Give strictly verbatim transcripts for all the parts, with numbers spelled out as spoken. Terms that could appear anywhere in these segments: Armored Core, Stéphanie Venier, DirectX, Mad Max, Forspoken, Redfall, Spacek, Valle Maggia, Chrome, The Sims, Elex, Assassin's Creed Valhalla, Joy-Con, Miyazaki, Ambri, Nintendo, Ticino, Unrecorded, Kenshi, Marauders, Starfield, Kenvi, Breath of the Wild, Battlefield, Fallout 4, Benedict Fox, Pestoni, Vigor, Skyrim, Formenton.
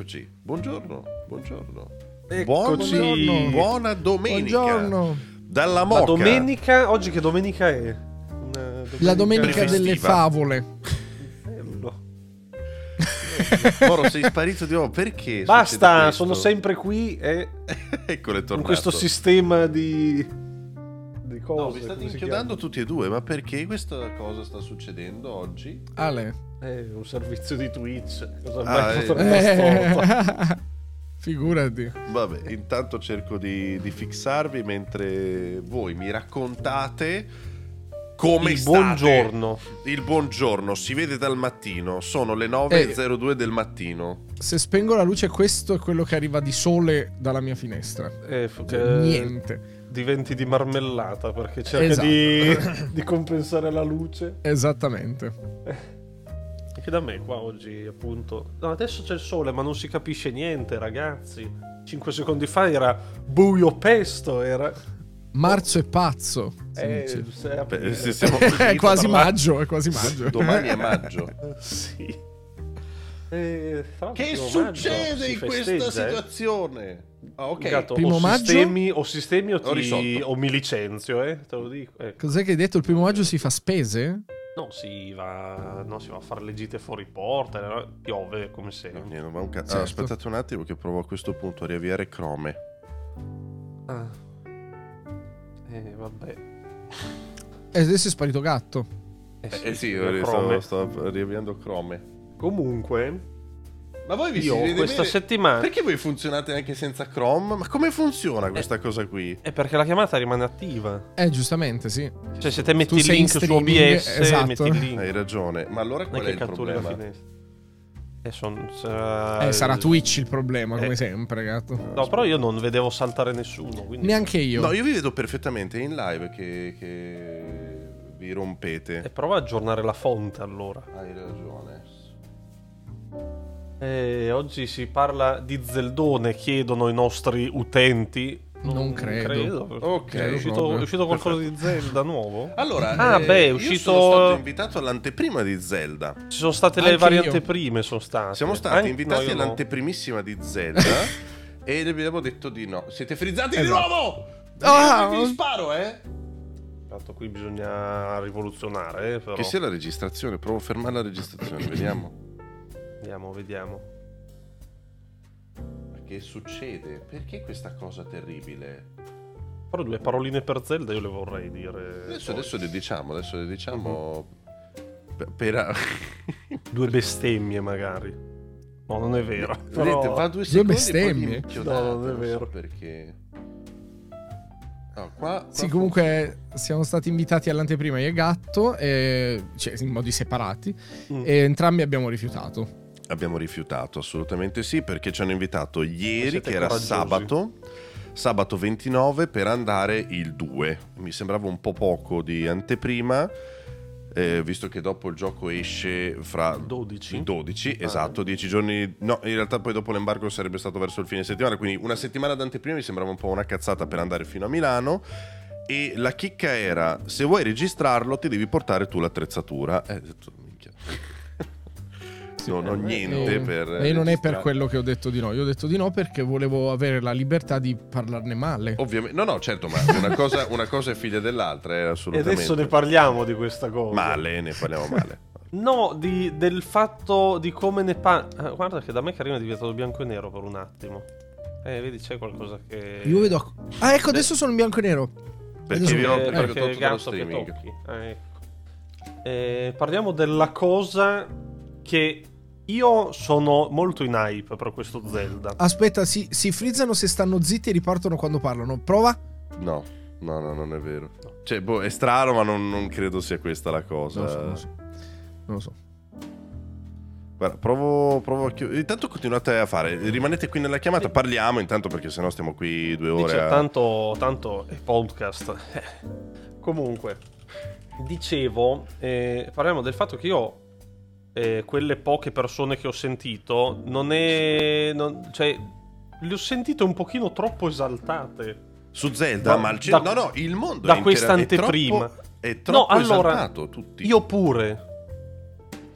Eccoci, buongiorno, buongiorno. Eccoci. Buongiorno. Buona domenica. Buongiorno. Dalla Moca. La domenica, oggi che domenica è? Una domenica la domenica delle favole. Bello. Moro, sei sparito di nuovo, perché? Basta, sono sempre qui e... Eccole, tornato. Con questo sistema di... Cose, no, vi state inchiodando tutti e due, ma perché questa cosa sta succedendo oggi? Ale, eh, un servizio di Twitch. Cosa ah, eh. Figurati. Vabbè, intanto cerco di, di fissarvi mentre voi mi raccontate come il state. Buongiorno. Il buongiorno si vede dal mattino, sono le nove e zero due eh, del mattino. Se spengo la luce, questo è quello che arriva di sole dalla mia finestra. Eh, f- Niente. Diventi di marmellata perché cerca esatto. di, di compensare la luce. Esattamente. Anche da me qua oggi appunto. No, adesso c'è il sole ma non si capisce niente, ragazzi. Cinque secondi fa era buio pesto, era... Marzo è pazzo. Eh, Beh, se siamo è quasi maggio, è quasi maggio. Domani è maggio. Sì. Eh, che succede in festeggia, questa eh? situazione? Ah, ok. Gatto, primo o maggio sistemi, o sistemi o, ti, o mi licenzio, eh? Te lo dico. Eh. Cos'è che hai detto? Il primo maggio si fa spese? No, si va, no, si va a fare le gite fuori porta. Piove come sempre. No, non va un ca- certo. ah, aspettate un attimo, che provo a questo punto a riavviare Chrome. Ah. Eh, vabbè. E adesso è sparito Gatto. Eh sì, eh, sì io stavo, stavo riavviando Chrome. Comunque, ma voi vi siete questa bene? settimana? Perché voi funzionate anche senza Chrome? Ma come funziona eh, questa cosa qui? È perché la chiamata rimane attiva. Eh, giustamente, sì. Cioè, se te metti il link su O B S, esatto. metti il link. Hai ragione. Ma allora qual è, è il problema? Eh, son, sarà... eh, sarà Twitch il problema, eh. come sempre, Gatto. No, però io non vedevo saltare nessuno. Quindi... Neanche io. No, io vi vedo perfettamente in live che, che vi rompete. Eh, prova a aggiornare la fonte allora. Hai ragione. Eh, oggi si parla di Zeldone, chiedono i nostri utenti. Non, non credo. credo. Ok, è uscito, è uscito qualcosa Perfetto. di Zelda nuovo? Allora, ah, eh, beh, è uscito... io sono stato invitato all'anteprima di Zelda. Ci sono state Anche le varie io. anteprime, sono state. Siamo stati An... invitati no, all'anteprimissima no. di Zelda e abbiamo detto di no. Siete frizzati esatto. di nuovo! Ah, vi sparo, eh! Tanto qui bisogna rivoluzionare, eh, però. Che sia la registrazione, provo a fermare la registrazione, vediamo. Vediamo, vediamo. Che succede? Perché questa cosa terribile? Però due paroline per Zelda io le vorrei dire. Adesso, adesso le diciamo, adesso le diciamo... Uh-huh. Per... due bestemmie magari. No, non è vero. Però... Vedete, va due secondi bestemmie. Poi no, non è vero. Non so perché... No, qua, qua sì, comunque funziona. Siamo stati invitati all'anteprima io e Gatto, e, cioè in modi separati, mm. e entrambi abbiamo rifiutato. Abbiamo rifiutato, assolutamente sì, perché ci hanno invitato ieri, che era coraggiosi. sabato, sabato ventinove, per andare il due. Mi sembrava un po' poco di anteprima, eh, visto che dopo il gioco esce fra dodici, dodici ah, esatto, dieci giorni. No, in realtà poi dopo l'embargo sarebbe stato verso il fine settimana, quindi una settimana d'anteprima mi sembrava un po' una cazzata per andare fino a Milano. E la chicca era, se vuoi registrarlo ti devi portare tu l'attrezzatura. Eh, minchia. Non ho niente eh, per... E non è per quello che ho detto di no. Io ho detto di no perché volevo avere la libertà di parlarne male. Ovviamente. No, no, certo, ma una cosa, una cosa è figlia dell'altra, eh, assolutamente. E adesso ne parliamo di questa cosa. Male, ne parliamo male. No, di, del fatto di come ne parla... Guarda che da me Karim è diventato bianco e nero per un attimo. Eh, vedi, c'è qualcosa che... Io vedo... Ah, ecco, adesso sono in bianco e nero. Perché vi ho perché tutto lo streaming. Ah, ecco. eh, parliamo della cosa che... Io sono molto in hype per questo Zelda. Aspetta, si, si frizzano se stanno zitti e ripartono quando parlano. Prova? No, no, no, non è vero. No. Cioè, boh, è strano, ma non, non credo sia questa la cosa. Non lo so. Non lo so. Non lo so. Guarda, provo, provo a chiudere. Intanto continuate a fare. Rimanete qui nella chiamata, sì. Parliamo intanto perché sennò stiamo qui due ore. Dice, a... Tanto, tanto è podcast. Comunque, dicevo, eh, parliamo del fatto che io... Eh, quelle poche persone che ho sentito non è non, cioè le ho sentite un pochino troppo esaltate su Zelda, ma, ma il, da, no no il mondo da quest'anteprima è troppo, è troppo no, allora, esaltato tutti. Io pure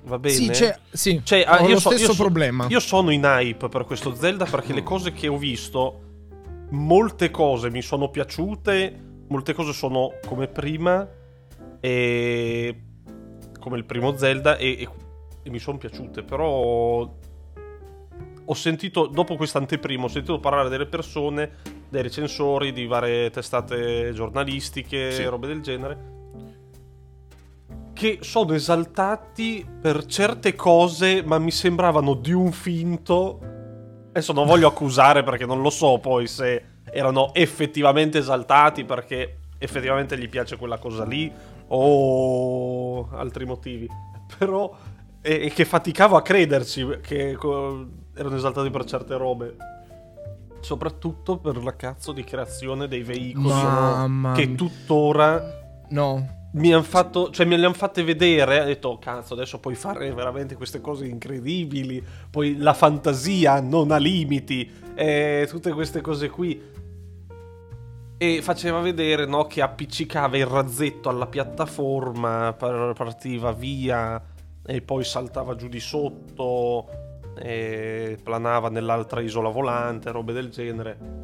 va bene? Sì, c'è, sì. Cioè, ho io lo so, stesso io problema. So, io sono in hype per questo Zelda perché le cose che ho visto, molte cose mi sono piaciute, molte cose sono come prima, e come il primo Zelda, e, e, e mi sono piaciute, però ho sentito, dopo questa anteprima, ho sentito parlare delle persone, dei recensori, di varie testate giornalistiche, sì, robe del genere, che sono esaltati per certe cose, ma mi sembravano di un finto. Adesso non voglio accusare perché non lo so poi se erano effettivamente esaltati perché effettivamente gli piace quella cosa lì o altri motivi, però e, e che faticavo a crederci che co- erano esaltati per certe robe, soprattutto per la cazzo di creazione dei veicoli Mamma che mia. tuttora no mi hanno fatto, cioè me le hanno fatte vedere, ho detto, oh, cazzo, adesso puoi fare veramente queste cose incredibili, poi la fantasia non ha limiti, eh, tutte queste cose qui, e faceva vedere, no, che appiccicava il razzetto alla piattaforma, partiva via e poi saltava giù di sotto e planava nell'altra isola volante, robe del genere.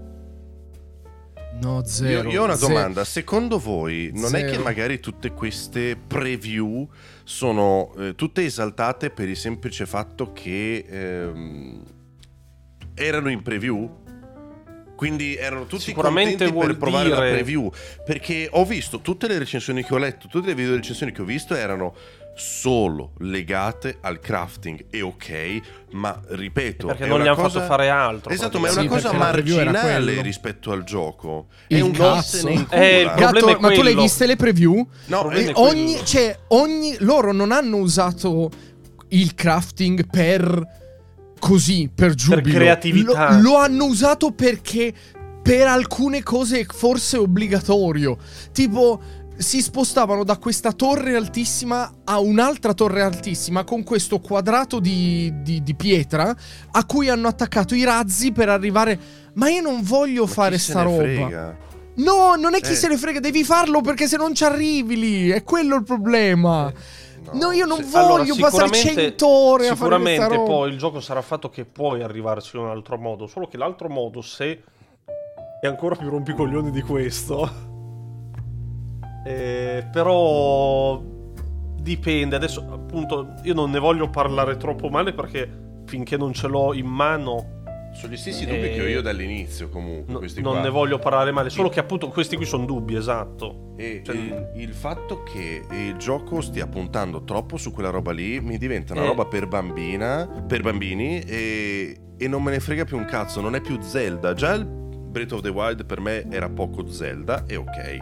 No, zero. Io, io ho una domanda, zero. Secondo voi non zero. è che magari tutte queste preview sono eh, tutte esaltate per il semplice fatto che ehm, erano in preview? Quindi erano tutti contenti per provare dire... la preview, perché ho visto tutte le recensioni che ho letto, tutte le video recensioni che ho visto erano solo legate al crafting, e ok, ma ripeto, perché non gli hanno cosa... fatto fare altro. Esatto, ma è una sì, cosa marginale rispetto al gioco. Il è un cazzo. È eh, il Gatto, è ma tu le hai viste le preview? No, e ogni, cioè, ogni loro non hanno usato il crafting per così, per giubilo, per creatività. Lo, lo hanno usato perché per alcune cose forse è obbligatorio, tipo si spostavano da questa torre altissima a un'altra torre altissima con questo quadrato di, di, di pietra a cui hanno attaccato i razzi per arrivare. Ma io non voglio ma fare sta roba frega? No, non è chi eh. se ne frega, devi farlo perché se non ci arrivi lì è quello il problema. eh. No, no, io non se, voglio allora, passare cento ore a fare questa roba. Sicuramente poi il gioco sarà fatto che puoi arrivarci in un altro modo, solo che l'altro modo, se è ancora più rompicoglioni di questo, eh, però dipende. Adesso appunto io non ne voglio parlare troppo male perché finché non ce l'ho in mano sono gli stessi eh, dubbi che ho io dall'inizio comunque, no, questi non qua. ne voglio parlare male, solo che appunto questi qui sono dubbi, esatto. E cioè, il, il fatto che il gioco stia puntando troppo su quella roba lì mi diventa una eh. roba per bambina per bambini e, e non me ne frega più un cazzo, non è più Zelda. Già il Breath of the Wild per me era poco Zelda, e ok,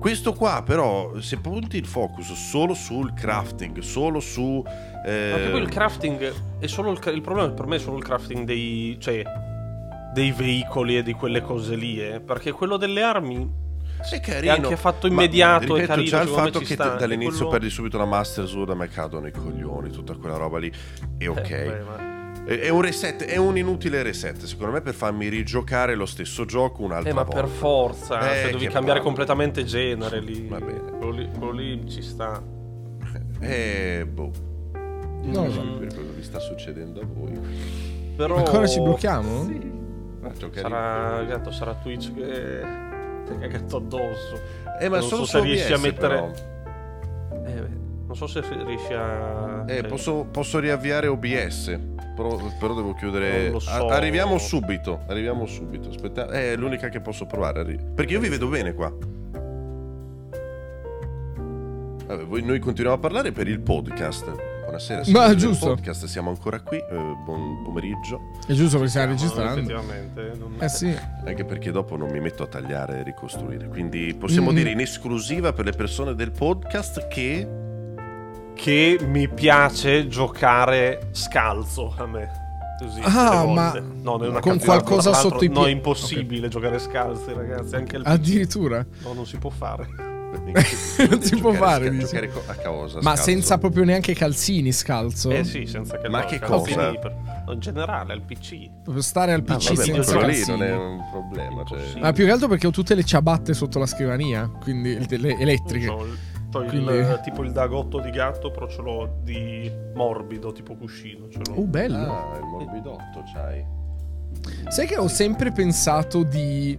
questo qua però se punti il focus solo sul crafting, solo su eh... anche poi il crafting è solo il, il problema per me è solo il crafting dei, cioè, dei veicoli e di quelle cose lì, eh, perché quello delle armi è carino, è anche fatto immediato, ma, ripeto, è carino, già il fatto che sta, dall'inizio quello... perdi subito la Master Sword, a me cadono i coglioni tutta quella roba lì, e ok, eh, beh, ma... è un reset, è un inutile reset secondo me per farmi rigiocare lo stesso gioco un'altra eh, ma volta. Ma per forza, eh, se devi cambiare parlo. completamente genere lì. Va bene. Quello lì, quello lì ci sta. Eh, boh. Non lo so per cosa vi sta succedendo a voi. Però ancora ci blocchiamo? Sì. Sarà Gatto, sarà Twitch che ti ha cagato addosso. Eh, ma non solo so se riesci a mettere però. Eh beh. Non so se riesci a... Eh, posso, posso riavviare O B S, però, però devo chiudere... So. A- arriviamo subito, arriviamo subito. Aspetta, è l'unica che posso provare. Arri- perché io vi vedo bene qua. Vabbè, voi, noi continuiamo a parlare per il podcast. Buonasera, siamo Ma, giusto. podcast, siamo ancora qui, eh, buon pomeriggio. È giusto che stiamo registrando. Effettivamente. Non eh sì. Anche perché dopo non mi metto a tagliare e ricostruire. Quindi possiamo mm. dire in esclusiva per le persone del podcast che... che mi piace giocare scalzo a me. Così, ah, ma no, non è una con qualcosa sotto i piedi. No, è impossibile okay. giocare scalzi, ragazzi. Anche il... Addirittura? No, non si può fare. non si può fare. Sca- giocare a causa, ma scalzo. Senza proprio neanche calzini scalzo? Eh sì, senza calzini. Ma no, che cosa? Per... in generale, al P C. Per stare al P C ah, vabbè, senza calzini. Lì non è un problema. Cioè... Ma più che altro perché ho tutte le ciabatte sotto la scrivania, quindi le elettriche. C'ho Quindi... il, tipo il dagotto di gatto, però ce l'ho di morbido, tipo cuscino. Ce l'ho. Oh, bello! Ah, il morbidotto c'hai. Sai che ho sempre pensato di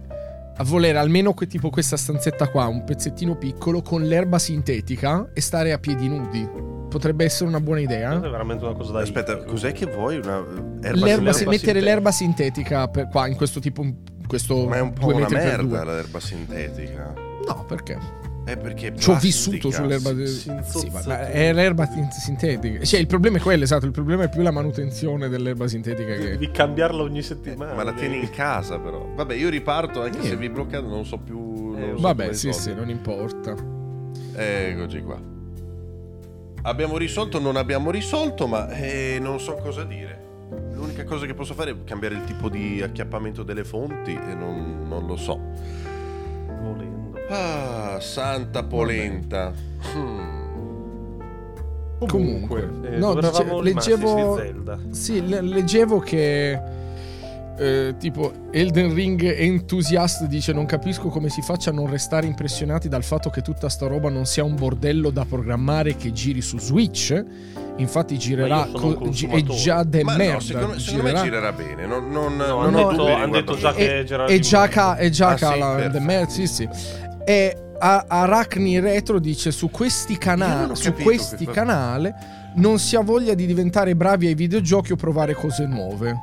volere almeno que- tipo questa stanzetta qua, un pezzettino piccolo, con l'erba sintetica e stare a piedi nudi. Potrebbe essere una buona idea. È veramente una cosa da... Aspetta, io. Cos'è che vuoi? Una erba, l'erba, si- mettere sintetica. L'erba sintetica per qua, in questo tipo... In questo... Ma è un po' una merda l'erba sintetica. No, perché? È perché ci ho vissuto sull'erba de... sì, ma è l'erba sintetica. Cioè, il problema è quello, esatto. Il problema è più la manutenzione dell'erba sintetica. Che... Devi cambiarla ogni settimana. Eh, ma la tieni in casa, però. Vabbè, io riparto anche eh. se vi bloccano, non so più. Non eh, so vabbè, sì, sì, non importa. Eccoci qua. Abbiamo risolto, non abbiamo risolto, ma eh, non so cosa dire. L'unica cosa che posso fare è cambiare il tipo di acchiappamento delle fonti e non, non lo so. Volendo. Ah, santa polenta. Hmm. Comunque, eh, no, dice, leggevo Zelda. Sì, le- leggevo che eh, tipo Elden Ring Enthusiast dice: non capisco come si faccia a non restare impressionati dal fatto che tutta sta roba non sia un bordello da programmare che giri su Switch. Infatti girerà, co- gi- è già de ma merda. No, secondo, secondo girerà. me girerà bene. Non, non, no, non hanno detto, hanno detto già che girerà bene. È già ca, è già ah, ca sì, la de merda, sì, sì. E Arachni Retro dice: su questi canali, su questi canali non si ha voglia di diventare bravi ai videogiochi o provare cose nuove.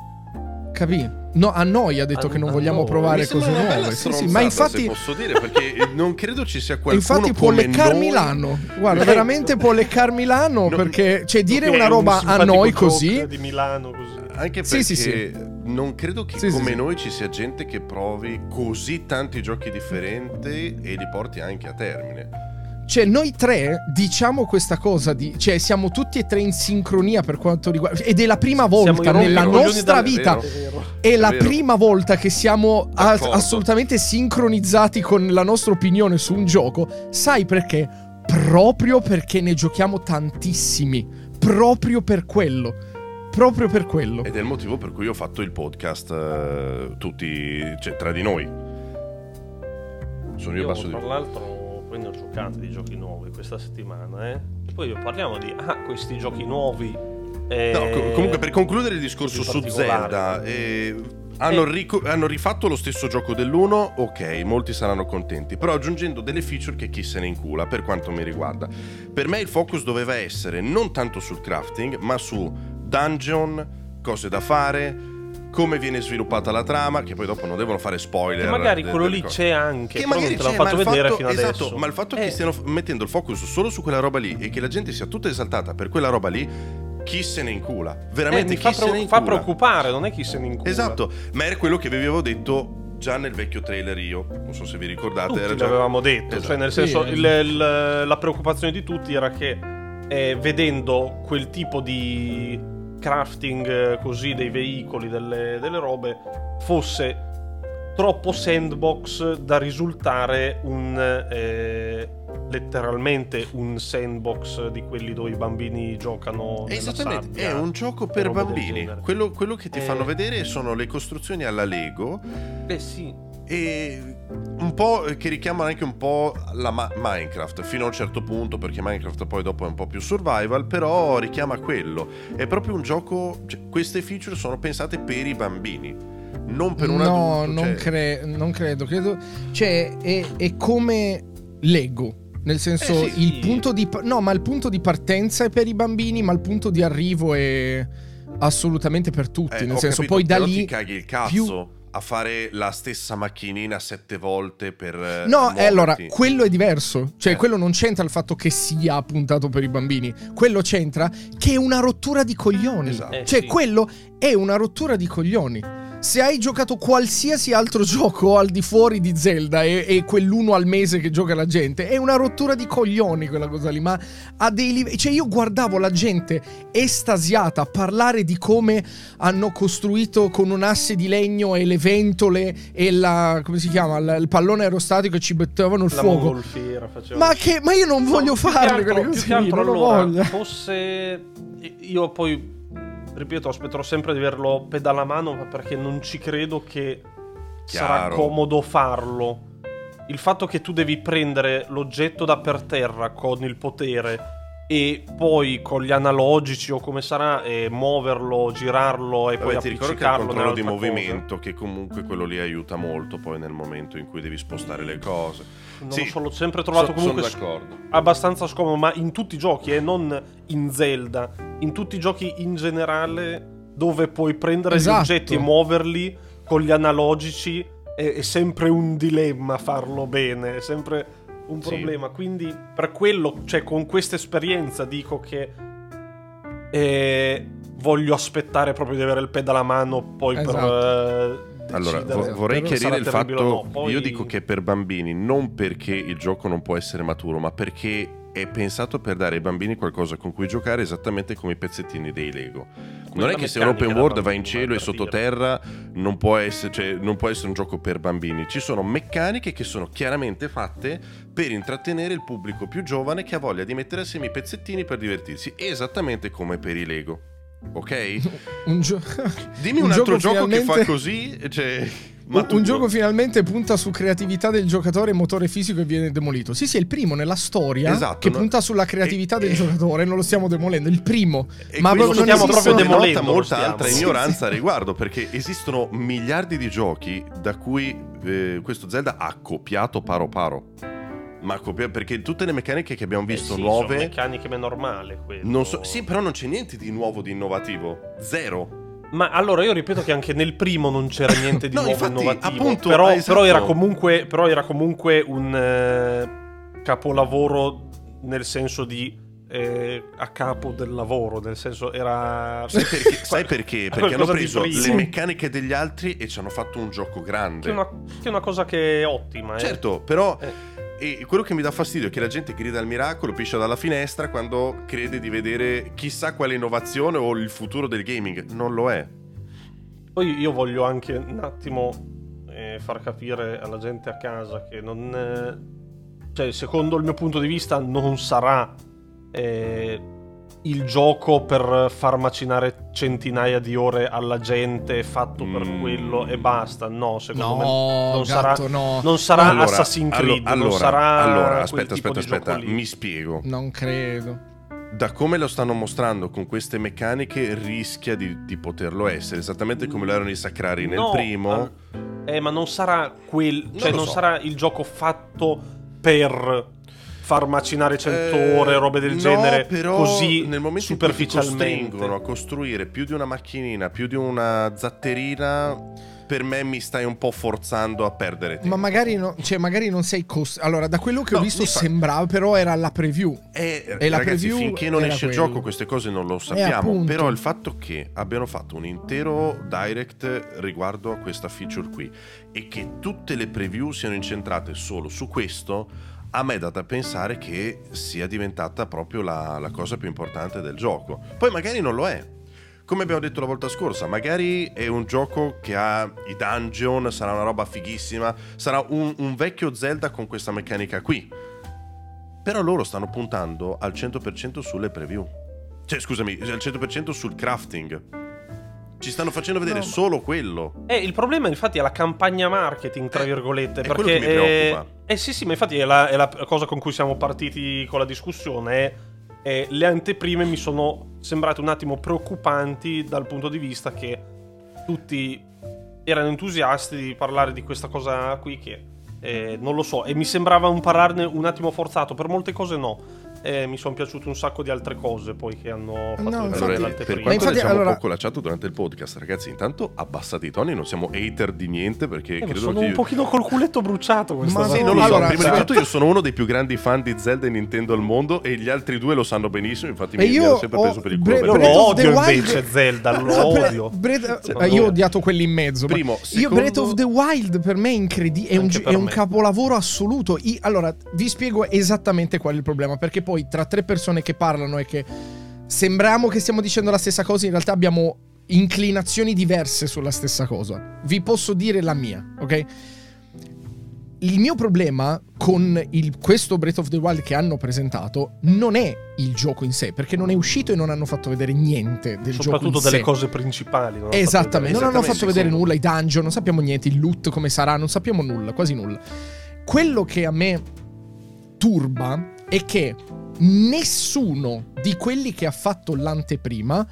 Capì? No, a noi ha detto a, che non vogliamo noi. provare mi cose nuove. Sì, sì, ma infatti posso dire, perché non credo ci sia qualcuno infatti può leccar noi... Milano. Guarda, veramente può leccar Milano, no, perché cioè dire una roba un a noi così di Milano così. Anche perché sì, sì, sì. non credo che sì, come sì, noi ci sia gente che provi così tanti giochi differenti e li porti anche a termine. Cioè, noi tre diciamo questa cosa di, cioè, siamo tutti e tre in sincronia per quanto riguarda. Ed è la prima volta nella nostra vita. È la prima volta che siamo a- assolutamente sincronizzati con la nostra opinione su un gioco. Sai perché? Proprio perché ne giochiamo tantissimi. Proprio per quello. Proprio per quello. Ed è il motivo per cui ho fatto il podcast uh, tutti, cioè, tra di noi. Sono io, io basso tra di... l'altro. Poi ne ho giocati di giochi nuovi questa settimana, eh? E poi parliamo di ah, questi giochi nuovi. Eh, no, comunque, per concludere il discorso su Zelda, eh, hanno, eh. Rico- hanno rifatto lo stesso gioco dell'uno, ok, molti saranno contenti, però aggiungendo delle feature che chi se ne incula, per quanto mi riguarda. Per me il focus doveva essere non tanto sul crafting, ma su dungeon, cose da fare, come viene sviluppata la trama, che poi dopo non devono fare spoiler. Che magari de- quello lì cose. C'è anche, che magari te l'hanno fatto vedere fino esatto, adesso. Ma il fatto eh. che stiano mettendo il focus solo su quella roba lì e che la gente sia tutta esaltata per quella roba lì, chi se ne incula? Veramente eh, chi fa, se pro- ne incula? Fa preoccupare, non è chi se ne incula. Esatto, ma era quello che vi avevo detto già nel vecchio trailer io, non so se vi ricordate. Tutti era già... l'avevamo detto, esatto. Cioè nel senso sì. il, il, la preoccupazione di tutti era che eh, vedendo quel tipo di... crafting così dei veicoli, delle, delle robe, fosse troppo sandbox da risultare un eh, letteralmente un sandbox di quelli dove i bambini giocano nella esattamente sabbia, è un gioco per bambini, quello, quello che ti eh, fanno vedere sono le costruzioni alla Lego beh sì e un po' che richiamano anche un po' la ma- Minecraft fino a un certo punto, perché Minecraft poi dopo è un po' più survival, però richiama quello, è proprio un gioco, cioè, queste feature sono pensate per i bambini, non per un no, adulto no, non, cioè... cre- non credo credo cioè è, è come Lego nel senso eh sì, il sì. punto di pa- no ma il punto di partenza è per i bambini, ma il punto di arrivo è assolutamente per tutti, eh, nel senso capito, poi da lì ti caghi il cazzo più... a fare la stessa macchinina sette volte per no eh, allora quello è diverso, cioè eh. quello non c'entra il fatto che sia puntato per i bambini, quello c'entra che è una rottura di coglioni, esatto. eh, cioè sì. quello è una rottura di coglioni. Se hai giocato qualsiasi altro gioco al di fuori di Zelda e, e quell'uno al mese che gioca la gente, è una rottura di coglioni quella cosa lì, ma a dei livelli... Cioè io guardavo la gente estasiata parlare di come hanno costruito con un asse di legno e le ventole e la... come si chiama? La, il pallone aerostatico e ci mettevano il la fuoco. Ma che... ma io non no, voglio farle quelle cose più che altro, non allora, lo voglio. Fosse... io poi... ripeto, aspetterò sempre di averlo pedala a mano perché non ci credo che Chiaro. sarà comodo farlo. il fatto che tu devi prendere l'oggetto da per terra con il potere e poi con gli analogici o come sarà e muoverlo, girarlo e poi vabbè, ti ricordo che il controllo di movimento cosa. Che comunque quello lì aiuta molto poi nel momento in cui devi spostare le cose. Non sì, lo so, l'ho sempre trovato so, comunque d'accordo. Abbastanza scomodo, ma in tutti i giochi e eh, non in Zelda, in tutti i giochi in generale dove puoi prendere esatto. gli oggetti e muoverli con gli analogici è, è sempre un dilemma farlo bene, è sempre un problema, sì. Quindi per quello, cioè con questa esperienza dico che eh, voglio aspettare proprio di avere il pedale a mano poi esatto. per eh, allora vo- vorrei per chiarire il fatto no, poi... io dico che per bambini, non perché il gioco non può essere maturo, ma perché è pensato per dare ai bambini qualcosa con cui giocare, esattamente come i pezzettini dei Lego. Quella non è che se un open world va in cielo e sottoterra non può essere, cioè, non può essere un gioco per bambini. Ci sono meccaniche che sono chiaramente fatte per intrattenere il pubblico più giovane che ha voglia di mettere assieme i pezzettini per divertirsi, esattamente come per i Lego. Ok? Un gio- Dimmi un, un altro gioco, gioco finalmente... che fa così, cioè... Ma un gioco finalmente punta su creatività del giocatore e motore fisico e viene demolito. Sì, sì, è il primo nella storia esatto, che no? punta sulla creatività e, del e... giocatore, non lo stiamo demolendo, il primo. E ma non stiamo proprio demolendo, molta altra ignoranza a riguardo, perché esistono miliardi di giochi da cui eh, questo Zelda ha copiato paro paro. Ma perché tutte le meccaniche che abbiamo visto eh sì, nuove sono meccaniche meno normali, non so, sì, però non c'è niente di nuovo, di innovativo, zero. Ma allora io ripeto che anche nel primo non c'era niente di no, nuovo, infatti, innovativo, appunto, però, esatto. però era comunque però era comunque un eh, capolavoro nel senso di eh, a capo del lavoro, nel senso era sai perché sai perché, perché hanno preso le meccaniche degli altri e ci hanno fatto un gioco grande. Che è una, che è una cosa che è ottima, eh. Certo, però eh. E quello che mi dà fastidio è che la gente grida al miracolo, piscia dalla finestra quando crede di vedere chissà quale innovazione o il futuro del gaming. Non lo è. Poi io voglio anche un attimo eh, far capire alla gente a casa che non... Eh, cioè, secondo il mio punto di vista non sarà eh, il gioco per far macinare centinaia di ore alla gente fatto per mm. quello e basta. No, secondo no, me non sarà, no. non sarà allora, Assassin's Creed, allora, non sarà allora, aspetta, aspetta, aspetta, mi spiego. Non credo. Da come lo stanno mostrando con queste meccaniche rischia di, di poterlo essere, esattamente come lo erano i Sacrari nel no, primo. Eh, ma non sarà quel, cioè non, non so. sarà il gioco fatto per far macinare cento eh, ore, robe del no, genere, però così nel momento superficialmente in cui ti costringono a costruire più di una macchinina, più di una zatterina, per me mi stai un po' forzando a perdere tempo. Ma magari, no, cioè magari non sei cost... Allora, da quello che no, ho visto fa... sembrava, però era la preview. Eh, e la ragazzi, preview finché non esce il gioco queste cose non lo sappiamo, però il fatto che abbiano fatto un intero direct riguardo a questa feature qui e che tutte le preview siano incentrate solo su questo, a me è data a pensare che sia diventata proprio la, la cosa più importante del gioco. Poi magari non lo è. Come abbiamo detto la volta scorsa, magari è un gioco che ha i dungeon, sarà una roba fighissima, sarà un, un vecchio Zelda con questa meccanica qui. Però loro stanno puntando al cento per cento sulle preview. Cioè, scusami, al cento per cento sul crafting. Ci stanno facendo vedere no, solo quello. Eh, il problema infatti è la campagna marketing, tra virgolette, eh, perché è quello che mi preoccupa. Eh, eh sì, sì, ma infatti è la, è la cosa con cui siamo partiti con la discussione. È, è, le anteprime mi sono sembrate un attimo preoccupanti dal punto di vista che tutti erano entusiasti di parlare di questa cosa qui che eh, non lo so. E mi sembrava un parlarne un attimo forzato, per molte cose no. Eh, mi sono piaciuto un sacco di altre cose poi che hanno fatto no, infatti, allora, per quanto infatti, diciamo allora... poco la chat durante il podcast, ragazzi, intanto abbassate i toni, non siamo hater di niente perché eh, credo sono che un io... pochino col culetto bruciato questa ma sì, non lo allora, so prima cioè... di tutto io sono uno dei più grandi fan di Zelda e Nintendo al mondo e gli altri due lo sanno benissimo, infatti e mi, io mi ho sempre preso per il culo. Bre- bre- lo odio invece Wild... Zelda lo no, bre- odio bre- bre- cioè, io ho odiato quelli in mezzo primo, ma... secondo... io Breath of the Wild per me è incredibile, è un capolavoro assoluto. Allora vi spiego esattamente qual è il problema, perché poi tra tre persone che parlano e che sembriamo che stiamo dicendo la stessa cosa, in realtà abbiamo inclinazioni diverse sulla stessa cosa. Vi posso dire la mia, ok? Il mio problema con il, questo Breath of the Wild che hanno presentato non è il gioco in sé, perché non è uscito e non hanno fatto vedere niente del gioco in sé. Soprattutto delle cose principali. Non esattamente, non hanno fatto vedere nulla, i dungeon, non sappiamo niente, il loot come sarà, non sappiamo nulla, quasi nulla. quello che a me turba è che nessuno di quelli che ha fatto l'anteprima,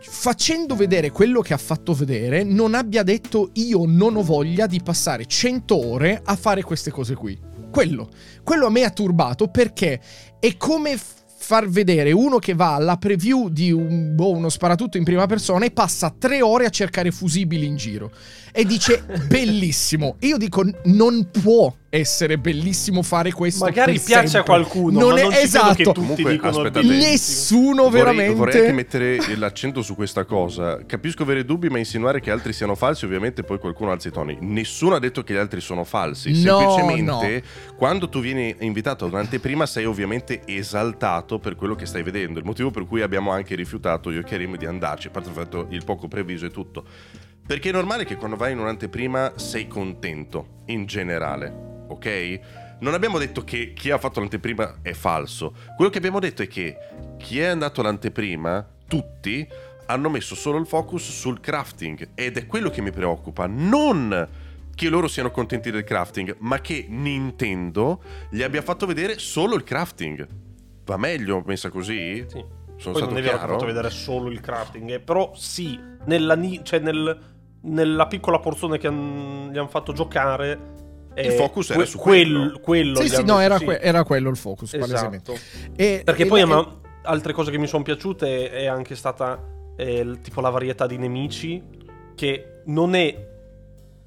facendo vedere quello che ha fatto vedere, non abbia detto io non ho voglia di passare cento ore a fare queste cose qui. Quello, quello a me ha turbato, perché è come far vedere uno che va alla preview di un, boh, uno sparatutto in prima persona e passa tre ore a cercare fusibili in giro e dice bellissimo. Io dico, non può essere bellissimo fare questo. Magari piace sempre a qualcuno, non ma è, non ci esatto. Credo che tutti comunque, dicono aspettate, nessuno vorrei, veramente. Vorrei anche mettere l'accento su questa cosa. Capisco avere dubbi, ma insinuare che altri siano falsi, ovviamente poi qualcuno alzi i toni. Nessuno ha detto che gli altri sono falsi. No, semplicemente no. Quando tu vieni invitato ad un'anteprima sei ovviamente esaltato per quello che stai vedendo. Il motivo per cui abbiamo anche rifiutato io e Karim di andarci, a parte il fatto il poco previso e tutto. Perché è normale che quando vai in un'anteprima sei contento, in generale. Ok? Non abbiamo detto che chi ha fatto l'anteprima è falso. Quello che abbiamo detto è che chi è andato all'anteprima, tutti, hanno messo solo il focus sul crafting. Ed è quello che mi preoccupa. Non che loro siano contenti del crafting, ma che Nintendo gli abbia fatto vedere solo il crafting. Va meglio, pensa così? Sì. Sono Poi stato non è vero chiaro? Che ho fatto vedere solo il crafting. Eh, però sì, nella, ni- cioè nel, nella piccola porzione che han- gli hanno fatto giocare... il focus que- era su quello, quello, quello sì sì no era, sì. Que- era quello il focus, esatto. E, perché e poi la, ma, e... altre cose che mi sono piaciute è anche stata eh, tipo la varietà di nemici, che non è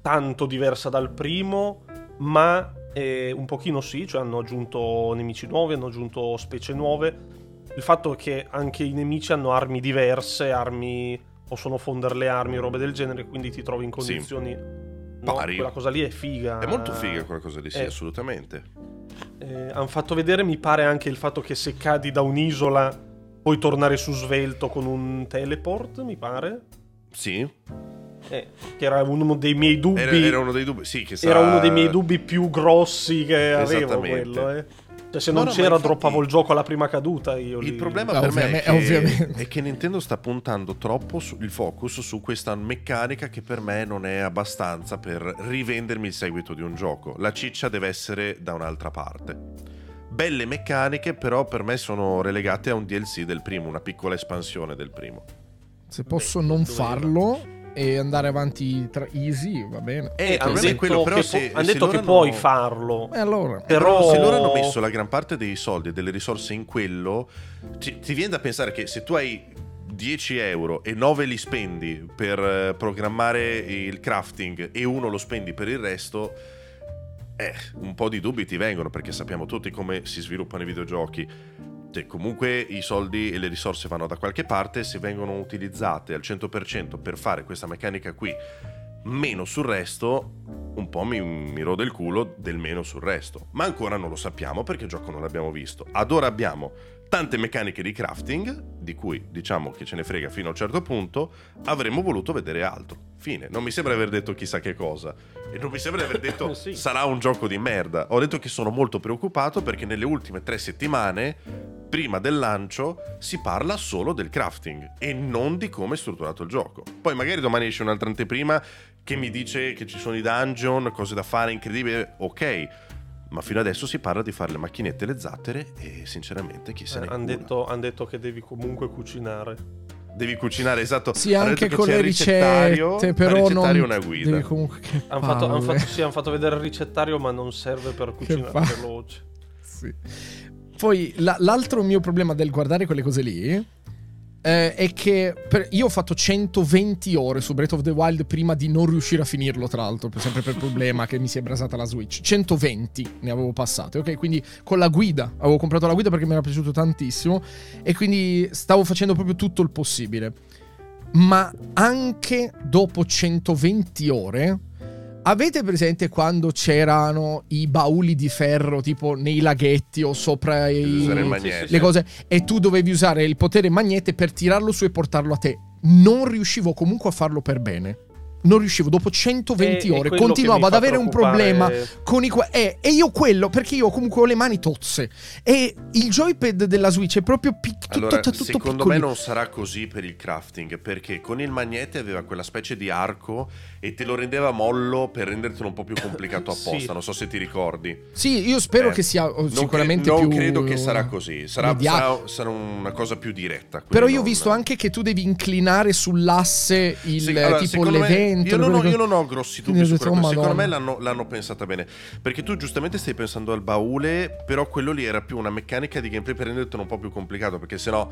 tanto diversa dal primo, ma eh, un pochino sì, cioè hanno aggiunto nemici nuovi, hanno aggiunto specie nuove, il fatto che anche i nemici hanno armi diverse, armi possono fondere le armi, robe del genere, quindi ti trovi in condizioni sì. No, quella cosa lì è figa. È molto figa quella cosa lì, sì, eh, assolutamente. Eh, hanno fatto vedere, mi pare, anche il fatto che se cadi da un'isola puoi tornare su svelto con un teleport, mi pare. Sì. Eh, che era uno dei miei dubbi. Era, era uno dei dubbi, sì, che sa... Era uno dei miei dubbi più grossi che avevo, quello, eh. Cioè, se no, non no, c'era, infatti, droppavo il gioco alla prima caduta. Io il lì... problema no, per me è che, è che Nintendo sta puntando troppo su, il focus su questa meccanica che per me non è abbastanza per rivendermi il seguito di un gioco. La ciccia deve essere da un'altra parte. Belle meccaniche, però per me sono relegate a un D L C del primo, una piccola espansione del primo. Se posso Beh, non farlo... Era. E andare avanti tra easy, va bene. Eh, hanno detto però che, se, po- se detto che puoi hanno... farlo. Eh, allora. Però... però se loro hanno messo la gran parte dei soldi e delle risorse in quello, ti, ti viene da pensare che se tu hai dieci euro e nove li spendi per uh, programmare il crafting e uno lo spendi per il resto, eh, un po' di dubbi ti vengono, perché sappiamo tutti come si sviluppano i videogiochi. Comunque i soldi e le risorse vanno da qualche parte, se vengono utilizzate al cento per cento per fare questa meccanica qui meno sul resto, un po' mi, mi rode il culo del meno sul resto, ma ancora non lo sappiamo perché il gioco non l'abbiamo visto. Ad ora abbiamo tante meccaniche di crafting di cui diciamo che ce ne frega fino a un certo punto, avremmo voluto vedere altro, fine. Non mi sembra aver detto chissà che cosa e non mi sembra aver detto sì. Sarà un gioco di merda. Ho detto che sono molto preoccupato perché nelle ultime tre settimane prima del lancio si parla solo del crafting e non di come è strutturato il gioco. Poi magari domani esce un'altra anteprima che mi dice che ci sono i dungeon, cose da fare incredibili, ok, ma fino adesso si parla di fare le macchinette, le zattere e sinceramente chi se eh, ne han cura. Detto, han detto che devi comunque cucinare. Devi cucinare, esatto. Sì, hanno anche con le ricette, però non è una guida. Devi comunque che han fatto, han fatto, sì, hanno fatto vedere il ricettario, ma non serve per cucinare veloce. Sì. Poi la, l'altro mio problema del guardare quelle cose lì eh, è che per, io ho fatto centoventi ore su Breath of the Wild prima di non riuscire a finirlo, tra l'altro, sempre per il problema che mi si è brasata la Switch. centoventi ne avevo passate, ok? Quindi con la guida, avevo comprato la guida perché mi era piaciuto tantissimo e quindi stavo facendo proprio tutto il possibile. Ma anche dopo centoventi ore... Avete presente quando c'erano i bauli di ferro tipo nei laghetti o sopra i... le cose e tu dovevi usare il potere magnete per tirarlo su e portarlo a te? Non riuscivo comunque a farlo per bene. non riuscivo, dopo centoventi e, ore e continuavo ad avere preoccupare... un problema con i que- eh, e io quello, perché io comunque ho le mani tozze e il joypad della Switch è proprio pic- allora, tutto, tutto secondo piccoli. Me non sarà così per il crafting, perché con il magnete aveva quella specie di arco e te lo rendeva mollo per rendertelo un po' più complicato apposta. Sì. Non so se ti ricordi. Sì, io spero eh, che sia sicuramente non cre- non più non credo che sarà così, sarà, sarà, sarà una cosa più diretta. Però io ho non... visto anche che tu devi inclinare sull'asse il sì, allora, tipo l'evento. Io non, ho, io non ho grossi dubbi su quello. Secondo me l'hanno, l'hanno pensata bene. Perché tu giustamente stai pensando al baule, però quello lì era più una meccanica di gameplay per rendertelo un po' più complicato, perché sennò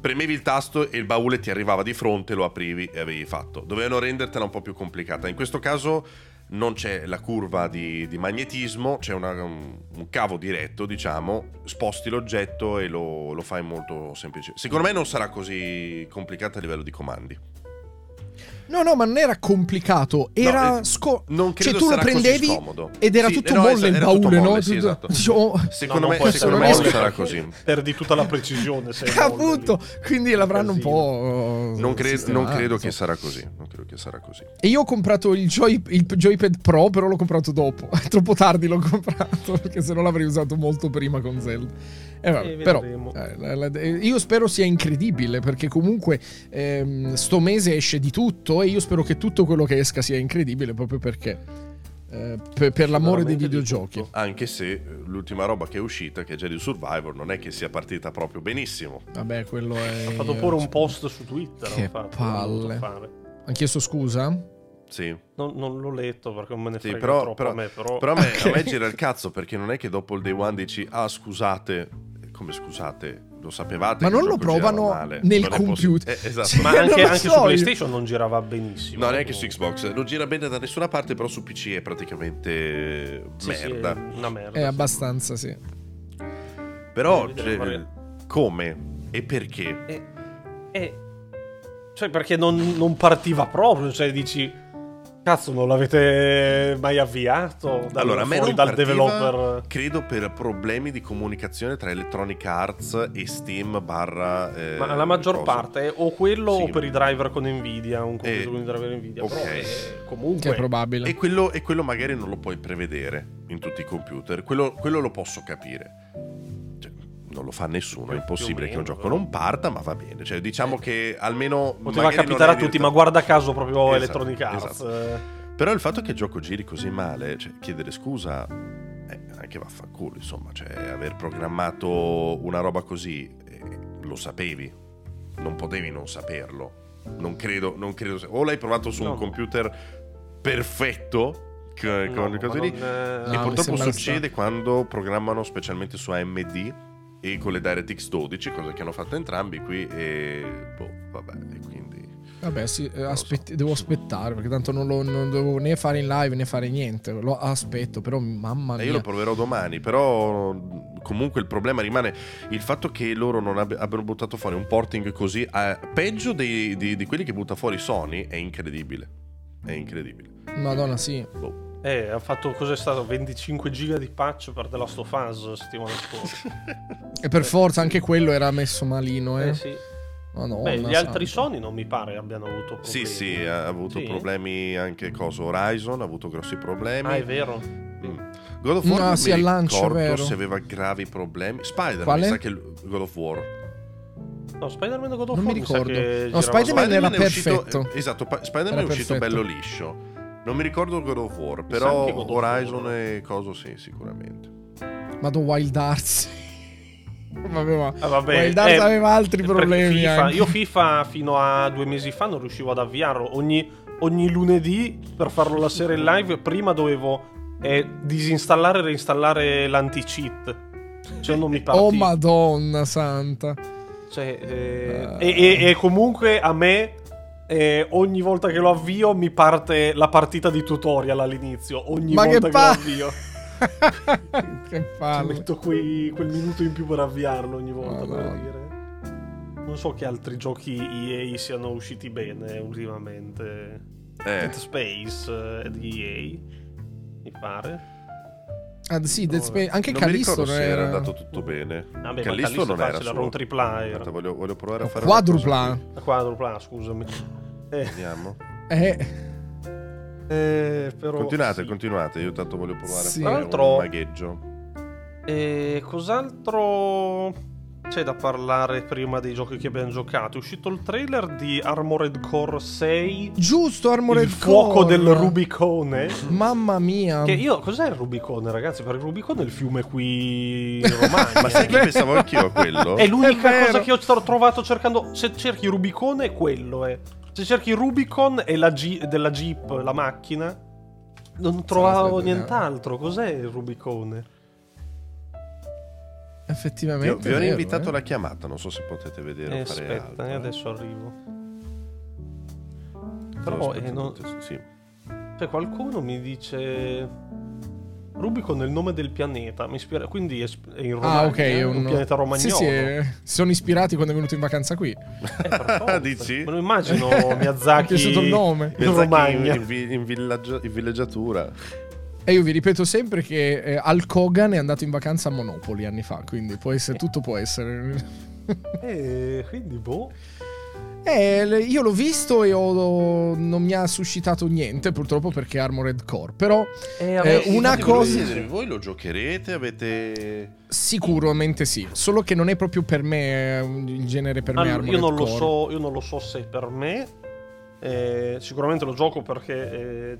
premevi il tasto e il baule ti arrivava di fronte, lo aprivi e avevi fatto. Dovevano rendertela un po' più complicata. In questo caso non c'è la curva di, di magnetismo, c'è una, un, un cavo diretto, diciamo, sposti l'oggetto e lo, lo fai molto semplice. Secondo me non sarà così complicata a livello di comandi. No, no, ma non era complicato, era no, sco- non cioè tu lo prendevi ed era sì, tutto no, molle il baule, no? Sì, esatto. oh. Secondo no, me, no, secondo me non sarà così. Perdi tutta la precisione. Appunto, quindi l'avranno un po'. Non, cre- non credo che sarà così. Non credo che sarà così. E io ho comprato il, Joy- il Joypad Pro, però l'ho comprato dopo. È troppo tardi l'ho comprato, perché se no l'avrei usato molto prima con Zelda. Eh, vabbè, però eh, io spero sia incredibile, perché comunque ehm, sto mese esce di tutto e io spero che tutto quello che esca sia incredibile, proprio perché eh, per, per l'amore dei videogiochi. Anche se l'ultima roba che è uscita, che è Jedi Survivor, non è che sia partita proprio benissimo. Vabbè, quello è... Ho fatto pure un post su Twitter. Che fatto, palle. Ha chiesto scusa? Sì. Non, non l'ho letto perché non me ne frega sì, però, troppo però, a me però, però a, me, okay. a me gira il cazzo, perché non è che dopo il day one dici ah scusate, come scusate, lo sapevate, ma non lo provano nel computer poss- eh, esatto. Cioè, ma anche, anche so. Su PlayStation non girava benissimo, no, neanche su Xbox non gira bene da nessuna parte, però su P C è praticamente sì, merda. Sì, è una merda, è sì. abbastanza sì però cioè, come e perché è, è... cioè perché non, non partiva proprio, cioè dici cazzo, non l'avete mai avviato? Allora, a me non dal partiva, developer... credo per problemi di comunicazione tra Electronic Arts e Steam barra... Eh, ma la maggior cosa. Parte o quello sì. o per i driver con Nvidia, un computer eh, con i driver Nvidia. Okay. Però eh, comunque... Che è probabile. E quello, e quello magari non lo puoi prevedere in tutti i computer. Quello, quello lo posso capire. Non lo fa nessuno, è impossibile che un gioco non parta, ma va bene, cioè diciamo che almeno poteva capitare a tutti direttamente... ma guarda caso proprio esatto, Electronic Arts esatto. Però il fatto che il gioco giri così male, cioè chiedere scusa eh, anche vaffanculo, insomma, cioè aver programmato una roba così eh, lo sapevi, non potevi non saperlo, non credo, non credo o l'hai provato su no. un computer perfetto che, no, con le cose lì non... e no, purtroppo succede quando programmano specialmente su A M D e con le DirectX dodici, cosa che hanno fatto entrambi qui e boh, vabbè, e quindi vabbè sì, aspetti, so. devo aspettare perché tanto non lo non devo né fare in live né fare niente, lo aspetto, però mamma mia. E io lo proverò domani, però comunque il problema rimane il fatto che loro non abb- abbiano buttato fuori un porting così eh, peggio dei, di, di quelli che butta fuori Sony, è incredibile, è incredibile. Madonna sì. Boh. Eh, ha fatto cos'è stato venticinque giga di patch per The Last of Us settimana scorsa. E per eh, forza anche quello era messo malino, eh. eh sì. Madonna, beh, gli altri santa. Sony non mi pare abbiano avuto problemi. Sì, sì, ha avuto sì. problemi anche cosa Horizon, ha avuto grossi problemi. Ah, è vero. Mm. God of War no, non sì, mi ricordo vero. se aveva gravi problemi. Spider-Man, quale? Mi sa che God of War. No, Spider-Man God of non War mi ricordo. Mi sa che no, Spider-Man, Spider-Man era perfetto. Uscito, esatto, Spider-Man era è uscito perfetto. bello liscio. Non mi ricordo God of War, però of Horizon War. E coso sì, sicuramente. Ma do Wild Arts. Vabbè, ma ah, vabbè, Wild Arts eh, aveva altri problemi. FIFA, io FIFA fino a due mesi fa non riuscivo ad avviarlo. Ogni, ogni lunedì per farlo la sera in live, prima dovevo eh, disinstallare e reinstallare l'anti-cheat. Cioè non mi partiva. Oh madonna santa. Cioè, eh, uh... e, e, e comunque a me... E ogni volta che lo avvio mi parte la partita di tutorial all'inizio. Ogni Ma volta che, pa- che lo avvio che palle. Ci metto quei, quel minuto in più per avviarlo ogni volta. Oh, per no. dire. Non so che altri giochi E A siano usciti bene ultimamente. Eh. Dead Space eh, di E A mi pare. Ah, sì, Dead Space. Anche non Callisto non era... era andato tutto bene. Ah, beh, Callisto, Callisto non era solo un tripla. Era. Voglio, voglio provare a fare quadrupla. Quadrupla, scusami. Eh. Vediamo. Eh. Eh, però continuate, sì. continuate. Io tanto voglio provare sì. a fare Altro... un magheggio. E cos'altro c'è da parlare prima dei giochi che abbiamo giocato? È uscito il trailer di Armored Core sei. Giusto, Armored Core. Il fuoco Core. Del Rubicone. Mamma mia. Che io, cos'è il Rubicone, ragazzi? Per il Rubicone è il fiume qui in Romagna. Ma sai che pensavo anch'io a quello? È l'unica è cosa che io ho trovato cercando. Se cerchi Rubicone, quello è. Se cerchi Rubicon e la G- della Jeep, la macchina, non trovavo nient'altro. Cos'è il Rubicone? Effettivamente vi ho invitato eh? la chiamata, non so se potete vedere eh, fare aspetta altro. Adesso arrivo però eh, non... sì. Cioè, qualcuno mi dice Rubicon è il nome del pianeta, mi ispira... quindi è in Romagna, ah, okay, è un... un pianeta romagnolo. Sì, sì, è... si sono ispirati quando è venuto in vacanza qui eh, dici? Me lo immagino Miyazaki il nome. Miyazaki in Romagna in, in, in, villaggi... in villeggiatura. E io vi ripeto sempre che eh, Al Kogan è andato in vacanza a Monopoli anni fa, quindi può essere, tutto può essere. E quindi boh. Eh, io l'ho visto e ho, non mi ha suscitato niente, purtroppo, perché Armored Core. Però eh, eh, una cosa... Voi lo giocherete? Avete... Sicuramente sì, solo che non è proprio per me il genere per allora, me Armored io non Core. Lo so, io non lo so se è per me. Eh, sicuramente lo gioco perché... Eh,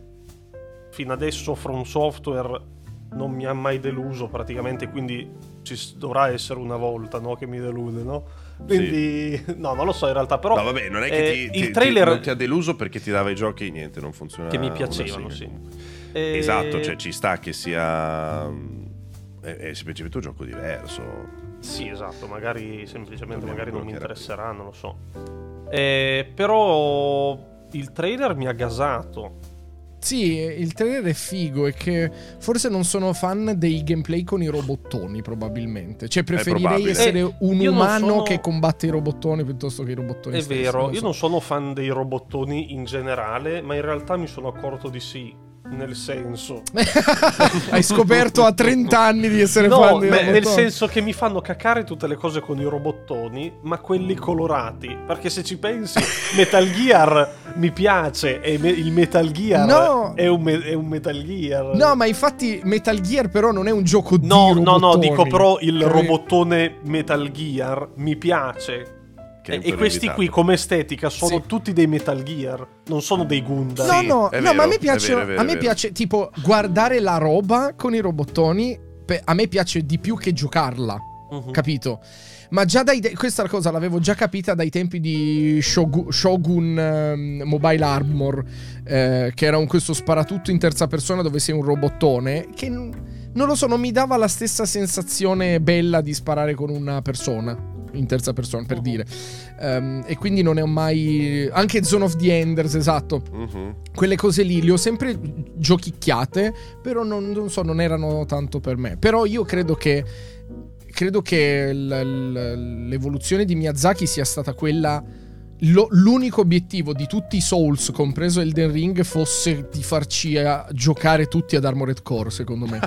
fino adesso From Software non mi ha mai deluso praticamente, quindi ci dovrà essere una volta, no, che mi delude, no? Quindi sì. no, non lo so in realtà, però no, vabbè, non è che eh, ti, il ti, trailer ti, non ti ha deluso perché ti dava i giochi niente, non funzionava. Che mi piacevano, sì. E... Esatto, cioè ci sta che sia è, è semplicemente un gioco diverso. Sì, esatto, magari semplicemente non magari non mi interesserà, non lo so. Eh, però il trailer mi ha gasato. Sì, il trailer è figo, e che forse non sono fan dei gameplay con i robottoni, probabilmente. Cioè preferirei essere eh, un umano sono... che combatte i robottoni piuttosto che i robottoni è stessi. È vero, non io so. non sono fan dei robottoni in generale, ma in realtà mi sono accorto di sì, nel senso. Hai scoperto a trenta anni di essere no, fan dei beh, robottoni. Nel senso che mi fanno cacare tutte le cose con i robottoni, ma quelli colorati, perché se ci pensi Metal Gear mi piace, e me- il Metal Gear no. È un, me- è un Metal Gear. No, ma infatti Metal Gear però non è un gioco di no, robottoni. No, no, dico però il Karim. robottone Metal Gear mi piace. E, e questi qui come estetica sono sì. tutti dei Metal Gear, non sono dei Gundam. No, no, sì, no vero, ma a me piace, vero, vero, a me piace tipo guardare la roba con i robottoni, pe- a me piace di più che giocarla. Uh-huh. Capito? Ma già dai de- questa cosa l'avevo già capita dai tempi di Shogun, Shogun eh, Mobile Armor, eh, che era un questo sparatutto in terza persona dove sei un robottone che n- non lo so, non mi dava la stessa sensazione bella di sparare con una persona in terza persona, per uh-huh. dire um, e quindi non ne ho mai. Anche Zone of the Enders, esatto, uh-huh. quelle cose lì le ho sempre giochicchiate, però non, non so, non erano tanto per me. Però io credo che Credo che l'evoluzione di Miyazaki sia stata quella. L'unico obiettivo di tutti i Souls, compreso Elden Ring, fosse di farci giocare tutti ad Armored Core, secondo me.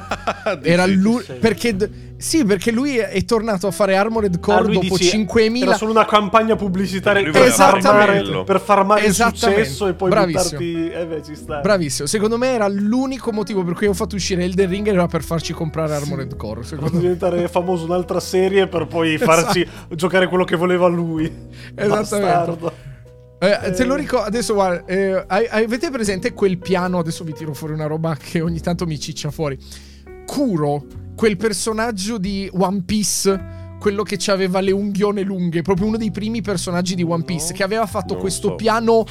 Era lui, perché sì, perché lui è tornato a fare Armored Core ah, dopo dice, cinquemila Era solo una campagna pubblicitaria per farmare, per farmare il successo e poi bravissimo. buttarti eh beh, ci sta. Bravissimo. Secondo me era l'unico motivo per cui ho fatto uscire Elden Ring, era per farci comprare Armored Core, secondo per diventare me. famoso un'altra serie per poi farci esatto. giocare quello che voleva lui. Esattamente. Eh, te lo ricordo adesso, guarda, eh, avete presente quel piano? Adesso vi tiro fuori una roba che ogni tanto mi ciccia fuori. Kuro, quel personaggio di One Piece, quello che aveva le unghione lunghe, proprio uno dei primi personaggi di One Piece, no, che aveva fatto questo so. piano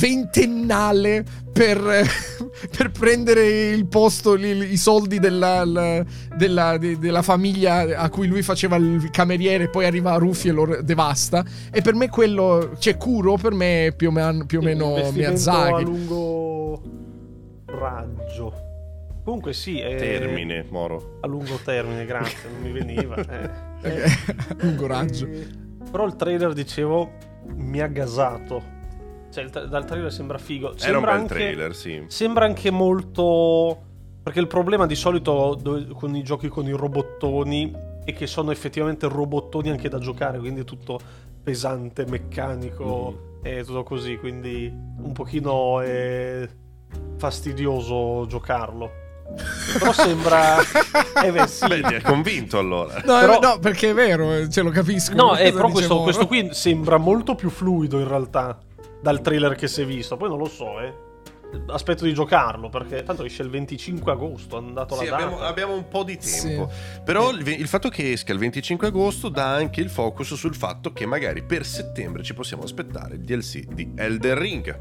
ventennale per, per prendere il posto, i soldi della, la, della, de, della famiglia a cui lui faceva il cameriere, poi arriva Rufy e lo devasta. E per me quello, cioè Kuro per me è più o meno, più o meno Miyazaki. A lungo raggio. Comunque sì, eh, termine, Moro. A lungo termine, grazie, non mi veniva. Eh. Okay. Eh. Lungo raggio. Eh. Però il trailer, dicevo, mi ha gasato. Cioè, dal trailer sembra figo. Sembra Era un bel anche, trailer, sì. Sembra anche molto. Perché il problema di solito con i giochi con i robottoni è che sono effettivamente robottoni anche da giocare, quindi è tutto pesante, meccanico mm. e tutto così. Quindi un pochino. È... fastidioso giocarlo. Però sembra eh beh, sì. Beh, ti è convinto allora. No, però... no, perché è vero, ce lo capisco. No, è però questo, questo qui sembra molto più fluido in realtà dal trailer che si è visto. Poi non lo so, eh. Aspetto di giocarlo, perché tanto esce il venticinque agosto, hanno dato la sì, data. Abbiamo, abbiamo un po' di tempo, sì. Però il, il fatto che esca il venticinque agosto dà anche il focus sul fatto che magari per settembre ci possiamo aspettare il D L C di Elden Ring.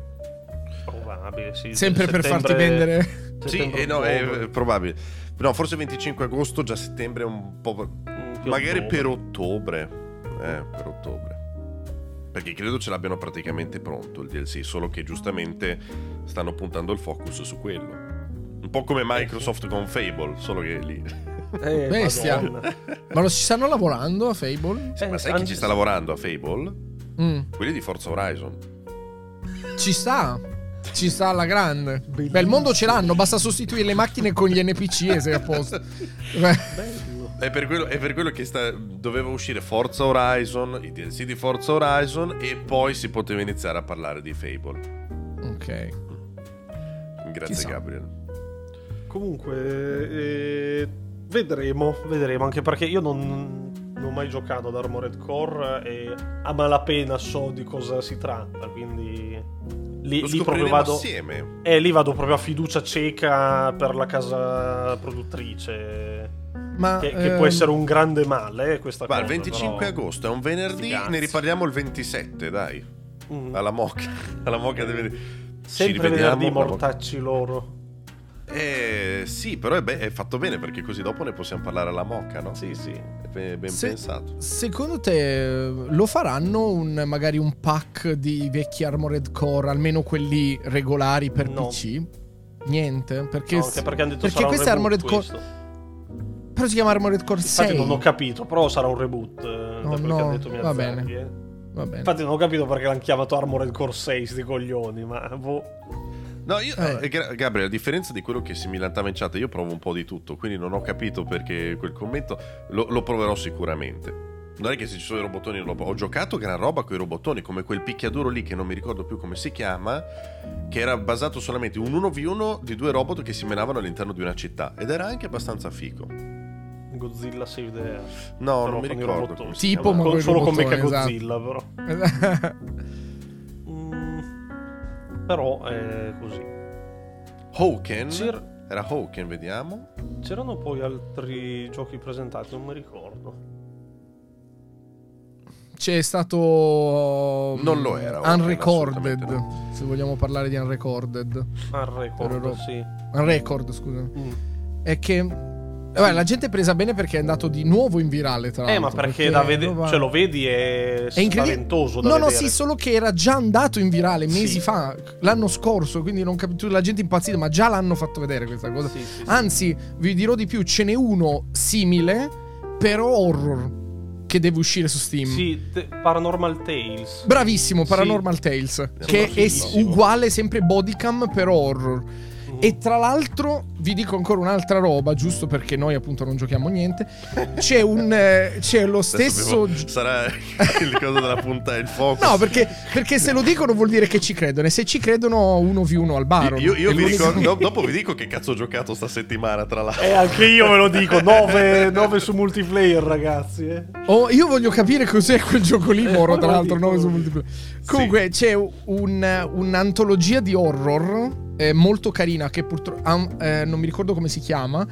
Probabile, sì. Sempre per farti vendere. Sì, eh, no, è probabile. No, forse venticinque agosto, già settembre è un po'... Più magari ottobre. Per ottobre. Eh, per ottobre. Perché credo ce l'abbiano praticamente pronto il D L C, solo che giustamente stanno puntando il focus su quello. Un po' come Microsoft con Fable, solo che è lì. Eh, bestia. Ma lo ci stanno lavorando a Fable? Sì, eh, ma sai chi ci sta lavorando a Fable? Mm. Quelli di Forza Horizon. Ci sta. Ci sta alla grande. Bellissimo. Beh, il mondo ce l'hanno, basta sostituire le macchine con gli N P C e sei a posto. È per quello, è per quello che sta, doveva uscire Forza Horizon, i D L C di Forza Horizon, e poi si poteva iniziare a parlare di Fable. Ok. Grazie. Chissà. Gabriel. Comunque eh, vedremo, vedremo, anche perché io non, non ho mai giocato ad Armored Core e a malapena so di cosa si tratta, quindi... Lì, lì proprio vado assieme. Eh, lì vado proprio a fiducia cieca per la casa produttrice. Ma, che, ehm... che può essere un grande male, eh, questa ma, cosa. Il venticinque però... agosto è un venerdì, ne riparliamo il ventisette, dai. Mm. Alla moca, alla moca deve... Sempre venerdì, mortacci loro. Eh, sì, però è, be- è fatto bene, perché così dopo ne possiamo parlare alla mocca, no? Sì, sì, è ben, ben Se- pensato. Secondo te lo faranno un, magari un pack di vecchi Armored Core, almeno quelli regolari per no. P C? Niente, perché, no, anche perché hanno detto perché sarà questo un reboot, è Armored Core. Questo. Però si chiama Armored Core Infatti sei. Infatti non ho capito, però sarà un reboot, eh, no, da quel no, che ha detto Miyazaki, va bene. Eh. Va bene. Infatti non ho capito perché l'hanno chiamato Armored Core sei, sti coglioni, ma boh. No, io, eh, Gabriele, a differenza di quello che si mi lamentava in chat, io provo un po' di tutto, quindi non ho capito perché quel commento lo, lo proverò sicuramente. Non è che se ci sono i robottoni non lo... Ho giocato gran roba con i robottoni, come quel picchiaduro lì che non mi ricordo più come si chiama, che era basato solamente un uno contro uno di due robot che si menavano all'interno di una città, ed era anche abbastanza figo. Godzilla Save the Earth. No, però non mi ricordo come si tipo chiama. Con, solo con Mecha Godzilla, esatto. Però però è così. Hawken? C'era... Era Hawken, vediamo. C'erano poi altri giochi presentati, non mi ricordo. C'è stato... Non lo era. Unrecorded, no. Se vogliamo parlare di Unrecorded. Unrecord, ero... sì. Unrecord, scusa. Mm. È che... Vabbè, la gente è presa bene perché è andato di nuovo in virale, tra l'altro. Eh, ma perché, perché da vede- va... cioè, lo vedi è, è spaventoso da no, vedere. No, no, sì, solo che era già andato in virale mesi sì. fa, l'anno scorso, quindi non capito, la gente è impazzita, ma già l'hanno fatto vedere questa cosa. Sì, sì, Anzi, sì. vi dirò di più, ce n'è uno simile, però horror, che deve uscire su Steam. Sì, te- Paranormal Tales. Bravissimo, Paranormal sì. Tales, è che è uguale, sempre bodycam, però horror. E tra l'altro vi dico ancora un'altra roba, giusto perché noi appunto non giochiamo niente. C'è un eh, c'è lo stesso abbiamo, sarà il coso della punta, il focus. No, perché perché se lo dicono vuol dire che ci credono, e se ci credono uno vi uno al bar. Io, io vi ricordo, no, dopo vi dico che cazzo ho giocato sta settimana, tra l'altro. E eh, anche io ve lo dico, nove su multiplayer, ragazzi, eh. Oh, io voglio capire cos'è quel gioco lì, Moro, eh, tra l'altro nove su multiplayer. Comunque sì. c'è un un'antologia di horror Eh, molto carina, che purtroppo um, eh, non mi ricordo come si chiama,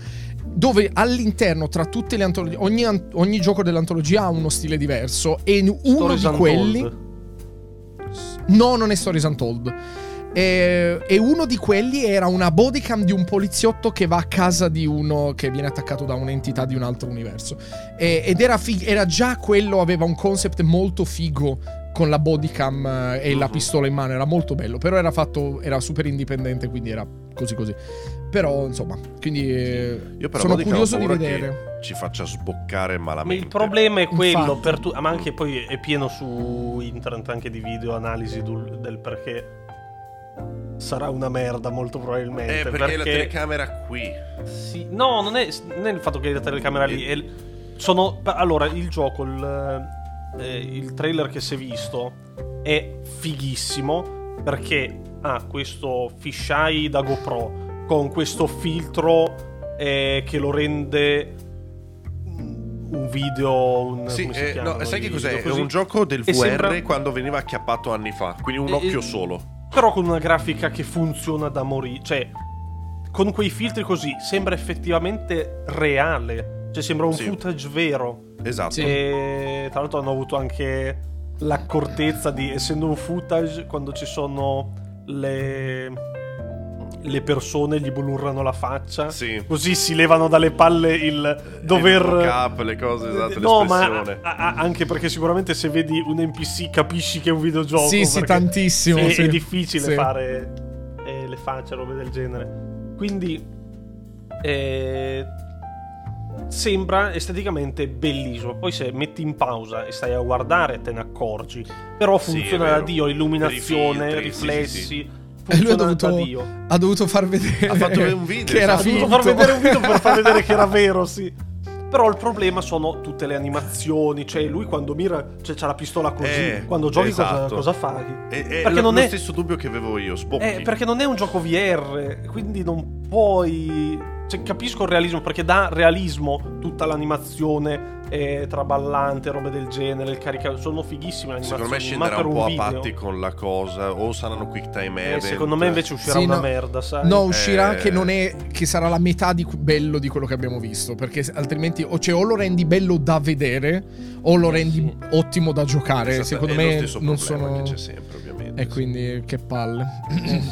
dove all'interno, tra tutte le antologie, ogni, an- ogni gioco dell'antologia ha uno stile diverso, e uno Stories di quelli Untold. No, non è Stories Untold, eh, e uno di quelli era una bodycam di un poliziotto che va a casa di uno che viene attaccato da un'entità di un altro universo, eh, ed era, fig- era già quello, aveva un concept molto figo con la bodycam e la pistola in mano, era molto bello, però era fatto, era super indipendente, quindi era così così. Però insomma, quindi io però sono curioso di vedere, ci faccia sboccare malamente. Ma il problema è quello, Infatti. per tu- ma anche poi è pieno su internet anche di video analisi du- del perché sarà una merda molto probabilmente. Eh, perché, perché... la telecamera qui. Sì, no, non è, non è il fatto che la telecamera lì è... sono allora il gioco il Eh, il trailer che si è visto è fighissimo, perché ah, questo fisheye da GoPro con questo filtro eh, che lo rende un video, un, sì, come si eh, chiama, no, sai che cos'è? È un gioco del e V R sembra... quando veniva acchiappato anni fa, quindi un e, occhio solo, però con una grafica che funziona da morire, cioè con quei filtri così sembra effettivamente reale, cioè sembra un sì. footage vero. Esatto. E tra l'altro hanno avuto anche l'accortezza di, essendo un footage, quando ci sono le le persone gli blurrano la faccia, sì. così si levano dalle palle il dover il cap, le cose, esatto, no, l'espressione. Ma a- a- anche perché sicuramente se vedi un N P C capisci che è un videogioco. Sì, sì, tantissimo. È, sì. è difficile sì. fare eh, le facce, robe del genere. Quindi eh, sembra esteticamente bellissimo. Poi se metti in pausa e stai a guardare te ne accorgi. Però funziona sì, da Dio, illuminazione, filtri, riflessi... Sì, sì, sì. E lui ha dovuto, ha dovuto far vedere ha fatto un video, che era finto. Ha dovuto far vedere un video per far vedere che era vero, sì. Però il problema sono tutte le animazioni. Cioè lui quando mira, cioè c'ha la pistola così, eh, quando giochi esatto. cosa, cosa fai? Eh, eh, perché l- non è lo stesso dubbio che avevo io, eh, perché non è un gioco V R, quindi non puoi, cioè, capisco il realismo, perché dà realismo tutta l'animazione eh, traballante, robe del genere, il caricato, sono fighissime le animazioni. Secondo me scenderà un, un po' video. a patti con la cosa, o saranno quick time event. Eh, secondo me invece uscirà sì, una no, merda, sai? No, uscirà eh... che non è, che sarà la metà di bello di quello che abbiamo visto, perché altrimenti o, cioè, o lo rendi bello da vedere o lo rendi sì. ottimo da giocare. Esatto, secondo me non sono. Che c'è sempre, ovviamente. E quindi che palle.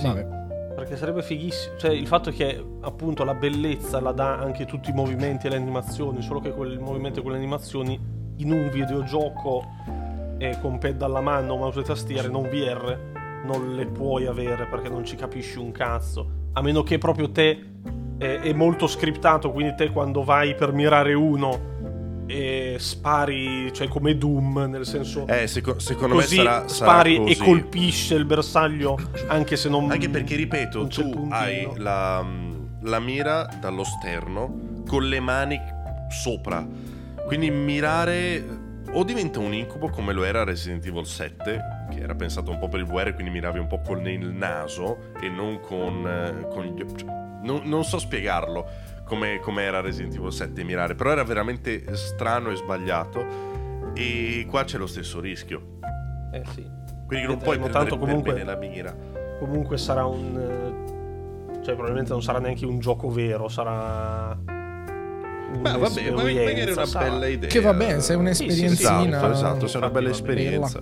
Vabbè. Perché sarebbe fighissimo, cioè il fatto è che appunto la bellezza la dà anche tutti i movimenti e le animazioni, solo che quel movimento e quelle animazioni in un videogioco eh, con pad alla mano, mouse e tastiere, non V R, non le puoi avere perché non ci capisci un cazzo, a meno che proprio te eh, è molto scriptato, quindi te quando vai per mirare uno e spari, cioè come Doom, nel senso eh, seco- secondo così me sarà, sarà spari così. E colpisce il bersaglio anche se non, anche perché ripeto tu hai la, la mira dallo sterno con le mani sopra, quindi mirare o diventa un incubo come lo era Resident Evil sette, che era pensato un po' per il V R, quindi miravi un po' con il naso e non con, con gli... non, non so spiegarlo Come, come era Resident Evil sette mirare, però era veramente strano e sbagliato, e qua c'è lo stesso rischio. Eh sì. Quindi non puoi prendere tanto, comunque, bene la mira. Comunque sarà un, cioè probabilmente non sarà neanche un gioco vero, sarà ma vabbè, magari è una sarà. bella idea. Che va bene, se è un'esperienzina. Sì, sì, esatto, esatto, se è una bella esperienza.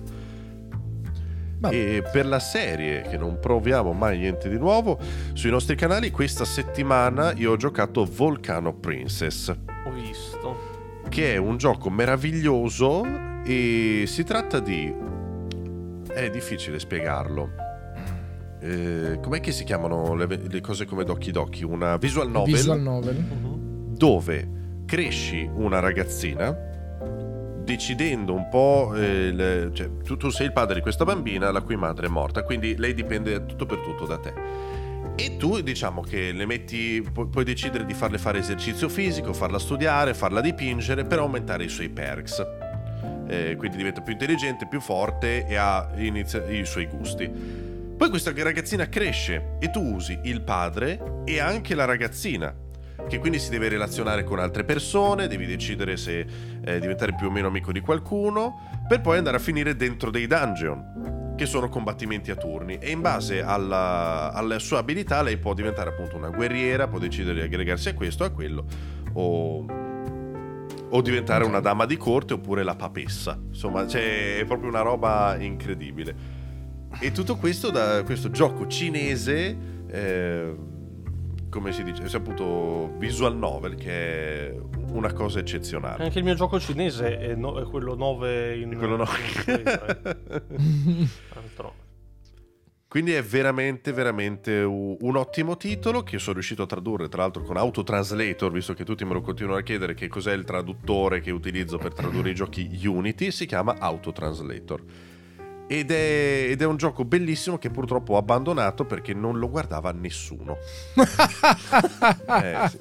E per la serie, che non proviamo mai niente di nuovo sui nostri canali, questa settimana io ho giocato Volcano Princess. Ho visto. Che è un gioco meraviglioso e si tratta di... è difficile spiegarlo. Eh, com'è che si chiamano le, le cose come Doki Doki? Una visual novel. Visual novel. Uh-huh. Dove cresci una ragazzina... decidendo un po' eh, le, cioè, tu, tu sei il padre di questa bambina la cui madre è morta, quindi lei dipende tutto per tutto da te, e tu diciamo che le metti, pu- puoi decidere di farle fare esercizio fisico, farla studiare, farla dipingere per aumentare i suoi perks, eh, quindi diventa più intelligente, più forte e ha inizia- i suoi gusti. Poi questa ragazzina cresce e tu usi il padre e anche la ragazzina, che quindi si deve relazionare con altre persone, devi decidere se eh, diventare più o meno amico di qualcuno, per poi andare a finire dentro dei dungeon, che sono combattimenti a turni, e in base alla, alla sua abilità lei può diventare appunto una guerriera, può decidere di aggregarsi a questo, a quello, o, o diventare una dama di corte, oppure la papessa, insomma cioè, è proprio una roba incredibile. E tutto questo da questo gioco cinese... Eh, come si dice, è appunto visual novel, che è una cosa eccezionale. Anche il mio gioco cinese è, no, è quello nove in, quello no... in altro. Quindi è veramente veramente un ottimo titolo che sono riuscito a tradurre tra l'altro con Autotranslator, visto che tutti me lo continuano a chiedere che cos'è il traduttore che utilizzo per tradurre i giochi Unity. Si chiama Autotranslator. Ed è, ed è un gioco bellissimo che purtroppo ho abbandonato perché non lo guardava nessuno. eh, sì.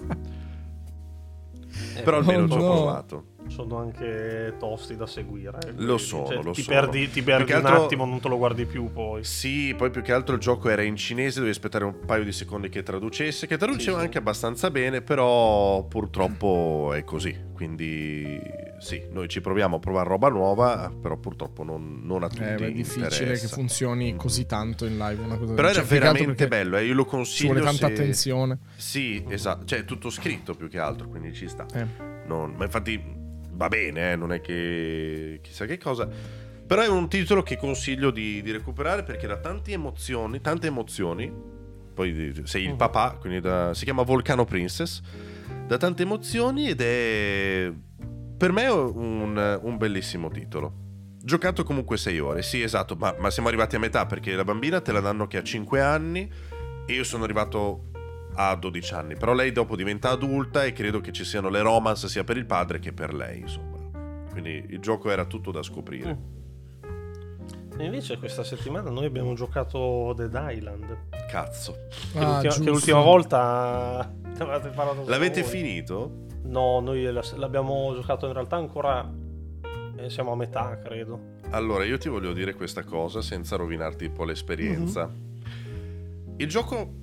eh, Però almeno no, ci ho provato. sono anche tosti da seguire. Lo sono, cioè, lo ti sono. Perdi, ti perdi un altro... attimo, non te lo guardi più poi. Sì, poi più che altro il gioco era in cinese, dovevi aspettare un paio di secondi che traducesse, che traduceva sì, anche sì. abbastanza bene, però purtroppo è così. Quindi... sì, noi ci proviamo a provare roba nuova, però purtroppo non, non a tutti eh, beh, è difficile interessa. Che funzioni così tanto in live una cosa. Però era veramente bello, eh, io lo consiglio. Ci vuole tanta se... attenzione. Sì, esatto, cioè è tutto scritto più che altro, quindi ci sta eh. non... ma infatti va bene, eh, non è che chissà che cosa. Però è un titolo che consiglio di, di recuperare, perché da tante emozioni, tante emozioni. Poi sei il papà, quindi da... si chiama Volcano Princess. Da tante emozioni ed è... per me è un, un bellissimo titolo. Giocato comunque sei ore. Sì, esatto, ma, ma siamo arrivati a metà, perché la bambina te la danno che ha cinque anni e io sono arrivato a dodici anni. Però lei dopo diventa adulta e credo che ci siano le romance sia per il padre che per lei, insomma. Quindi il gioco era tutto da scoprire. E invece questa settimana noi abbiamo giocato Dead Island. Cazzo. Ah, che, l'ultima, che l'ultima volta l'avete parlato. L'avete finito? No, noi l'abbiamo giocato in realtà ancora, eh, siamo a metà, credo. Allora, io ti voglio dire questa cosa senza rovinarti un po' l'esperienza. Mm-hmm. Il gioco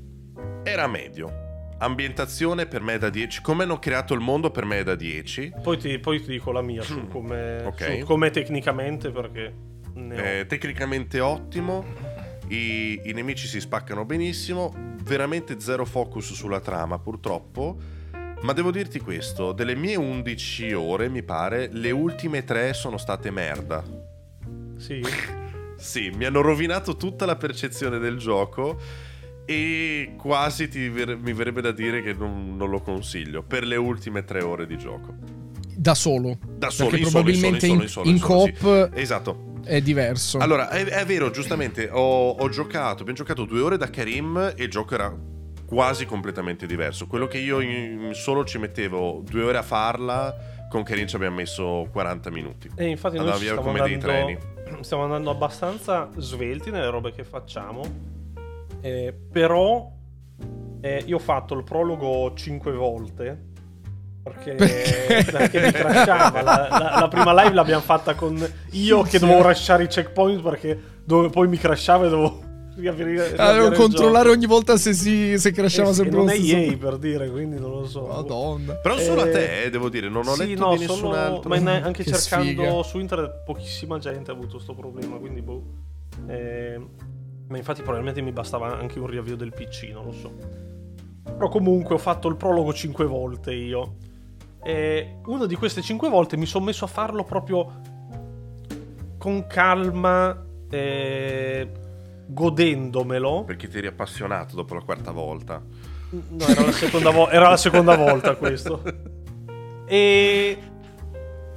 era medio. Ambientazione per me è da dieci. Come hanno creato il mondo per me è da dieci. Poi ti, poi ti dico la mia su come, okay. su come tecnicamente, perché... ne ho. Eh, tecnicamente ottimo. I, I nemici si spaccano benissimo. Veramente zero focus sulla trama, purtroppo. Ma devo dirti questo, delle mie undici ore, mi pare, le ultime tre sono state merda. Sì? Sì, mi hanno rovinato tutta la percezione del gioco e quasi ti, mi verrebbe da dire che non, non lo consiglio per le ultime tre ore di gioco. Da solo? Da solo, in probabilmente solo, in, solo, in, in, solo, in, in solo, coop... Sì. Esatto. È diverso. Allora, è, è vero, giustamente, ho, ho giocato, abbiamo giocato due ore da Karim e il gioco era... quasi completamente diverso. Quello che io in solo ci mettevo due ore a farla, con Karim ci abbiamo messo quaranta minuti. E infatti noi stiamo come andando, dei treni. Stiamo andando abbastanza svelti nelle robe che facciamo, eh, però eh, io ho fatto il prologo cinque volte perché, perché mi crashava. La, la, la prima live l'abbiamo fatta con io che dovevo rushare i checkpoint perché dove poi mi crashava e dovevo Riavere, riavere ah, controllare ogni volta se si se crashava eh, sempre lo stesso. Non è E A per dire, quindi non lo so. Madonna. Però solo eh, a te, eh, devo dire, non ho sì, letto no, di nessun solo... altro. Ma ne- anche che cercando sfiga. Su internet pochissima gente ha avuto sto problema, quindi boh. Eh, ma infatti probabilmente mi bastava anche un riavvio del P C, non lo so. Però comunque ho fatto il prologo cinque volte io. E una di queste cinque volte mi sono messo a farlo proprio con calma e... godendomelo, perché ti eri appassionato dopo la quarta volta. No, era la seconda, vo- era la seconda volta questo. E...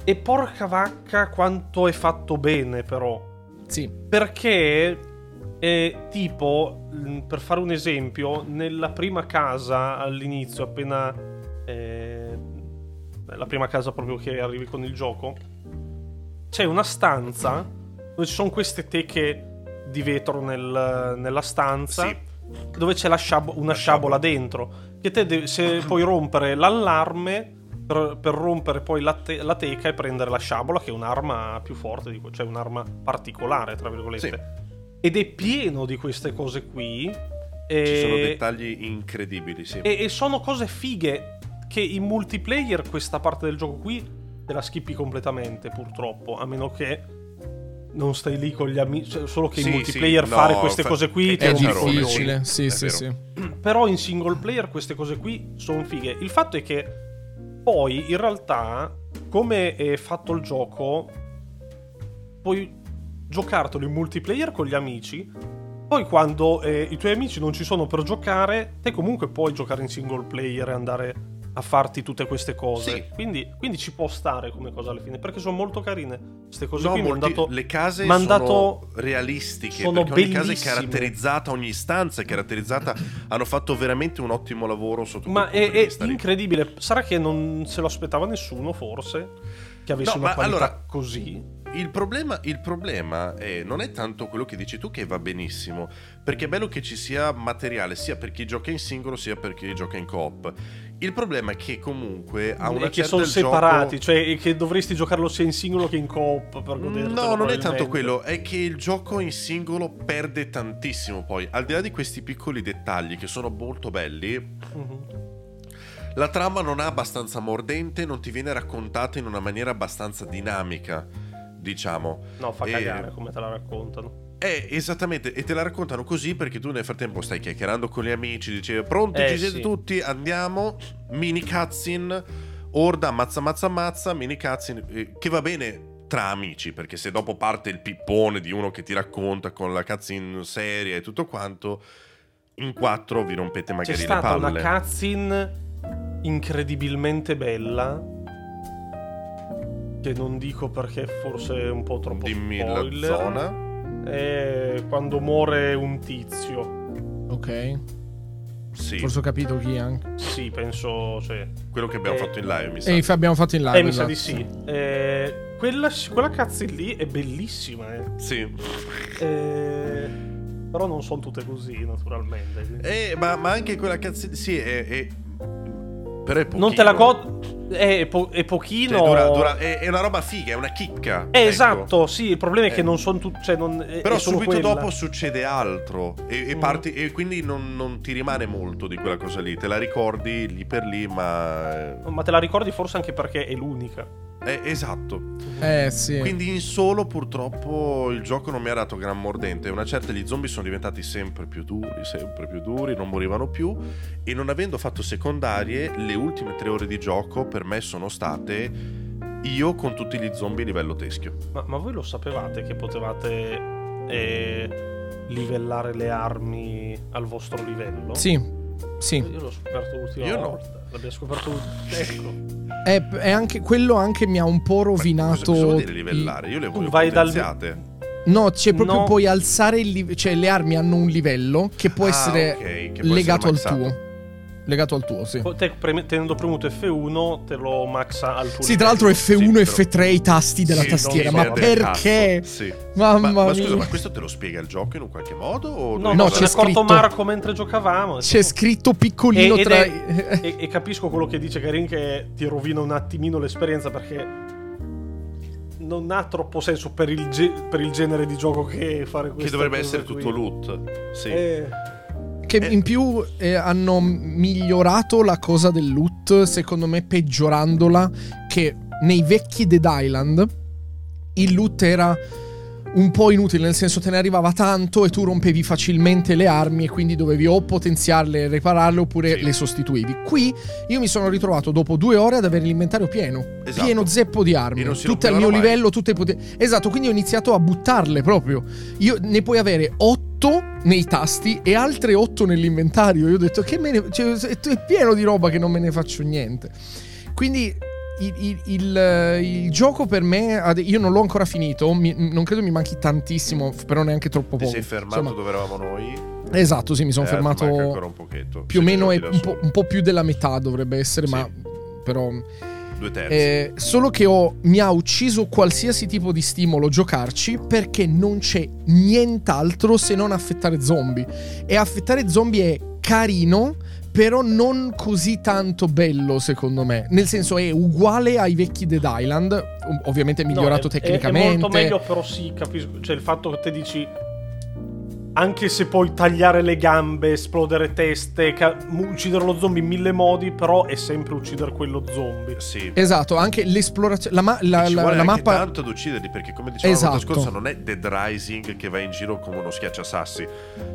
e porca vacca quanto è fatto bene, però. Sì. Perché eh, tipo, per fare un esempio, nella prima casa all'inizio, appena eh, la prima casa proprio che arrivi con il gioco, c'è una stanza dove ci sono queste teche di vetro nel, nella stanza sì. dove c'è la sciab- una la sciabola, sciabola dentro che te de- se puoi rompere l'allarme per, per rompere poi la, te- la teca e prendere la sciabola, che è un'arma più forte di que- cioè un'arma particolare tra virgolette sì. ed è pieno di queste cose qui e... ci sono dettagli incredibili sì. e-, e sono cose fighe che in multiplayer questa parte del gioco qui te la schippi completamente, purtroppo, a meno che non stai lì con gli amici, cioè, solo che sì, in multiplayer sì, fare no, queste fa... cose qui è, è difficile, roba. Sì, è sì, sì. Però in single player queste cose qui sono fighe. Il fatto è che poi in realtà come è fatto il gioco puoi giocartelo in multiplayer con gli amici, poi quando eh, i tuoi amici non ci sono per giocare, te comunque puoi giocare in single player e andare a farti tutte queste cose sì. quindi, quindi ci può stare come cosa alla fine, perché sono molto carine queste cose no, qui molti, mandato, le case mandato, sono realistiche, sono perché bellissime. Ogni casa è caratterizzata, ogni stanza è caratterizzata, hanno fatto veramente un ottimo lavoro sotto ma è, è incredibile lì. Sarà che non se lo aspettava nessuno forse che avesse no, una qualità allora, così. Il problema, il problema è, non è tanto quello che dici tu, che va benissimo, perché è bello che ci sia materiale sia per chi gioca in singolo sia per chi gioca in coop. Il problema è che comunque a una e certa che sono separati, gioco... cioè che dovresti giocarlo sia in singolo che in coop per godertelo. No, non è tanto quello, è che il gioco in singolo perde tantissimo poi, al di là di questi piccoli dettagli che sono molto belli. Mm-hmm. La trama non è abbastanza mordente, non ti viene raccontata in una maniera abbastanza dinamica, diciamo. No, fa cagare e... come te la raccontano. Eh, esattamente, e te la raccontano così perché tu nel frattempo stai chiacchierando con gli amici, dicevi, pronti, eh, ci siete sì. tutti, andiamo, mini cutscene, orda, ammazza, ammazza, ammazza, mini cutscene, eh, che va bene tra amici, perché se dopo parte il pippone di uno che ti racconta con la cutscene seria e tutto quanto, in quattro vi rompete magari le palle. C'è stata una cutscene incredibilmente bella, che non dico perché forse è un po' troppo Dimmi spoiler, la zona. È quando muore un tizio. Ok. Sì. Forse ho capito chi anche. Sì, penso, cioè, quello che abbiamo eh, fatto in live, mi sa. E infatti abbiamo fatto in live. Eh, esatto. Mi sa di sì. Eh, quella quella cazzo lì è bellissima, eh. Sì. Eh, però non sono tutte così, naturalmente. Eh, ma, ma anche quella cazzo sì, è, è... Però è pochino. Non te la co- è, po- è pochino. Cioè, dura, dura, è, è una roba figa, è una chicca. Eh, ecco. Esatto, sì. Il problema è che eh. non sono tutti. Cioè non, però subito quella. Dopo succede altro. E, e, mm. parti, e quindi non, non ti rimane molto di quella cosa lì. Te la ricordi lì per lì, ma. Ma te la ricordi forse anche perché è l'unica. Eh, esatto. Eh, sì. Quindi in solo, purtroppo, il gioco non mi ha dato gran mordente. Una certa, gli zombie sono diventati sempre più duri, sempre più duri, non morivano più. E non avendo fatto secondarie, le ultime tre ore di gioco per me sono state io con tutti gli zombie livello teschio. Ma, ma voi lo sapevate che potevate eh, livellare le armi al vostro livello? Sì. Sì. Io l'ho scoperto l'ultima Io volta. No. L'abbiamo scoperto l'ultima. Ecco. È anche quello anche mi ha un po' rovinato. Cosa vuol dire livellare? Io le voglio potenziate. Dal... No, c'è proprio no. Puoi alzare il livello. Cioè le armi hanno un livello che può ah, essere okay. che legato può essere al tuo. Legato al tuo, sì. Te, pre- tenendo premuto F uno te lo maxa al tuo. Sì, livello. Tra l'altro F uno e sì, F tre i tasti della sì, tastiera. Ma perché? Sì. Mamma ma, ma scusa, mia. Ma questo te lo spiega il gioco in un qualche modo? O no, no, c'è scritto Marco mentre giocavamo. C'è tipo... scritto piccolino e, tra. È, e, e capisco quello che dice Karim, che ti rovina un attimino l'esperienza perché non ha troppo senso per il, ge- per il genere di gioco che fare questo. Che dovrebbe essere qui. Tutto loot. Sì. E... Che in più eh, hanno migliorato la cosa del loot, secondo me peggiorandola, che nei vecchi Dead Island il loot era un po' inutile, nel senso te ne arrivava tanto e tu rompevi facilmente le armi e quindi dovevi o potenziarle e ripararle oppure sì. le sostituivi. Qui io mi sono ritrovato dopo due ore ad avere l'inventario pieno, esatto. pieno zeppo di armi, tutte al mio mai. livello, tutte poten- esatto, quindi ho iniziato a buttarle proprio. Io ne puoi avere otto nei tasti e altre otto nell'inventario. Io ho detto che me ne... cioè, è pieno di roba che non me ne faccio niente. Quindi il, il, il, il gioco per me, io non l'ho ancora finito, mi, non credo mi manchi tantissimo, però neanche troppo poco. Ti sei fermato insomma, dove eravamo noi? Esatto, sì, mi sono eh, fermato un pochetto. Più o meno è un po', un po' più della metà dovrebbe essere, sì. ma però due terzi. Eh, solo che ho, mi ha ucciso qualsiasi tipo di stimolo giocarci, perché non c'è nient'altro se non affettare zombie. E affettare zombie è carino, però non così tanto bello secondo me. Nel senso è uguale ai vecchi Dead Island, ovviamente è migliorato no, è, tecnicamente. È molto meglio, però sì, capisco. Cioè il fatto che te dici, anche se puoi tagliare le gambe, esplodere teste, ca- uccidere lo zombie in mille modi, però è sempre uccidere quello zombie. Sì. Esatto, anche l'esplorazione, la, ma- la, la, la, la mappa tanto ad ucciderli, perché come dicevamo esatto. l'anno scorso non è Dead Rising che va in giro come uno schiacciasassi.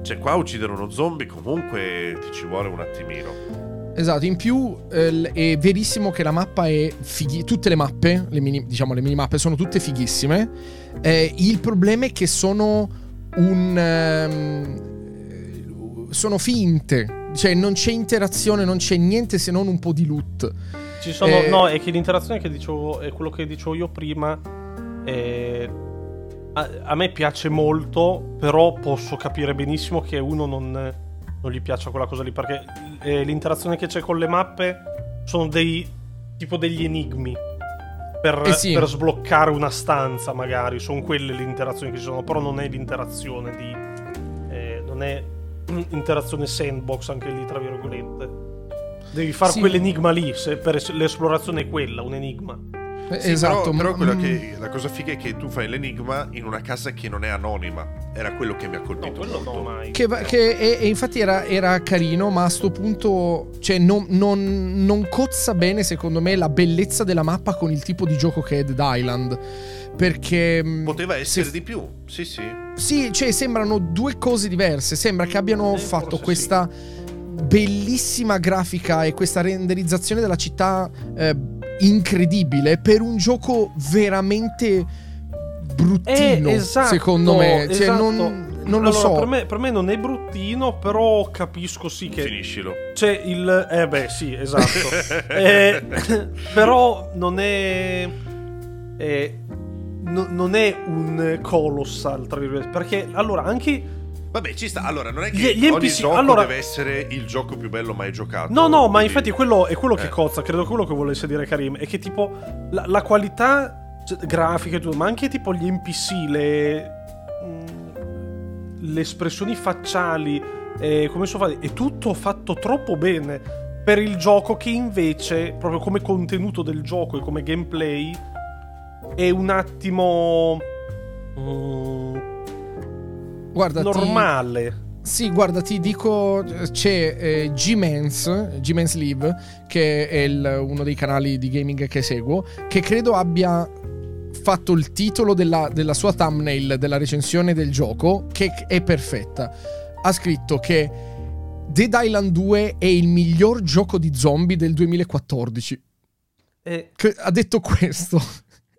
Cioè qua uccidere uno zombie comunque ti ci vuole un attimino. Esatto, in più eh, è verissimo che la mappa è fighi- tutte le mappe, le mini- diciamo le minimappe sono tutte fighissime. Eh, il problema è che sono un um, sono finte, cioè non c'è interazione, non c'è niente se non un po' di loot. Ci sono eh, no, è che l'interazione che dicevo è quello che dicevo io prima. È, a, a me piace molto, però posso capire benissimo che uno non, non gli piaccia quella cosa lì, perché eh, l'interazione che c'è con le mappe sono dei tipo degli enigmi. per, eh sì. per sbloccare una stanza, magari sono quelle le interazioni che ci sono, però non è l'interazione di eh, non è interazione sandbox, anche lì tra virgolette devi fare sì. quell'enigma lì, se per l'esplorazione è quella, un enigma. Sì, esatto, però, però quello mm. che, la cosa figa è che tu fai l'enigma in una casa che non è anonima. Era quello che mi ha colpito no, molto. No, mai. Che, che, e, e infatti era, era carino, ma a sto punto cioè, non, non, non cozza bene, secondo me, la bellezza della mappa con il tipo di gioco che è Dead Island. Perché poteva essere se, di più, sì, sì. Sì, cioè sembrano due cose diverse. Sembra che abbiano eh, fatto questa sì. bellissima grafica e questa renderizzazione della città. Eh, incredibile per un gioco veramente bruttino, eh, esatto, secondo me. Cioè, esatto. non, non lo allora, so. Per me, per me non è bruttino, però capisco sì che. Finiscilo. C'è il. Eh, beh, sì, esatto. eh, però non è. Eh, no, non è un colossal, tra virgolette. Perché allora anche. Vabbè, ci sta. Allora, non è che gli, gli ogni N P C, gioco allora... deve essere il gioco più bello mai giocato. No, no, quindi... ma infatti quello è quello che eh. cozza. Credo che quello che volesse dire Karim è che tipo la, la qualità grafica e tutto, ma anche tipo gli N P C, le mh, le espressioni facciali, eh, come sono fatti, è tutto fatto troppo bene per il gioco, che invece proprio come contenuto del gioco e come gameplay è un attimo mh, guarda, normale. Ti, sì, guarda, ti dico, c'è eh, G-Mans, G-Mans Live, che è il, uno dei canali di gaming che seguo, che credo abbia fatto il titolo della, della sua thumbnail, della recensione del gioco, che è perfetta. Ha scritto che Dead Island due è il miglior gioco di zombie del duemilaquattordici. Eh, che, ha detto questo.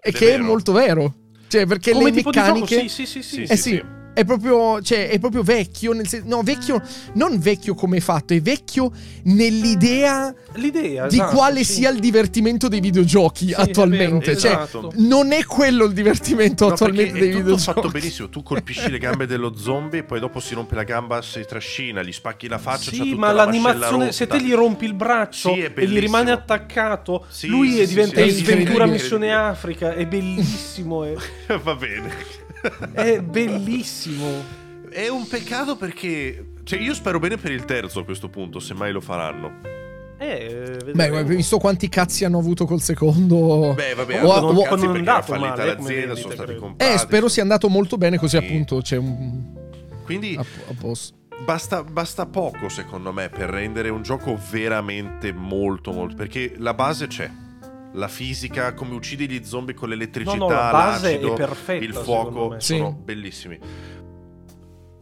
E che vero. È molto vero. Cioè, perché come le tipo meccaniche... Di gioco? Sì, sì, sì, sì. Eh sì, sì. sì. È proprio, cioè, è proprio vecchio nel sen- no, vecchio non vecchio come è fatto, è vecchio nell'idea l'idea, di esatto, quale sì. sia il divertimento dei videogiochi sì, attualmente. È vero, esatto. Cioè, non è quello il divertimento no, attualmente dei videogiochi. È tutto fatto benissimo. Tu colpisci le gambe dello zombie, poi dopo si rompe la gamba, si trascina, gli spacchi la faccia. Sì, c'ha tutta ma la l'animazione, se te gli rompi il braccio sì, e gli rimane attaccato, sì, lui sì, diventa sì, sì, Sventura Missione Africa. È bellissimo. È... Va bene. È bellissimo. È un peccato perché cioè io spero bene per il terzo a questo punto, se mai lo faranno. Eh, beh, hai visto quanti cazzi hanno avuto col secondo? Beh, vabbè, o, o, cazzi non è andato male, l'azienda, sono stati comprati. Eh, spero sia andato molto bene così, sì. appunto, c'è un Quindi a, a posto. Basta, basta poco secondo me per rendere un gioco veramente molto molto, perché la base c'è. La fisica, come uccidi gli zombie con l'elettricità, no, no, la base l'acido, è perfetta, il fuoco, sono sì. bellissimi.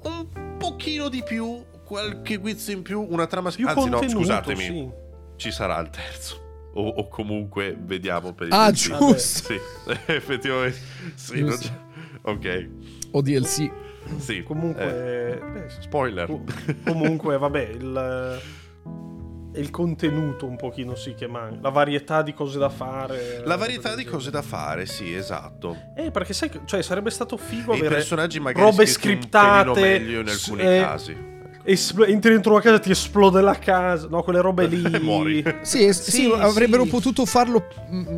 Un pochino di più, qualche guizzo in più, una trama... Più Anzi no, scusatemi, sì. ci sarà il terzo. O, o comunque vediamo per il Ah, D L C. Giusto! Sì, effettivamente. Sì, non c'è. Ok. O D L C. Sì. Comunque... Eh, beh, spoiler. Com- comunque, vabbè, il... il contenuto un pochino sì che manca, la varietà di cose da fare, la varietà di cose da fare, sì, esatto. Eh, perché sai, cioè sarebbe stato figo e avere personaggi magari robe scriptate meglio in alcuni eh, casi, ecco. Entri dentro una casa, ti esplode la casa, no, quelle robe lì. Muori. Sì, es- sì, sì, avrebbero sì. potuto farlo,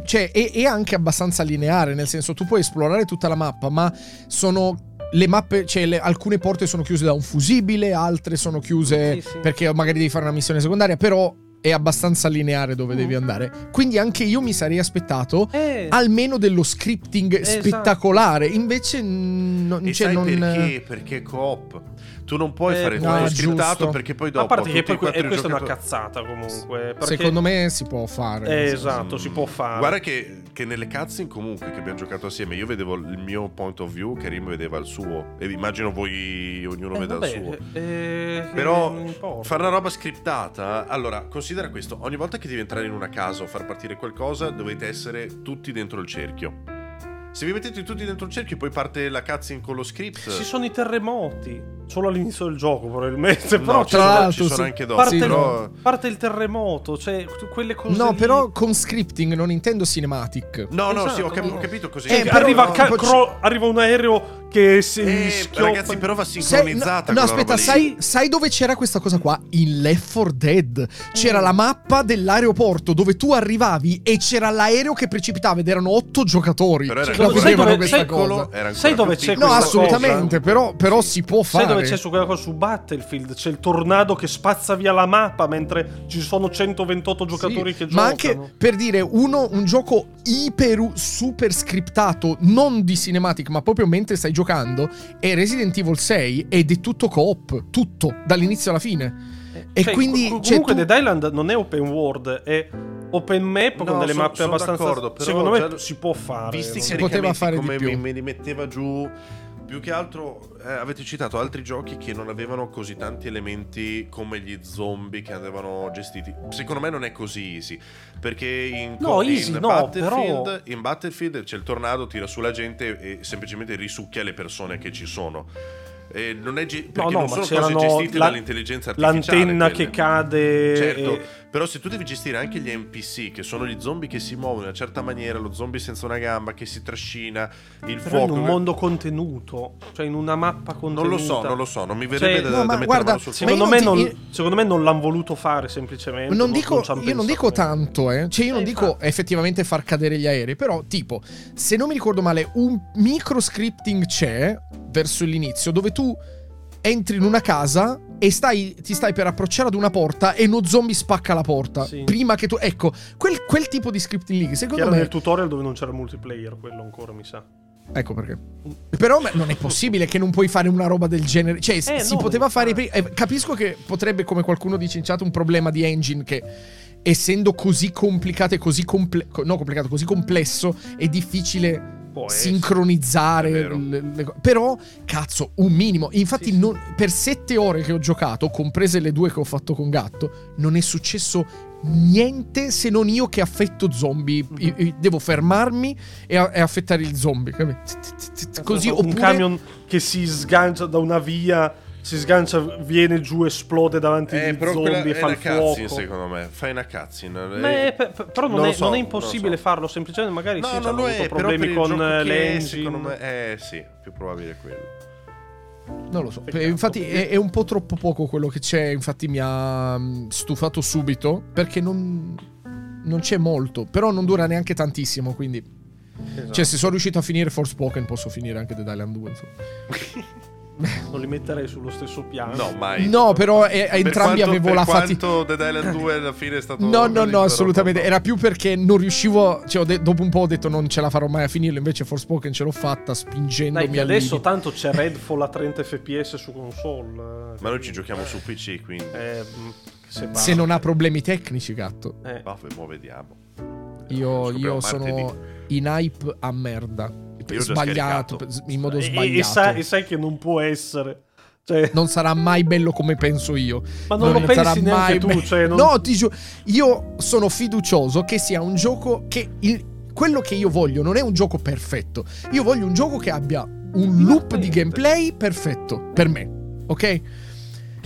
cioè è, è anche abbastanza lineare, nel senso tu puoi esplorare tutta la mappa, ma sono le mappe, cioè le, alcune porte sono chiuse da un fusibile, altre sono chiuse sì, sì. perché magari devi fare una missione secondaria, però è abbastanza lineare dove mm. devi andare. Quindi anche io mi sarei aspettato eh. almeno dello scripting eh, spettacolare, esatto. invece n- e cioè, sai non perché? Perché coop. Tu non puoi eh, fare tutto no, scriptato giusto. Perché poi dopo a parte che poi, e questa è una cazzata comunque, perché... secondo me si può fare eh, esatto mm. si può fare. Guarda che, che nelle cutscene comunque che abbiamo giocato assieme io vedevo il mio point of view, Karim vedeva il suo e immagino voi ognuno eh, veda vabbè, il suo eh, però eh, fare una roba scriptata, allora considera questo: ogni volta che devi entrare in una casa o far partire qualcosa dovete essere tutti dentro il cerchio. Se vi mettete tutti dentro il cerchio poi parte la cutscene con lo script. Ci sono i terremoti. solo all'inizio del gioco probabilmente, però no, ci sono, ci sono sì. anche dopo. Parte, sì, però... parte il terremoto, cioè quelle cose. No, lì... però con scripting non intendo cinematic. No, esatto, no, sì, ho, cap- no. ho capito così. Eh, arriva, no, ca- no, cro- arriva un aereo che si eh, schioppa. Ragazzi, però va sincronizzata. Sei, no, no aspetta, sai, sai dove c'era questa cosa qua? In Left four Dead c'era mm. la mappa dell'aeroporto dove tu arrivavi e c'era l'aereo che precipitava ed erano otto giocatori. Però era cioè, sai dove, questa cosa. Era sai dove c'è questa cosa? No, assolutamente, però, però sì. si può fare. Sai dove c'è su quella cosa su Battlefield? C'è il tornado che spazza via la mappa mentre ci sono centoventotto giocatori sì, che giocano. Ma anche, per dire, uno un gioco iper super scriptato, non di cinematic, ma proprio mentre stai giocando, è Resident Evil six ed è tutto co-op, tutto, dall'inizio alla fine. E cioè, quindi comunque cioè, tu... Dead Island non è open world, è open map no, con delle so, mappe abbastanza. Secondo me si può fare. Visti si poteva fare come di più. Me li metteva giù. Più che altro eh, avete citato altri giochi che non avevano così tanti elementi come gli zombie che andavano gestiti. Secondo me non è così easy, perché in, no, co- easy, in, no, Battlefield, però... in Battlefield c'è il tornado, tira sulla gente e semplicemente risucchia le persone che ci sono. Eh, non è ge- perché no, no, non sono cose gestite la, dall'intelligenza artificiale, l'antenna quelle. Che cade certo e... però se tu devi gestire anche gli N P C che sono gli zombie che si muovono in una certa maniera, lo zombie senza una gamba che si trascina, il però fuoco in un mondo contenuto, cioè in una mappa contenuta, non lo so, non lo so, non mi verrebbe cioè, da, no, da mettere guarda, mano sul secondo me, ti... non, secondo me non l'hanno voluto fare semplicemente non non dico, non io non dico tanto eh. cioè io eh, non dico infatti. effettivamente far cadere gli aerei, però tipo se non mi ricordo male un micro scripting c'è verso l'inizio dove tu tu entri in una casa e stai, ti stai per approcciare ad una porta e uno zombie spacca la porta sì. prima che tu... Ecco, quel, quel tipo di scripting lì, secondo me... Era nel tutorial dove non c'era multiplayer, quello ancora, mi sa. Ecco perché. Però non è possibile che non puoi fare una roba del genere. Cioè, eh, si no, poteva fare... Fare. Eh, capisco che potrebbe, come qualcuno dice in chat, un problema di engine che... essendo così complicato e così... Comple- no, complicato, così complesso, è difficile... sincronizzare le, le, però cazzo un minimo infatti sì, non, per sette ore che ho giocato, comprese le due che ho fatto con Gatto, non è successo niente se non io che affetto zombie. Io, io devo fermarmi e, e affettare il zombie così, oppure un camion che si sgancia da una via, si sgancia, viene giù, esplode davanti ai eh, zombie e fa il fuoco. Cazzina, secondo me. Fai una cazzina. È, per, per, però non, non, è, so, non è impossibile non so. farlo, semplicemente magari no, sì, hanno avuto è, problemi con l'engine. Secondo me eh sì, più probabile è quello. Non lo so, peccato, infatti è, è un po' troppo poco quello che c'è, infatti mi ha stufato subito perché non, non c'è molto, però non dura neanche tantissimo, quindi esatto. Cioè se sono riuscito a finire Forspoken posso finire anche Dead Island two insomma. Non li metterei sullo stesso piano. No, mai. No, però eh, entrambi quanto, avevo la fatica. Per quanto Dead Island two alla fine è stato No, no, no, assolutamente. Era più perché non riuscivo, cioè de- dopo un po' ho detto non ce la farò mai a finirlo, invece Forspoken ce l'ho fatta spingendomi Dai, adesso limite. Tanto c'è Redfall a trenta F P S su console. Ma noi ci giochiamo su P C, quindi. Eh, se, se non ha problemi tecnici, Gatto. Eh. Baffe, mo vediamo. Io, io sono in hype a merda. Sbagliato in modo sbagliato e, e, sai, e sai che non può essere, cioè... non sarà mai bello come penso io, ma non, non lo pensi sarà neanche mai tu, cioè non... no ti giuro, io sono fiducioso che sia un gioco che il... quello che io voglio non è un gioco perfetto, io voglio un gioco che abbia un loop di gameplay perfetto per me, ok?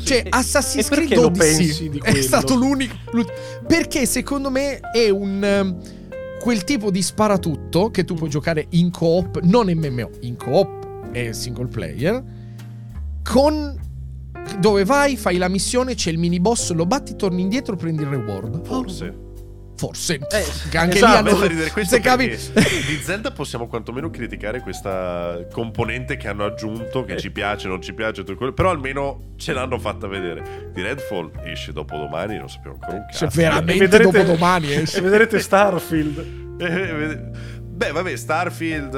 Cioè Assassin's Creed Odyssey è stato l'unico, perché secondo me è un quel tipo di sparatutto che tu puoi giocare in co-op, non M M O, in co-op e single player, con dove vai, fai la missione, c'è il mini boss, lo batti, torni indietro, prendi il reward. Forse. Forse. Eh, anche esatto, lì hanno... ridere questo capi... Di Zelda possiamo quantomeno criticare questa componente che hanno aggiunto, che eh. ci piace, non ci piace, tutto quello, però almeno ce l'hanno fatta vedere. Di Redfall esce dopodomani, non sappiamo ancora un cazzo. Cioè, veramente vedrete... dopodomani esce. Vedrete Starfield. Beh, vabbè, Starfield...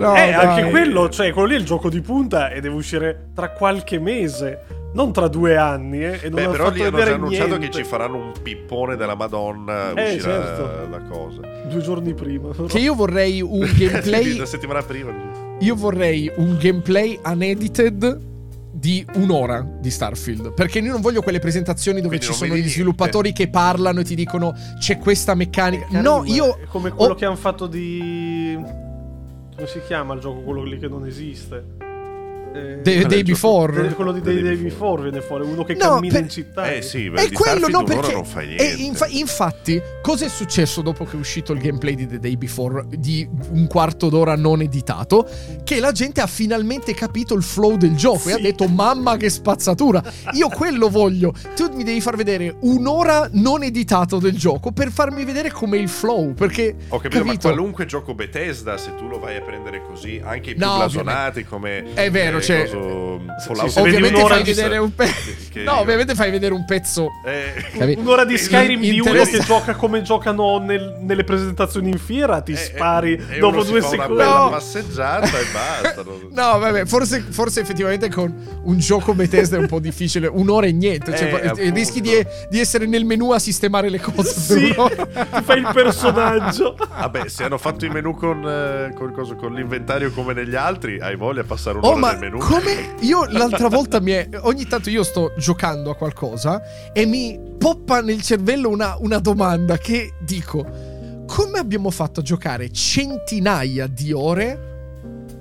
No, eh, dai. Anche quello, cioè, quello lì è il gioco di punta e deve uscire tra qualche mese. Non tra due anni, eh, e non Beh, però fatto lì hanno già annunciato niente. Che ci faranno un pippone della Madonna. Eh, uscirà certo. La cosa due giorni prima. Però. Che io vorrei un gameplay. La settimana prima. Io vorrei un gameplay unedited di un'ora di Starfield, perché io non voglio quelle presentazioni dove ci sono gli sviluppatori che parlano e ti dicono c'è questa meccanica. Karim, no, io è come quello ho... che hanno fatto di. Come si chiama il gioco quello lì che non esiste? Eh, Day, Day Before, quello di Day, Day, Day, Day Before. Before viene fuori uno che no, cammina per... in città. Eh sì, beh, e quello no, perché non fa niente. E inf- infatti, cosa è successo dopo che è uscito il gameplay di The Day Before di un quarto d'ora non editato? Che la gente ha finalmente capito il flow del gioco, sì, e ha detto mamma che spazzatura. Io quello voglio. Tu mi devi far vedere un'ora non editato del gioco per farmi vedere com'è il flow, perché ho capito, capito? Ma qualunque gioco Bethesda, se tu lo vai a prendere così, anche i più no, blasonati come è vero, eh, cioè, coso, ovviamente fai vedere un pezzo. No, io... ovviamente fai vedere un pezzo. Eh, un'ora di Skyrim di uno che gioca come giocano nel, nelle presentazioni in fiera, ti eh, spari eh, dopo due secondi. Una bella no. passeggiata e basta. No, vabbè, forse, forse effettivamente con un gioco Bethesda è un po' difficile. Un'ora e niente. Cioè, eh, rischi di, di essere nel menu a sistemare le cose. Sì, ti fai il personaggio. Vabbè, se hanno fatto i menu con, con, con, con l'inventario come negli altri, hai voglia a passare un'ora oh, ma... nel menu. Come io l'altra volta mi è, ogni tanto io sto giocando a qualcosa e mi poppa nel cervello una, una domanda che dico: come abbiamo fatto a giocare centinaia di ore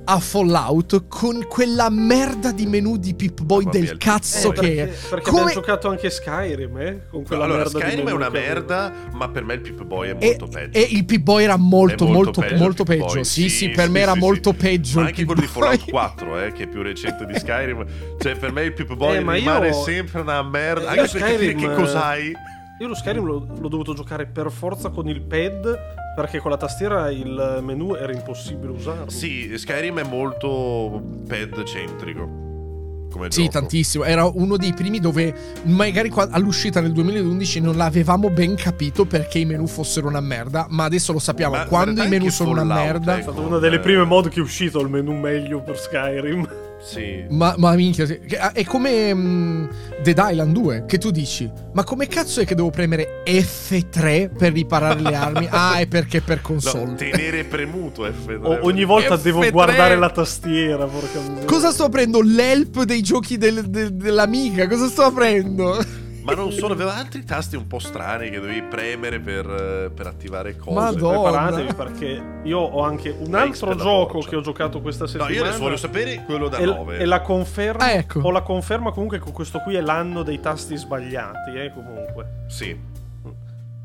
a Fallout con quella merda di menu di Pip-Boy oh, del cazzo eh, che perché, perché come... abbiamo giocato anche Skyrim eh? con quella allora, merda Skyrim di menu è una merda aveva. Ma per me il Pip-Boy è molto e, peggio e il Pip-Boy era molto molto molto peggio, molto peggio. Sì, sì sì per sì, me sì, era sì, molto sì. peggio ma anche quello di Fallout quattro eh, che è più recente di Skyrim cioè per me il Pip-Boy eh, rimane io... sempre una merda eh, anche perché Skyrim... che cos'hai? Io lo Skyrim l'ho, l'ho dovuto giocare per forza con il pad perché con la tastiera il menu era impossibile usarlo. Sì, Skyrim è molto pad centrico. Come sì, gioco. Tantissimo. Era uno dei primi dove magari all'uscita nel duemilaundici non l'avevamo ben capito perché i menu fossero una merda, ma adesso lo sappiamo. Ma quando i menu sono una merda, è stata una delle prime mod che è uscito il menu meglio per Skyrim. Sì. Ma, ma minchia, è come um, Dead Island due, che tu dici ma come cazzo è che devo premere F tre per riparare le armi? Ah, è perché per console no, tenere premuto F tre. O- ogni volta F tre. Devo guardare la tastiera, porca miseria. Cosa sto aprendo? L'help dei giochi del, del, dell'amica? Cosa sto aprendo? Ma non solo, aveva altri tasti un po' strani che dovevi premere per, per attivare cose. Madonna. Preparatevi perché io ho anche un altro gioco che ho giocato questa settimana. No, io adesso voglio sapere quello da nove. E la conferma, ah, ecco. Ho la conferma comunque che questo qui è l'anno dei tasti sbagliati, eh, comunque. Sì.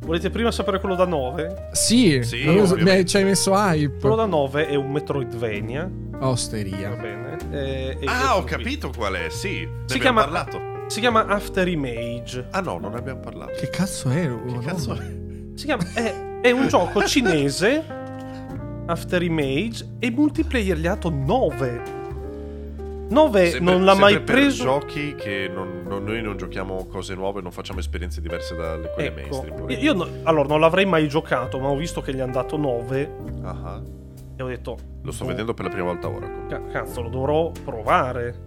Volete prima sapere quello da nove? Sì, sì no, mi ci hai messo hype. Quello da nove è un Metroidvania. Osteria. Va bene. E, e ah, ho capito qui. Qual è, sì. Ne si abbiamo chiama... parlato. Si chiama After Image. Ah no, non ne abbiamo parlato. Che cazzo è? Che cazzo è? Si chiama, è, è un gioco cinese, After Image, e multiplayer gli ha dato nove. nove sempre, non l'ha mai preso. Per giochi che non, non, noi non giochiamo cose nuove, non facciamo esperienze diverse dalle quelle ecco, mainstream. Io no, allora non l'avrei mai giocato, ma ho visto che gli hanno dato nove. Ah. E ho detto lo sto oh, vedendo per la prima volta ora. C- cazzo, lo dovrò provare.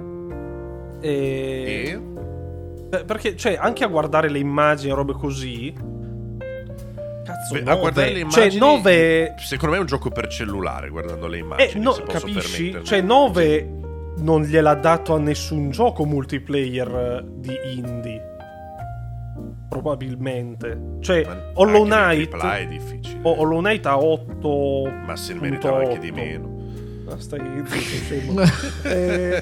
E... e... perché cioè anche a guardare le immagini e robe così cazzo beh, nove. A guardare le immagini cioè, nove... secondo me è un gioco per cellulare guardando le immagini eh, no, se posso capisci? Cioè nove non gliel'ha dato a nessun gioco multiplayer di indie probabilmente cioè ma Hollow Knight è difficile. O Hollow Knight ha otto ma se ne meritava anche di meno. Ah, stai zitto, eh...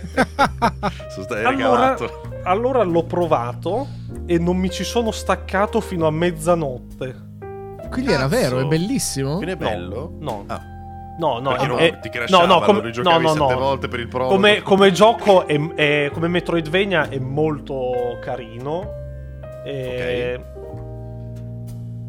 stai allora, allora l'ho provato e non mi ci sono staccato fino a mezzanotte. Quindi cazzo. Era vero, è bellissimo? Quindi è bello? No, no, ah. no, no, è, no è, ti crashava, no, no, come, lo rigiocavi no, no, sette no. volte per il provo. Come, come gioco, è, è, come Metroidvania è molto carino. E... ok.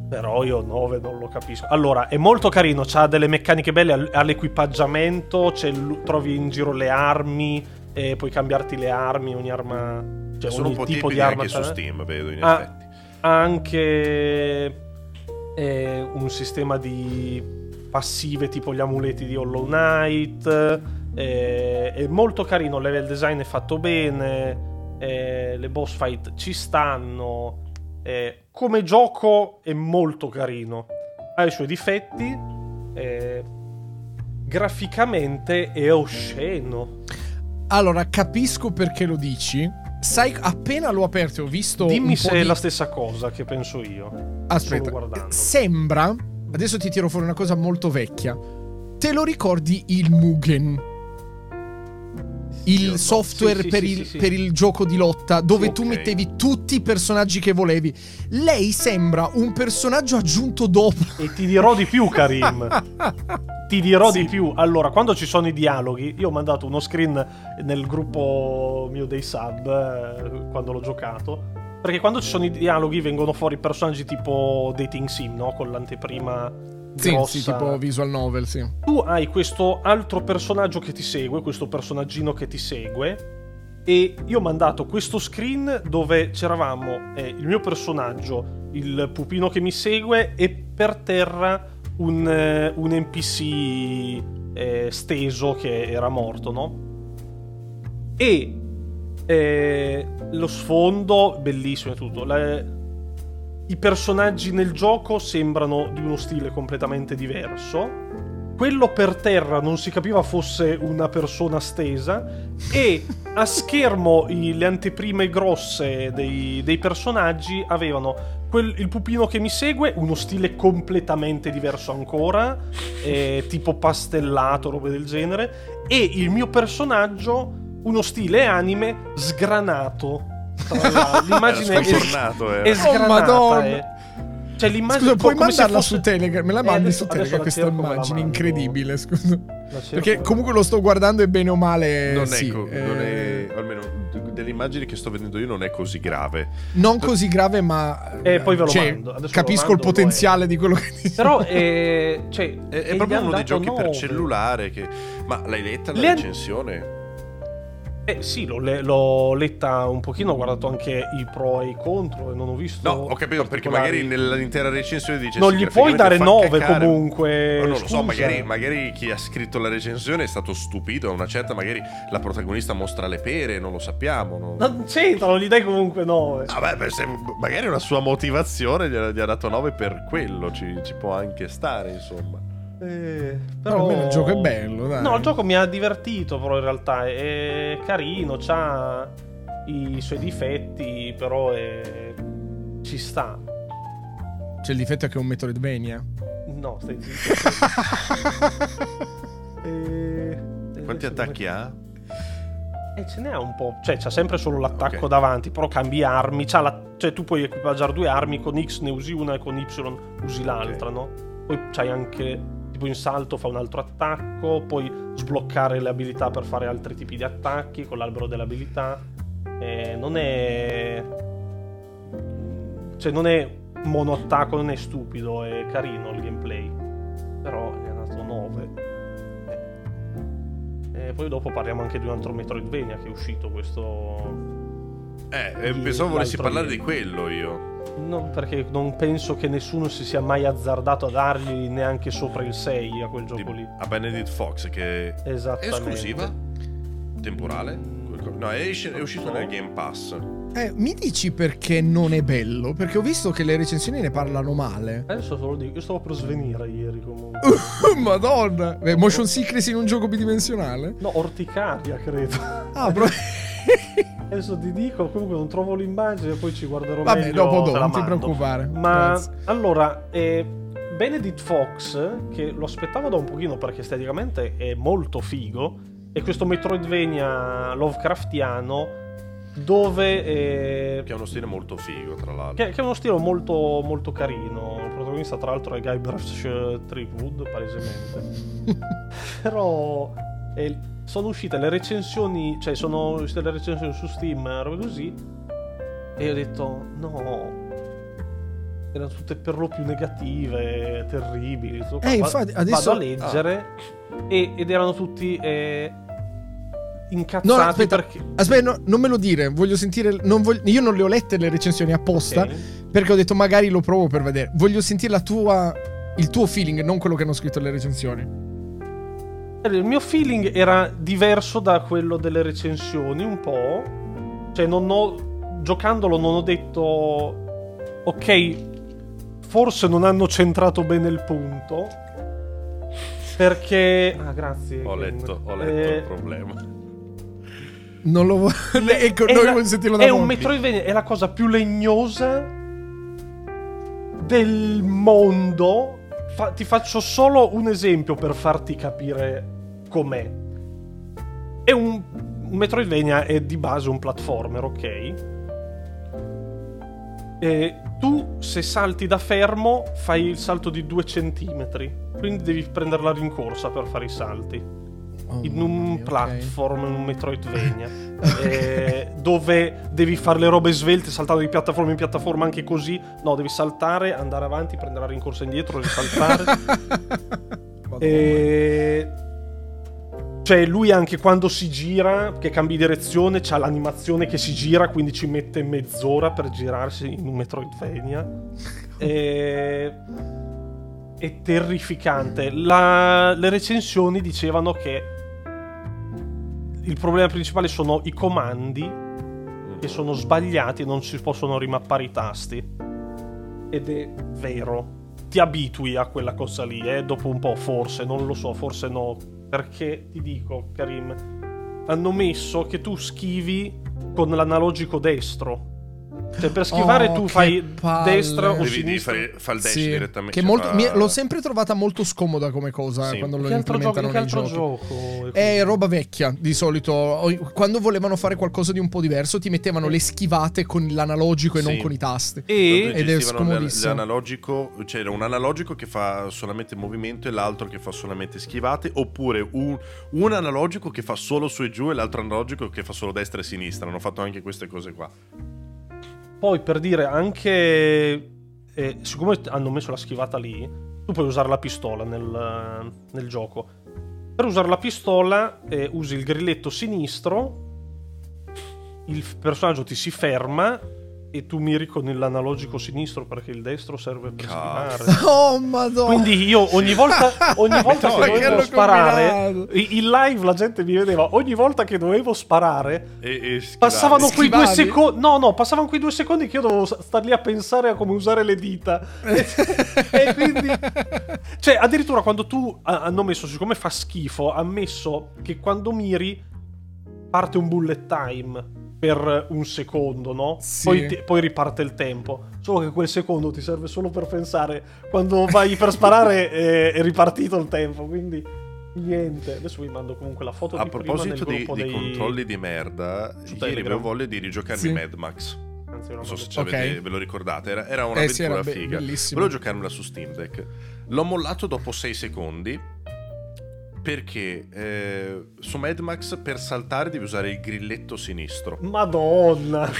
Però io nove non lo capisco. Allora, è molto carino, c'ha delle meccaniche belle, ha l'equipaggiamento, c'è l- trovi in giro le armi, e puoi cambiarti le armi, ogni arma... Cioè, sono ogni un po' tipo di arma... anche tra... su Steam, vedo, in ha, effetti. Ha anche eh, un sistema di passive, tipo gli amuleti di Hollow Knight, eh, è molto carino, il level design è fatto bene, eh, le boss fight ci stanno... Eh, come gioco è molto carino, ha i suoi difetti, eh, graficamente è osceno. Allora capisco perché lo dici. Sai, appena l'ho aperto ho visto dimmi un se po' è di... la stessa cosa che penso io. Aspetta, sembra, adesso ti tiro fuori una cosa molto vecchia, te lo ricordi il Mugen? il no. software sì, per, sì, il, sì, sì. per il gioco di lotta, dove okay. tu mettevi tutti i personaggi che volevi. Lei sembra un personaggio aggiunto dopo. E ti dirò di più, Karim. Ti dirò sì. di più. Allora, quando ci sono i dialoghi, io ho mandato uno screen nel gruppo mio dei sub, eh, quando l'ho giocato, perché quando ci sono i dialoghi vengono fuori personaggi tipo dating sim, no? Con l'anteprima... Sì, sì, tipo visual novel, sì. Tu hai questo altro personaggio che ti segue, questo personaggino che ti segue, e io ho mandato questo screen dove c'eravamo eh, il mio personaggio, il pupino che mi segue, e per terra un, eh, un N P C eh, steso che era morto, no? E eh, lo sfondo bellissimo e tutto. La, I personaggi nel gioco sembrano di uno stile completamente diverso. Quello per terra non si capiva fosse una persona stesa, e a schermo i, le anteprime grosse dei, dei personaggi avevano quel, il pupino che mi segue, uno stile completamente diverso ancora, eh, tipo pastellato, robe del genere, e il mio personaggio uno stile anime sgranato. L'immagine è, era. è sgranata, oh, è. Cioè, l'immagine scusa, puoi mandarla fosse... su Telegram? Me la mandi eh, adesso, su Telegram questa immagine incredibile, scusa. Perché comunque lo sto guardando e bene o male non sì, è co- eh... non è, almeno delle immagini che sto vedendo io non è così grave. Non così grave, ma eh, poi ve lo cioè, mando. Adesso capisco ve lo mando, il potenziale è... di quello che dici. Però è, cioè, è, è proprio uno dei giochi nove per cellulare che... Ma l'hai letta la Le... recensione? Eh sì, l'ho, le- l'ho letta un pochino, ho guardato anche i pro e i contro e non ho visto... No, ho capito, perché magari nell'intera recensione dice... Non gli puoi dare nove cacare. Comunque... No, non lo so, magari, magari chi ha scritto la recensione è stato stupito, a una certa magari la protagonista mostra le pere, non lo sappiamo. Non, non c'entra, non gli dai comunque nove. Vabbè, beh, se magari una sua motivazione gli ha, gli ha dato nove per quello, ci, ci può anche stare, insomma. Eh, però almeno il gioco è bello, dai. No, il gioco mi ha divertito, però in realtà è carino, c'ha i suoi difetti, però è... ci sta. C'è il difetto che è un Metroidvania? No, stai zitto. eh, Quanti attacchi come... ha? Eh, ce ne ha un po', cioè c'ha sempre solo l'attacco okay. davanti, però cambi armi, c'ha la... cioè tu puoi equipaggiare due armi, con X ne usi una e con Y usi l'altra, okay. no? Poi c'hai anche tipo in salto fa un altro attacco, puoi sbloccare le abilità per fare altri tipi di attacchi con l'albero delle abilità, eh, non è cioè non è mono attacco, non è stupido, è carino il gameplay, però è andato nove. Eh. E poi dopo parliamo anche di un altro Metroidvania che è uscito questo eh di... pensavo volessi parlare di quello io. No, perché non penso che nessuno si sia mai azzardato a dargli neanche sopra il sei a quel gioco lì. A Benedict Fox, che è esclusiva temporale. No, è, usci- è uscito nel Game Pass. Eh, mi dici perché non è bello? Perché ho visto che le recensioni ne parlano male. Adesso te lo dico, io stavo per svenire ieri comunque. Madonna! Beh, motion sickness in un gioco bidimensionale? No, orticaria credo. Ah, bro. Adesso ti dico, comunque non trovo l'immagine, poi ci guarderò vabbè, meglio. Vabbè, dopo dopo, non ti preoccupare. Ma Grazie. allora, eh, Benedict Fox, che lo aspettavo da un pochino perché esteticamente è molto figo, è questo Metroidvania Lovecraftiano dove eh, che è uno stile molto figo, tra l'altro. Che, che è uno stile molto molto carino. Il protagonista, tra l'altro, è Guybrush Threepwood, palesemente. Però eh, sono uscite le recensioni, cioè sono uscite le recensioni su Steam, robe così, e ho detto no, erano tutte per lo più negative, terribili, tutto qua. Eh, infatti, adesso... vado a leggere ah. e, ed erano tutti eh, incazzati. No, aspetta, perché... aspetta no, non me lo dire, voglio sentire, non voglio... io non le ho lette le recensioni apposta, okay. perché ho detto magari lo provo per vedere, voglio sentire la tua, il tuo feeling, non quello che hanno scritto le recensioni. Il mio feeling era diverso da quello delle recensioni un po', cioè non ho, giocandolo non ho detto ok, forse non hanno centrato bene il punto, perché ah grazie ho letto, ho letto eh... il problema non lo voglio ecco, è, noi la... è un Metroidvania, è la cosa più legnosa del mondo. Fa- ti faccio solo un esempio per farti capire com'è. È un un Metroidvania è di base un platformer, ok? E tu, se salti da fermo, fai il salto di due centimetri, quindi devi prendere la rincorsa per fare i salti, oh, in un okay. platform, in un Metroidvania okay. eh, dove devi fare le robe svelte, saltando di piattaforma in piattaforma, anche così no, devi saltare, andare avanti, prendere la rincorsa indietro, risaltare. E... cioè lui anche quando si gira, che cambi direzione, c'ha l'animazione che si gira, quindi ci mette mezz'ora per girarsi in un Metroidvania. E... è terrificante. La... le recensioni dicevano che il problema principale sono i comandi, che sono sbagliati e non si possono rimappare i tasti, ed è vero. Ti abitui a quella cosa lì, eh? Dopo un po', forse, non lo so, forse no, perché ti dico, Karim, hanno messo che tu schivi con l'analogico destro, cioè per schivare oh, tu fai palle. destra o sinistra, devi fare, fa il dash sì. direttamente, che molto, fa... mi, l'ho sempre trovata molto scomoda come cosa sì. eh, quando che lo implementano nel gioco, gioco è roba vecchia di solito. Quando volevano fare qualcosa di un po' diverso ti mettevano le schivate con l'analogico e sì. non con i tasti, e... ed è scomodissimo. L'analogico, c'era un analogico che fa solamente movimento e l'altro che fa solamente schivate, oppure un, un analogico che fa solo su e giù e l'altro analogico che fa solo destra e sinistra. Hanno fatto anche queste cose qua. Poi, per dire, anche eh, siccome hanno messo la schivata lì, tu puoi usare la pistola nel, nel gioco. Per usare la pistola eh, usi il grilletto sinistro, il personaggio ti si ferma e tu miri con l'analogico sinistro, perché il destro serve per schivare. Oh madonna. Quindi io ogni volta ogni volta no, che dovevo sparare combinato. In live la gente mi vedeva, ogni volta che dovevo sparare e, e passavano quei due secondi no no passavano quei due secondi che io dovevo star lì a pensare a come usare le dita. E quindi, cioè, addirittura quando tu hanno messo, siccome fa schifo, hanno messo che quando miri parte un bullet time per un secondo, no? Sì. Poi, ti, poi riparte il tempo. Solo che quel secondo ti serve solo per pensare. Quando vai per sparare è, è ripartito il tempo, quindi niente. Adesso vi mando comunque la foto. A di proposito prima nel di, di dei... controlli di merda, ieri Telegram. avevo voglia di rigiocarmi sì. Mad Max. Anzi, non so se ce okay. avete, ve lo ricordate. Era, era un'avventura eh sì, era be- figa. Bellissima. Volevo giocarmela su Steam Deck. L'ho mollato dopo sei secondi. Perché eh, su Mad Max per saltare devi usare il grilletto sinistro. Madonna!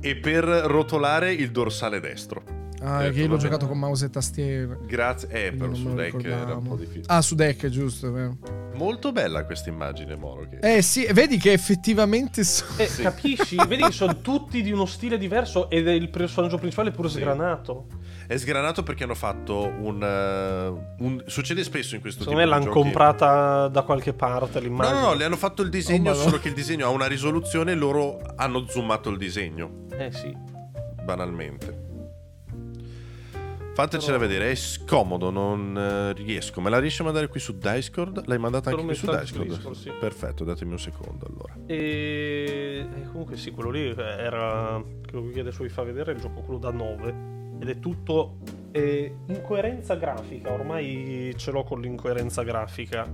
E per rotolare il dorsale destro. Ah, eh, che io l'ho giocato con mouse e tastiera. Grazie. Eh, però su Deck era un po' difficile. Ah, su Deck, giusto, vero. Molto bella questa immagine, Moro. Che... Eh sì, vedi che effettivamente sono... Eh, sì. Capisci? Vedi che sono tutti di uno stile diverso ed è il personaggio principale pure sì. sgranato. È sgranato perché hanno fatto un, uh, un... succede spesso in questo secondo tipo me di giochi. Secondo me l'hanno comprata da qualche parte l'immagine. No, no, no, le hanno fatto il disegno, oh, solo che il disegno ha una risoluzione e loro hanno zoomato il disegno. Eh sì. Banalmente. Fatecela però... vedere, è scomodo, non riesco. Me la riesci a mandare qui su Discord? L'hai mandata anche qui su Discord? Discord sì. Perfetto, datemi un secondo allora. E... e comunque sì, quello lì era... quello che adesso vi fa vedere è il gioco quello da nove. Ed è tutto eh, incoerenza grafica. Ormai ce l'ho con l'incoerenza grafica,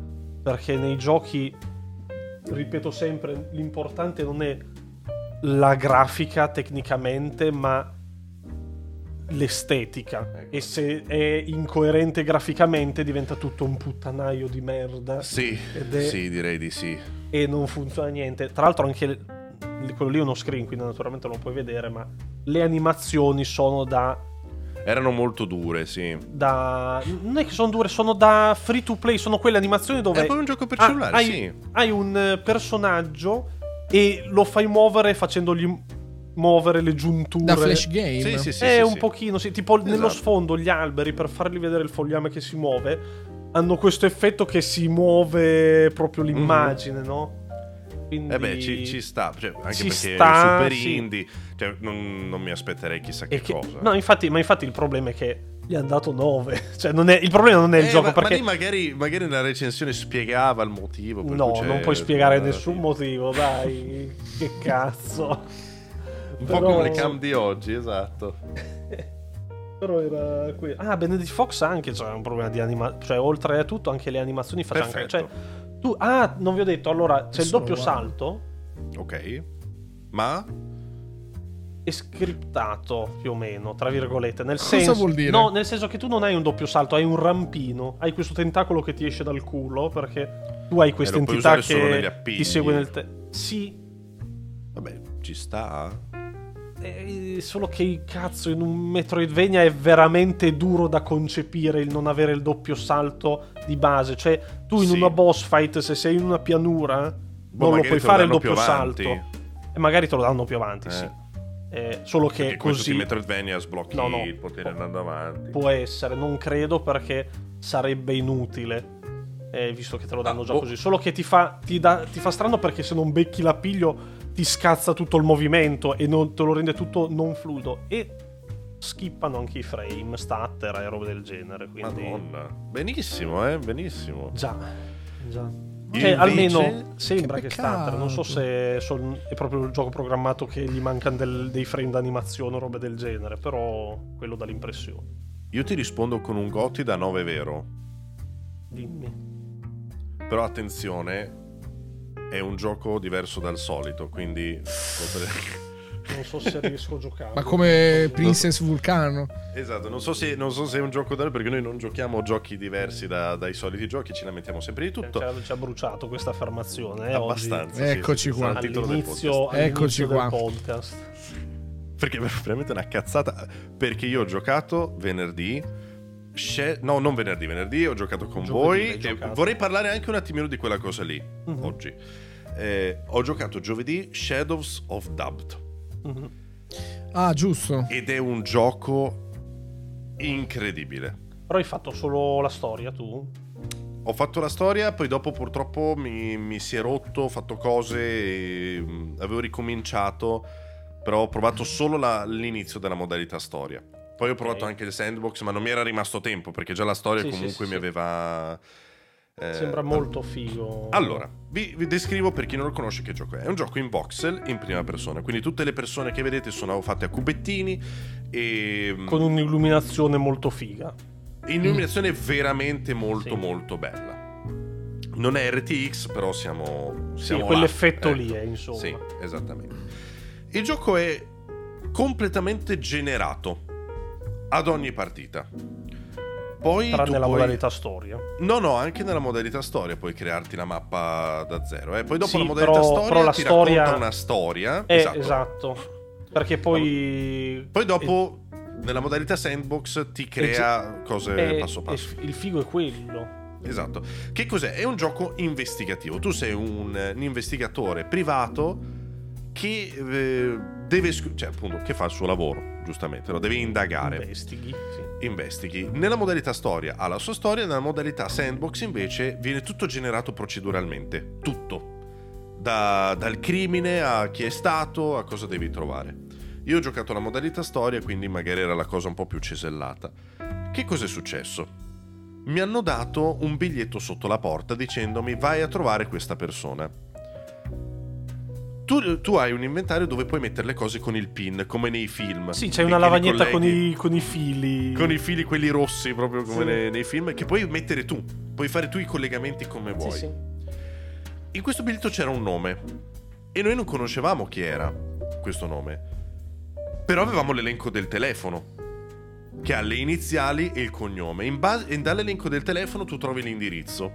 perché nei giochi, ripeto sempre, l'importante non è la grafica tecnicamente, ma l'estetica, ecco. E se è incoerente graficamente diventa tutto un puttanaio di merda. Sì, ed è... sì, direi di sì. E non funziona niente. Tra l'altro anche quello lì è uno screen, quindi naturalmente non lo puoi vedere, ma le animazioni sono da... erano molto dure, sì. Da... non è che sono dure, sono da free to play, sono quelle animazioni dove... è poi un gioco per cellulare, hai, sì. Hai un personaggio e lo fai muovere facendogli muovere le giunture. Da flash game. Sì, sì, sì. È sì, un sì. pochino, sì. Tipo esatto. Nello sfondo gli alberi, per fargli vedere il fogliame che si muove, hanno questo effetto che si muove proprio l'immagine, mm-hmm. no? Quindi... eh beh, ci, ci sta, cioè, anche ci perché sta, super sì. indie, cioè, non, non mi aspetterei chissà che, che cosa. No, infatti, ma infatti il problema è che gli hanno dato nove, cioè non è, il problema non è il eh, gioco, ma, perché... ma lì magari, magari nella recensione spiegava il motivo. Per no, cui non puoi spiegare nessun motivo, dai, che cazzo. Un Però... po' come le cam di oggi, esatto. Però era qui. Ah, Benedict Fox anche, cioè, un problema di anima, cioè oltre a tutto anche le animazioni facciano, cioè Tu, ah, non vi ho detto, allora c'è il doppio salto. Ok. Ma è scriptato più o meno, tra virgolette, nel senso, cosa vuol dire? No, nel senso che tu non hai un doppio salto, hai un rampino, hai questo tentacolo che ti esce dal culo perché tu hai questa entità che ti segue nel te- sì. Vabbè, ci sta. Eh, solo che cazzo, in un Metroidvania è veramente duro da concepire il non avere il doppio salto di base, cioè tu in sì. una boss fight, se sei in una pianura, boh, non lo puoi fare il doppio salto e magari te lo danno più avanti, eh. sì. Eh, solo che perché così in Metroidvania sblocchi no, no, il potere andando avanti. Può essere, non credo, perché sarebbe inutile. Eh, visto che te lo danno ah, già boh. così, solo che ti fa, ti, da, ti fa strano perché se non becchi l'appiglio ti scazza tutto il movimento e non, te lo rende tutto non fluido e skippano anche i frame, stutter e robe del genere, quindi Madonna. benissimo eh benissimo già, già. Cioè, almeno sembra che, che stutter, non so se son, è proprio il gioco programmato che gli mancano del, dei frame d'animazione o robe del genere, però quello dà l'impressione. Io ti rispondo con un Gotti da nove, vero? Dimmi. Però attenzione, è un gioco diverso dal solito, quindi non so se riesco a giocare. Ma come Princess so... Vulcano? Esatto, non so se non so se è un gioco da, perché noi non giochiamo giochi diversi da, dai soliti giochi, ce ne mettiamo sempre di tutto. Ci, ci ha bruciato questa affermazione, eh, abbastanza. Oggi. Eccoci sì, qua. All'inizio, del eccoci qua. Del podcast. Perché veramente è una cazzata, perché io ho giocato venerdì. No, non venerdì, venerdì ho giocato con voi. Giocato. Vorrei parlare anche un attimino di quella cosa lì, mm-hmm. oggi. Eh, ho giocato giovedì Shadows of Doubt. Mm-hmm. Ah, giusto. Ed è un gioco incredibile. Però hai fatto solo la storia, tu? Ho fatto la storia, poi dopo purtroppo mi, mi si è rotto, ho fatto cose, e, mh, avevo ricominciato, però ho provato solo la, l'inizio della modalità storia. Poi ho provato okay. anche il sandbox, ma non mi era rimasto tempo, perché già la storia sì, comunque sì, mi sì. aveva... Eh, sembra molto figo. Allora, vi, vi descrivo per chi non lo conosce che gioco è. È un gioco in voxel, in prima persona. Quindi tutte le persone che vedete sono fatte a cubettini e... con un'illuminazione molto figa. Illuminazione mm. veramente molto sì. molto bella. Non è R T X, però siamo... siamo sì, quell'effetto là, lì, ecco. è, insomma. Sì, esattamente. Il gioco è completamente generato. Ad ogni partita. Poi Tra nella puoi... modalità storia. No, no, anche nella modalità storia puoi crearti la mappa da zero. Eh. Poi dopo sì, la modalità però, storia però la ti storia... racconta una storia. Eh, esatto. esatto. Perché poi... Poi dopo, eh... nella modalità sandbox, ti crea eh, cose eh, passo passo. Eh, il figo è quello. Esatto. Che cos'è? È un gioco investigativo. Tu sei un, un investigatore privato che... Eh, deve, cioè appunto, che fa il suo lavoro, giustamente, lo deve indagare. Investighi, sì. Investighi. Nella modalità storia ha la sua storia, nella modalità sandbox invece viene tutto generato proceduralmente, tutto, da, dal crimine a chi è stato, a cosa devi trovare. Io ho giocato la modalità storia, quindi magari era la cosa un po' più cesellata. Che cosa è successo? Mi hanno dato un biglietto sotto la porta dicendomi vai a trovare questa persona. Tu, tu hai un inventario dove puoi mettere le cose con il pin, come nei film. Sì, c'è una lavagnetta con i, con i fili. Con i fili, quelli rossi, proprio come sì. nei, nei film, che puoi mettere tu. Puoi fare tu i collegamenti come vuoi. Sì, sì. In questo biglietto c'era un nome. E noi non conoscevamo chi era questo nome. Però avevamo l'elenco del telefono, che ha le iniziali e il cognome. In base, e dall'elenco del telefono tu trovi l'indirizzo.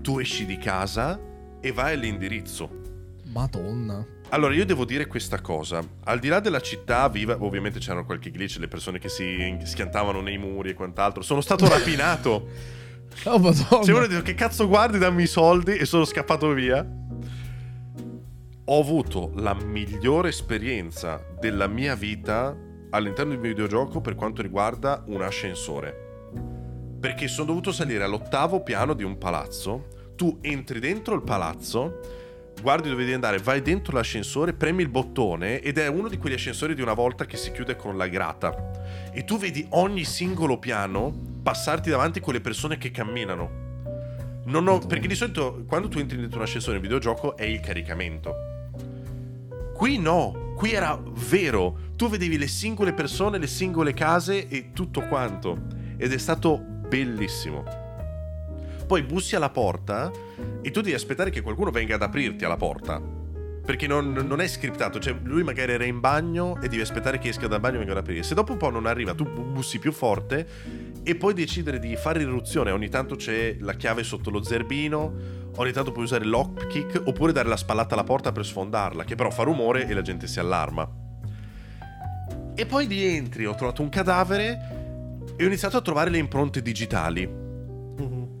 Tu esci di casa e vai all'indirizzo. Madonna. Allora io devo dire questa cosa. Al di là della città viva, ovviamente c'erano qualche glitch, le persone che si schiantavano nei muri e quant'altro. Sono stato rapinato. Oh Madonna. Se uno dice che cazzo guardi, dammi i soldi, e sono scappato via. Ho avuto la migliore esperienza della mia vita all'interno di un videogioco per quanto riguarda un ascensore, perché sono dovuto salire all'ottavo piano di un palazzo. Tu entri dentro il palazzo, guardi dove devi andare, vai dentro l'ascensore, premi il bottone ed è uno di quegli ascensori di una volta che si chiude con la grata e tu vedi ogni singolo piano passarti davanti quelle persone che camminano. Non ho, perché di solito quando tu entri dentro un ascensore in videogioco è il caricamento, qui no, qui era vero, tu vedevi le singole persone, le singole case e tutto quanto, ed è stato bellissimo. poi bussi alla porta e tu devi aspettare che qualcuno venga ad aprirti alla porta, perché non, non è scriptato, cioè lui magari era in bagno e devi aspettare che esca dal bagno e venga ad aprire. Se dopo un po' non arriva, tu bussi più forte e puoi decidere di fare irruzione. Ogni tanto c'è la chiave sotto lo zerbino, ogni tanto puoi usare l'ockpick oppure dare la spallata alla porta per sfondarla, che però fa rumore e la gente si allarma. E poi lì entri, ho trovato un cadavere e ho iniziato a trovare le impronte digitali. Uh-huh.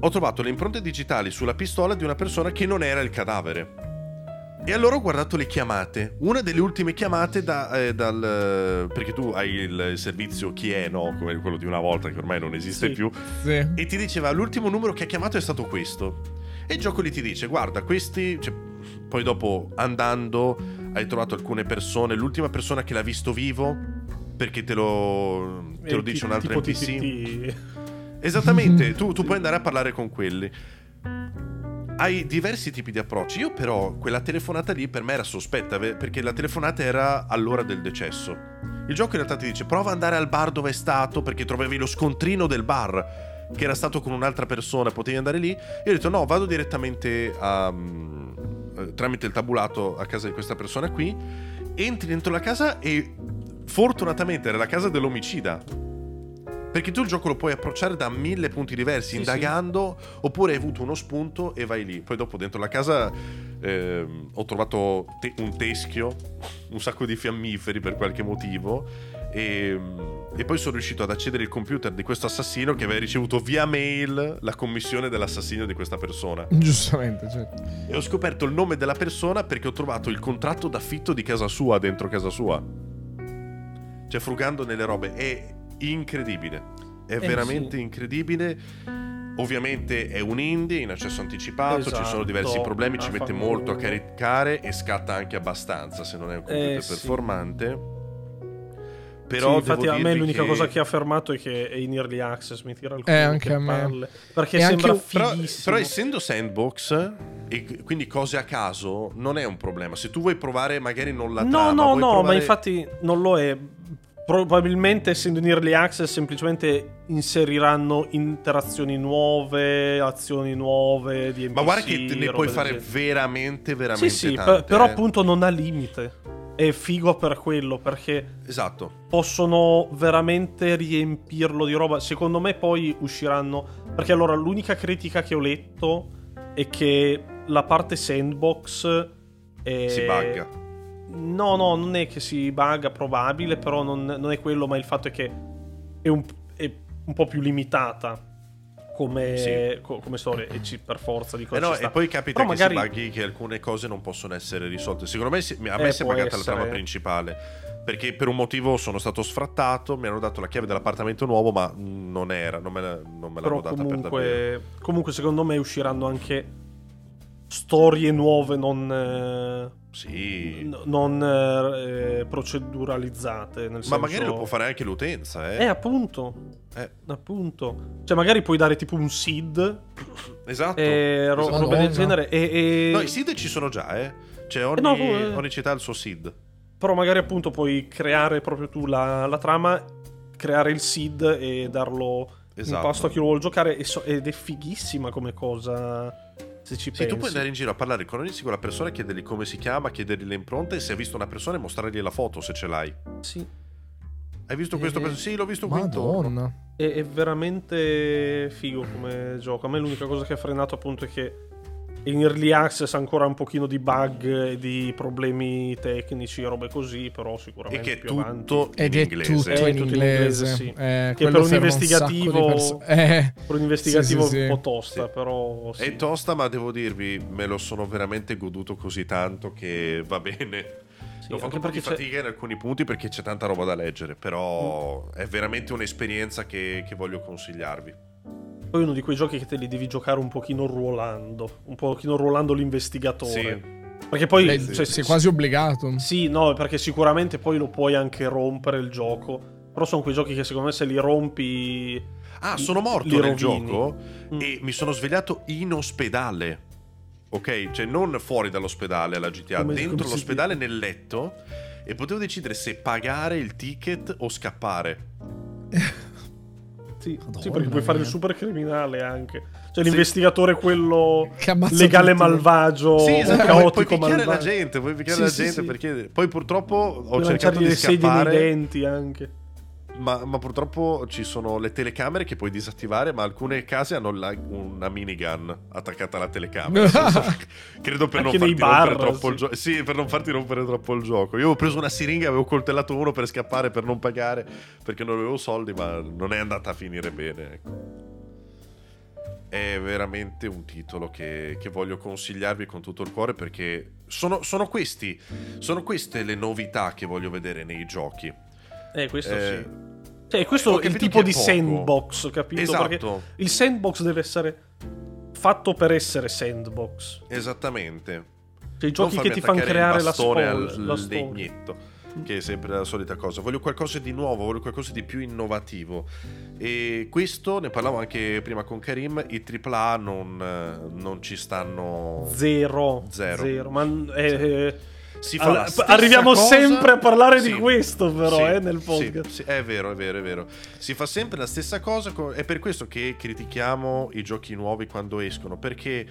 Ho trovato le impronte digitali sulla pistola di una persona che non era il cadavere. E allora ho guardato le chiamate. Una delle ultime chiamate da, eh, dal... perché tu hai il servizio chi è, no? Come quello di una volta che ormai non esiste sì, più. Sì. E ti diceva l'ultimo numero che ha chiamato è stato questo. E il gioco lì ti dice guarda questi... Cioè, poi dopo andando hai trovato alcune persone. L'ultima persona che l'ha visto vivo, perché te lo, te lo dice un altro N P C. T T T. Esattamente, tu, tu puoi andare a parlare con quelli. Hai diversi tipi di approcci. Io però quella telefonata lì per me era sospetta, perché la telefonata era all'ora del decesso. Il gioco in realtà ti dice prova ad andare al bar dove è stato, perché trovavi lo scontrino del bar che era stato con un'altra persona, potevi andare lì. Io ho detto no, vado direttamente a, tramite il tabulato a casa di questa persona qui. Entri dentro la casa e fortunatamente era la casa dell'omicida, perché tu il gioco lo puoi approcciare da mille punti diversi, sì, indagando sì. Oppure hai avuto uno spunto e vai lì. Poi dopo dentro la casa eh, ho trovato te- un teschio, un sacco di fiammiferi per qualche motivo e, e poi sono riuscito ad accedere al computer di questo assassino che aveva ricevuto via mail la commissione dell'assassinio di questa persona, giustamente, certo. E ho scoperto il nome della persona perché ho trovato il contratto d'affitto di casa sua dentro casa sua. Cioè, frugando nelle robe, è incredibile. È eh, veramente sì. incredibile. Ovviamente è un indie in accesso anticipato, esatto. Ci sono diversi problemi, ah, ci mette molto a caricare e scatta anche abbastanza se non è un computer eh, performante. Sì. Però sì, infatti a me l'unica che... cosa che ha fermato è che è in early access, mi tira il culo eh, anche a me. Perché è sembra anche... fighissimo. Però, però essendo sandbox e quindi cose a caso non è un problema. Se tu vuoi provare magari non la trama, no no no provare... ma infatti non lo è. Probabilmente essendo in early access semplicemente inseriranno interazioni nuove, azioni nuove di N P C, ma guarda che te ne puoi fare veramente veramente sì, tante, sì, però eh. appunto non ha limite. È figo per quello, perché esatto. possono veramente riempirlo di roba. Secondo me poi usciranno, perché allora l'unica critica che ho letto è che la parte sandbox è... si bugga. No, no, non è che si bugga, probabile, però non, non è quello, ma il fatto è che è un, è un po' più limitata come, sì. co- come storia, e ci, per forza di cosa eh no, sta. E poi capita però che magari... si bughi, che alcune cose non possono essere risolte. Secondo me si, a me eh, si è pagata essere. La trama principale, perché per un motivo sono stato sfrattato, mi hanno dato la chiave dell'appartamento nuovo, ma non era, non me, la, non me l'hanno data comunque, per davvero. Comunque secondo me usciranno anche storie nuove, non eh, sì. n- non eh, proceduralizzate, nel ma senso... magari lo può fare anche l'utenza eh, eh appunto eh. appunto cioè magari puoi dare tipo un seed esatto, eh, ro- esatto. roba del genere e, e... no, i seed ci sono già eh cioè ogni, eh no, eh... ogni città ha il suo seed, però magari appunto puoi creare proprio tu la, la trama, creare il seed e darlo esatto. in pasto a chi lo vuole giocare e so- ed è fighissima come cosa. Se ci sì, pensi. Tu puoi andare in giro a parlare con ogni singola persona, chiedergli come si chiama, chiedergli le impronte e se hai visto una persona e mostrargli la foto se ce l'hai. Sì. Hai visto eh, questo? Sì, l'ho visto qui intorno. È, è veramente figo come gioco. A me l'unica cosa che ha frenato appunto è che in early access ancora un pochino di bug e di problemi tecnici, robe così, però sicuramente e che è più tutto in inglese. Tutto eh, in tutto inglese, sì. Eh, che per un investigativo, un perso- eh. per un investigativo sì, sì, sì. un po' tosta, sì. però sì. È tosta, ma devo dirvi, me lo sono veramente goduto così tanto che va bene. Sì, ho fatto un po' di fatica c'è... in alcuni punti perché c'è tanta roba da leggere, però mm. è veramente un'esperienza che, che voglio consigliarvi. Poi uno di quei giochi che te li devi giocare un pochino ruolando, un pochino ruolando l'investigatore. Sì. Perché poi Beh, cioè, sei sì. quasi obbligato. Sì, no, perché sicuramente poi lo puoi anche rompere il gioco. Però sono quei giochi che secondo me se li rompi... Ah, li, sono morto nel rovini. Gioco mm. e mi sono svegliato in ospedale. Ok? Cioè non fuori dall'ospedale alla G T A, come, dentro come l'ospedale si... nel letto, e potevo decidere se pagare il ticket o scappare. Sì, sì, perché puoi fare il super criminale anche. Cioè sì, l'investigatore quello legale tutti, malvagio, sì, esatto, caotico, puoi picchiare malvagio. La gente, puoi picchiare sì, la sì, gente sì. Perché poi purtroppo ho per cercato di scappare nei denti anche. Ma, ma purtroppo ci sono le telecamere che puoi disattivare, ma alcune case hanno la, una minigun attaccata alla telecamera. Senso, credo per anche non farti bar, rompere troppo sì. il gioco. Sì, per non farti rompere troppo il gioco. Io ho preso una siringa, avevo coltellato uno per scappare, per non pagare, perché non avevo soldi, ma non è andata a finire bene, ecco. È veramente un titolo che, che voglio consigliarvi con tutto il cuore, perché sono, sono questi, sono queste le novità che voglio vedere nei giochi. Eh, questo eh, sì. Cioè, questo è il tipo di poco. Sandbox, capito? Esatto. Perché il sandbox deve essere fatto per essere sandbox. Esattamente. Cioè, i giochi che ti fanno creare la storia, la legnetto, che è sempre la solita cosa. Voglio qualcosa di nuovo, voglio qualcosa di più innovativo. E questo, ne parlavo anche prima con Karim, i tripla A non, non ci stanno. Zero. Zero. Zero. Ma eh, Zero. Eh, Si fa allora, arriviamo cosa... sempre a parlare sì, di questo però sì, eh, nel podcast sì, sì, è vero, è vero, è vero si fa sempre la stessa cosa, è per questo che critichiamo i giochi nuovi quando escono, perché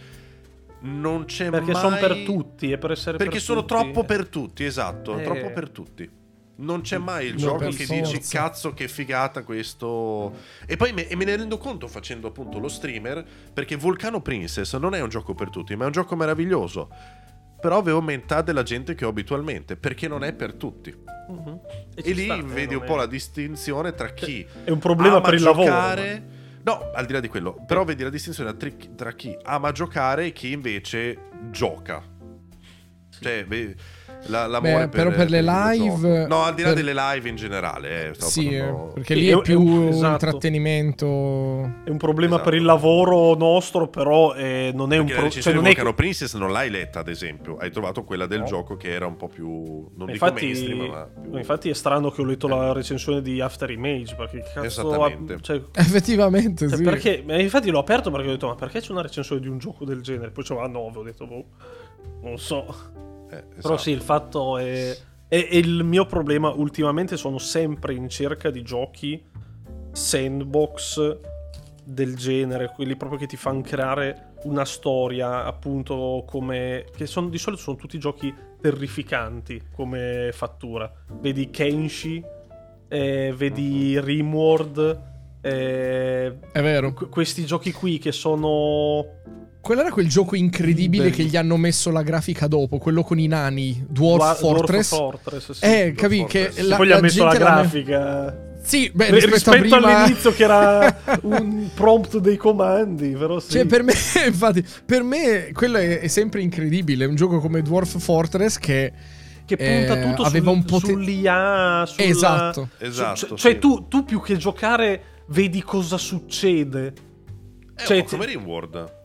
non c'è perché mai perché sono per tutti e per essere perché per sono tutti. Troppo per tutti, esatto, eh... troppo per tutti. Non c'è mai il no, gioco che forza. Dici cazzo che figata questo. E poi me, e me ne rendo conto facendo appunto lo streamer, perché Volcano Princess non è un gioco per tutti, ma è un gioco meraviglioso. Però avevo metà della gente che ho abitualmente, perché non è per tutti. Uh-huh. E, e lì sta, vedi un po' la distinzione tra chi è un problema per il giocare... lavoro. No, al di là di quello, però vedi la distinzione tra chi ama giocare e chi invece gioca. Sì. Cioè, vedi, la, l'amore Beh, per, però per le live. No, al di là per... delle live in generale. Eh, sì, parlando... perché lì è, è più un, esatto. intrattenimento. È un problema esatto. per il lavoro nostro, però eh, non è perché un problema. Cioè, non è che... Princess non l'hai letta, ad esempio. Hai trovato quella del no. gioco che era un po' più. Non infatti, dico mainstream, ma. Più... Infatti è strano che ho letto eh. la recensione di After Image. Perché cazzo. Ha... Cioè... Effettivamente, cioè, sì. Perché... Infatti l'ho aperto perché ho detto, ma perché c'è una recensione di un gioco del genere? Poi c'era a nove, ho detto, boh, non so. Eh, esatto. Però sì, il fatto è, è, è il mio problema ultimamente, sono sempre in cerca di giochi sandbox del genere, quelli proprio che ti fanno creare una storia, appunto, come che sono, di solito sono tutti giochi terrificanti come fattura. Vedi Kenshi, eh, vedi Rimworld, eh, è vero, qu- questi giochi qui che sono... Quello era quel gioco incredibile Beh. Che gli hanno messo la grafica dopo, quello con i nani, Dwarf Dua- Fortress. Dwarf Fortress sì, eh, capì che sì, la, poi gli ha messo la grafica. La... Sì, beh, rispetto, rispetto prima... all'inizio che era un prompt dei comandi, però sì. Cioè, per me, infatti, per me quello è, è sempre incredibile, un gioco come Dwarf Fortress che che punta eh, tutto aveva sul, un poten- sull'I A, sulla... Esatto. Esatto. Su, cioè, sì. cioè tu, tu più che giocare vedi cosa succede. È cioè, un po' come Rimworld.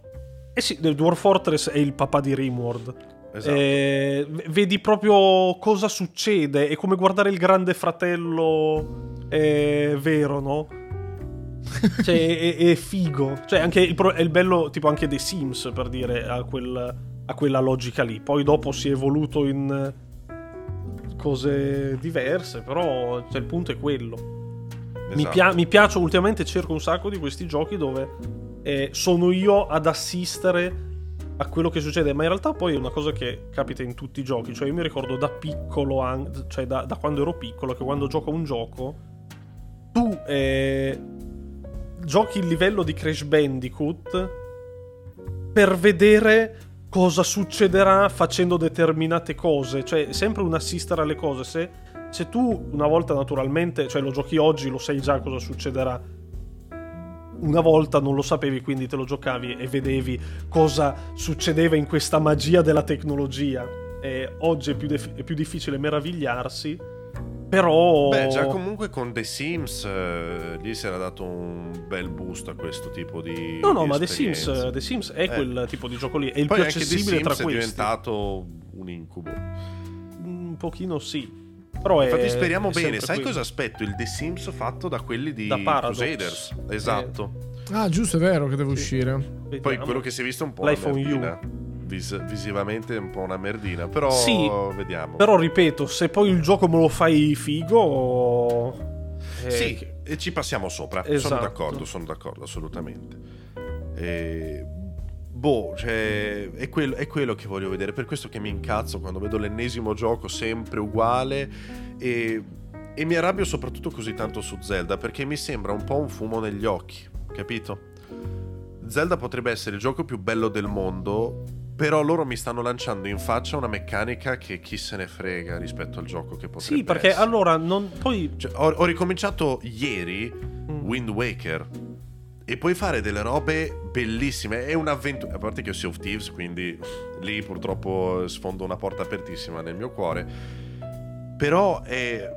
Eh sì, The Dwarf Fortress è il papà di Rimworld. Esatto. Eh, vedi proprio cosa succede, è come guardare il Grande Fratello, è vero, no? Cioè, è, è figo. Cioè, anche il, è il bello, tipo anche The Sims, per dire, a, quel, a quella logica lì. Poi dopo si è evoluto in cose diverse, però cioè, il punto è quello. Esatto. Mi, pia- mi piace, ultimamente cerco un sacco di questi giochi dove... Eh, sono io ad assistere a quello che succede, ma in realtà poi è una cosa che capita in tutti i giochi. Cioè io mi ricordo da piccolo, an- cioè da, da quando ero piccolo, che quando gioco un gioco tu eh, giochi il livello di Crash Bandicoot per vedere cosa succederà facendo determinate cose. Cioè è sempre un assistere alle cose. Se, se tu una volta naturalmente, cioè lo giochi oggi, lo sai già cosa succederà. Una volta non lo sapevi, quindi te lo giocavi e vedevi cosa succedeva in questa magia della tecnologia. E oggi è più, def- è più difficile meravigliarsi, però... Beh, già comunque con The Sims eh, lì si era dato un bel boost a questo tipo di No, no, di ma The Sims, The Sims è eh. quel tipo di gioco lì, è il Poi più accessibile tra questi. Poi è diventato un incubo. Un pochino sì. Però infatti è, speriamo è bene. Sai qui. Cosa aspetto? Il The Sims fatto da quelli di da Crusaders. Esatto. Eh. Ah, giusto, è vero che deve sì. uscire. Vediamo. Poi quello che si è visto è un po' l'iPhone U. Vis- visivamente è un po' una merdina. Però sì, vediamo. Però ripeto, se poi il gioco me lo fai figo, Eh, sì, che... e ci passiamo sopra. Esatto. Sono d'accordo, sono d'accordo, assolutamente. E... boh, cioè, è, quello, è quello che voglio vedere. Per questo che mi incazzo quando vedo l'ennesimo gioco sempre uguale. E, e mi arrabbio soprattutto così tanto su Zelda, perché mi sembra un po' un fumo negli occhi, capito? Zelda potrebbe essere il gioco più bello del mondo, però loro mi stanno lanciando in faccia una meccanica che chi se ne frega rispetto al gioco che potrebbe Sì, perché essere. Allora non poi cioè, ho, ho ricominciato ieri mm. Wind Waker, e puoi fare delle robe bellissime, è un'avventura, a parte che ho Sea of Thieves, quindi lì purtroppo sfondo una porta apertissima nel mio cuore, però è...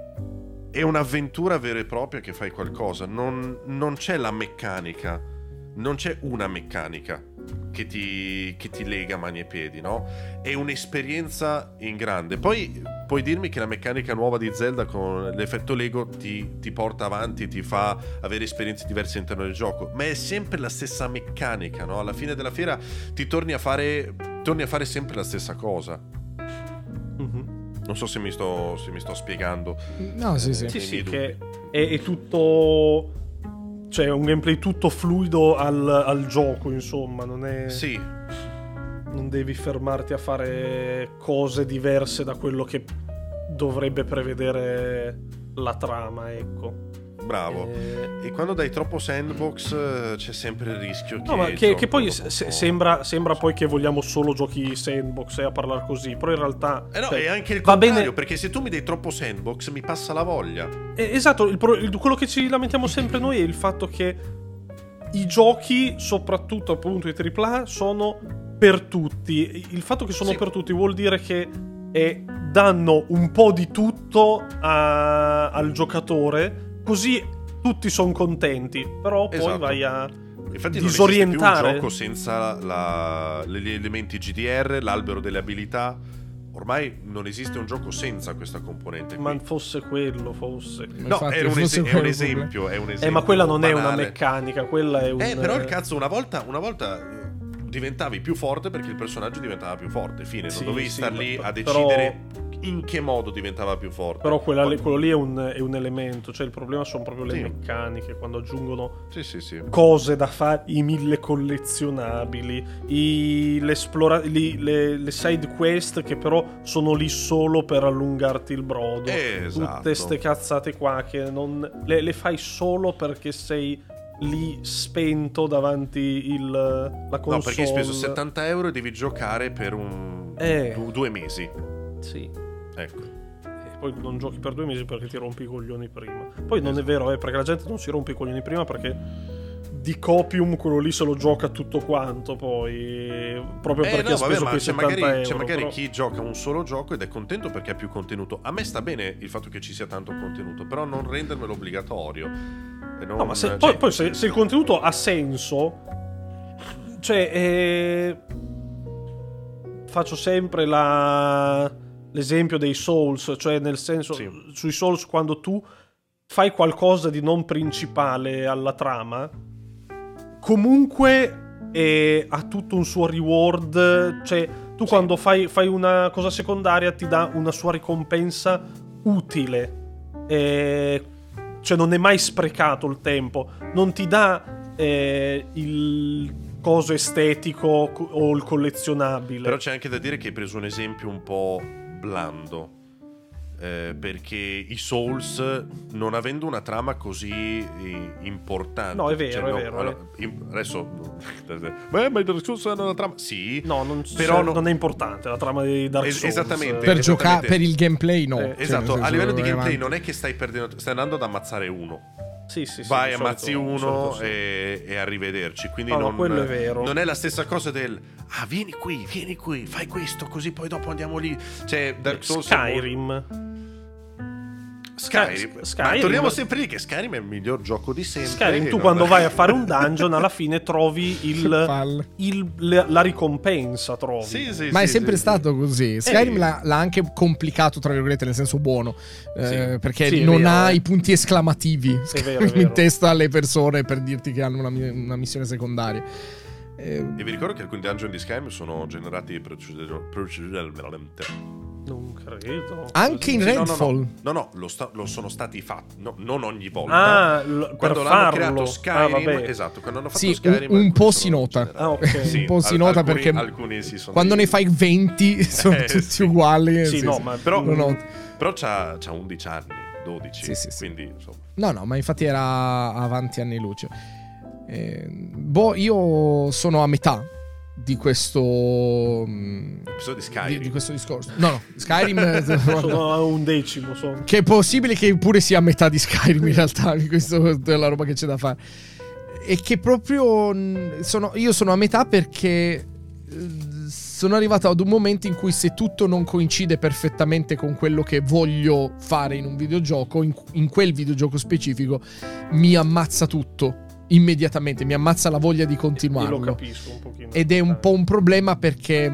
è un'avventura vera e propria che fai qualcosa, non, non c'è la meccanica, non c'è una meccanica che ti, che ti lega mani e piedi, no? È un'esperienza in grande. Poi puoi dirmi che la meccanica nuova di Zelda con l'effetto Lego ti, ti porta avanti, ti fa avere esperienze diverse all'interno del gioco, ma è sempre la stessa meccanica, no? Alla fine della fiera ti torni a fare, torni a fare sempre la stessa cosa. Mm-hmm. Non so se mi sto, se mi sto spiegando. No, sì, sì. Sì, sì, che è, è tutto... cioè, un gameplay tutto fluido al, al gioco, insomma. Non è... sì. Non devi fermarti a fare cose diverse da quello che dovrebbe prevedere la trama, ecco. Bravo. E, e quando dai troppo sandbox c'è sempre il rischio che... no, ma che, che poi se, sembra, sembra poi che vogliamo solo giochi sandbox, eh, a parlare così, però in realtà... eh no, cioè, è anche il contrario, bene... perché se tu mi dai troppo sandbox mi passa la voglia. Eh, esatto, il, il, quello che ci lamentiamo sempre noi è il fatto che i giochi, soprattutto appunto i tripla A, sono per tutti. Il fatto che sono sì. per tutti vuol dire che è, danno un po' di tutto a, al giocatore... così tutti sono contenti, però poi esatto. vai a Infatti disorientare. Non esiste più un gioco senza la, gli elementi G D R, l'albero delle abilità. Ormai non esiste un gioco senza questa componente qui. Ma fosse quello, fosse no, infatti, è, un fosse es- è un esempio, è un esempio. Eh, ma quella non banale. È una meccanica, quella è un... Eh, però il cazzo, una volta, una volta diventavi più forte perché il personaggio diventava più forte, fine, sì, non dovevi sì, star lì a decidere però... in che modo diventava più forte. Però quella, quando... quello lì è un, è un elemento, cioè il problema sono proprio le sì. meccaniche, quando aggiungono sì, sì, sì. cose da fare, i mille collezionabili, i, l'esplora- li, le, le side quest che però sono lì solo per allungarti il brodo, esatto. tutte ste cazzate qua che non, le, le fai solo perché sei lì spento davanti il, la console. No, perché hai speso settanta euro e devi giocare per un, eh. du- due mesi. Sì. Ecco. E poi non giochi per due mesi perché ti rompi i coglioni prima. Poi non esatto. è vero, eh, perché la gente non si rompe i coglioni prima, perché di copium quello lì se lo gioca tutto quanto poi proprio eh, perché no, ha speso vabbè, quei c'è magari, euro, c'è magari però... chi gioca un solo gioco ed è contento perché ha più contenuto. A me sta bene il fatto che ci sia tanto contenuto, però non rendermelo obbligatorio. E non... no, ma se, cioè... poi, poi se, se il contenuto ha senso, cioè eh... faccio sempre la... l'esempio dei Souls, cioè nel senso sì. sui Souls quando tu fai qualcosa di non principale alla trama comunque eh, ha tutto un suo reward, cioè tu sì. quando fai, fai una cosa secondaria ti dà una sua ricompensa utile, eh, cioè non è mai sprecato il tempo, non ti dà eh, il coso estetico o il collezionabile. Però c'è anche da dire che hai preso un esempio un po' blando, eh, perché i Souls, non avendo una trama così importante, no è vero, cioè, è no, vero allora, è... adesso beh, ma i Dark Souls hanno una trama sì no non, però non... non è importante la trama dei Dark Souls, esattamente per giocare, per il gameplay no eh, esatto, cioè, a livello di gameplay avanti. Non è che stai perdendo, stai andando ad ammazzare uno. Sì, sì, sì, vai, ammazzi solito, uno solito, sì. e, e arrivederci. Quindi no, non, quello è vero. Non è la stessa cosa del ah, vieni qui, vieni qui, fai questo, così poi dopo andiamo lì. Cioè, Dark Souls Skyrim. Skyrim. Skyrim. Ma torniamo sempre lì che Skyrim è il miglior gioco di sempre. Skyrim, tu no? quando vai a fare un dungeon alla fine trovi il, il la, la ricompensa trovi. Sì, sì, ma sì, è sempre sì, stato sì. così. Skyrim eh. l'ha, l'ha anche complicato tra virgolette nel senso buono, eh, sì. perché sì, non vero, ha eh. i punti esclamativi è vero, è vero. in testa alle persone per dirti che hanno una, una missione secondaria. Eh. E vi ricordo che alcuni dungeon di Skyrim sono generati proceduralmente. Non credo. Anche in Redfall? No, no, no, no, lo, sta, lo sono stati fatti. No, non ogni volta. Ah, l- quando l'hanno farlo. creato Skyrim. Ah, esatto, quando hanno fatto sì, Skyrim. Un, un po' si nota. Ah, okay. Sì, un po' al- si nota alcuni, perché alcuni si sono quando ne fai venti sono eh, tutti sì. uguali. Eh, sì, sì, no, sì, ma però, un, però c'ha, c'ha undici anni, dodici. Sì, sì, sì. Quindi, insomma. No, no, ma infatti era avanti anni luce. Eh, boh, io sono a metà di questo episodio di Skyrim, di, di questo discorso. No, no, Skyrim sono a un decimo, so. Che è possibile che pure sia a metà di Skyrim in realtà, di questo della roba che c'è da fare. E che proprio sono io sono a metà perché sono arrivato ad un momento in cui, se tutto non coincide perfettamente con quello che voglio fare in un videogioco, in, in quel videogioco specifico, mi ammazza tutto. Immediatamente mi ammazza la voglia di continuarlo. Io lo capisco un pochino. Ed è un po' un problema perché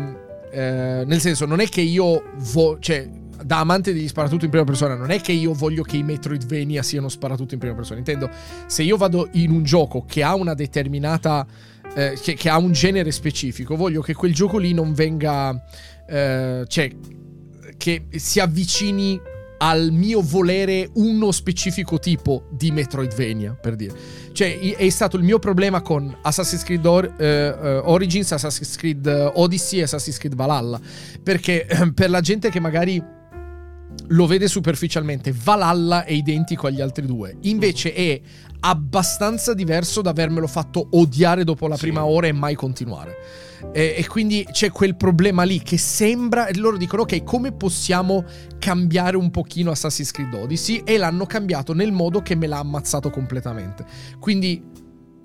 eh, nel senso, non è che io vo- cioè da amante degli sparatutto in prima persona non è che io voglio che i Metroidvania siano sparatutto in prima persona. Intendo, se io vado in un gioco che ha una determinata eh, che, che ha un genere specifico, voglio che quel gioco lì non venga eh, cioè che si avvicini al mio volere uno specifico tipo di Metroidvania, per dire. Cioè, è stato il mio problema con Assassin's Creed Or- uh, uh, Origins, Assassin's Creed Odyssey e Assassin's Creed Valhalla. Perché per la gente che magari lo vede superficialmente, Valhalla è identico agli altri due. Invece è abbastanza diverso da avermelo fatto odiare dopo la sì. prima ora e mai continuare. E, e quindi c'è quel problema lì che sembra... E loro dicono, ok, come possiamo cambiare un pochino Assassin's Creed Odyssey? E l'hanno cambiato nel modo che me l'ha ammazzato completamente. Quindi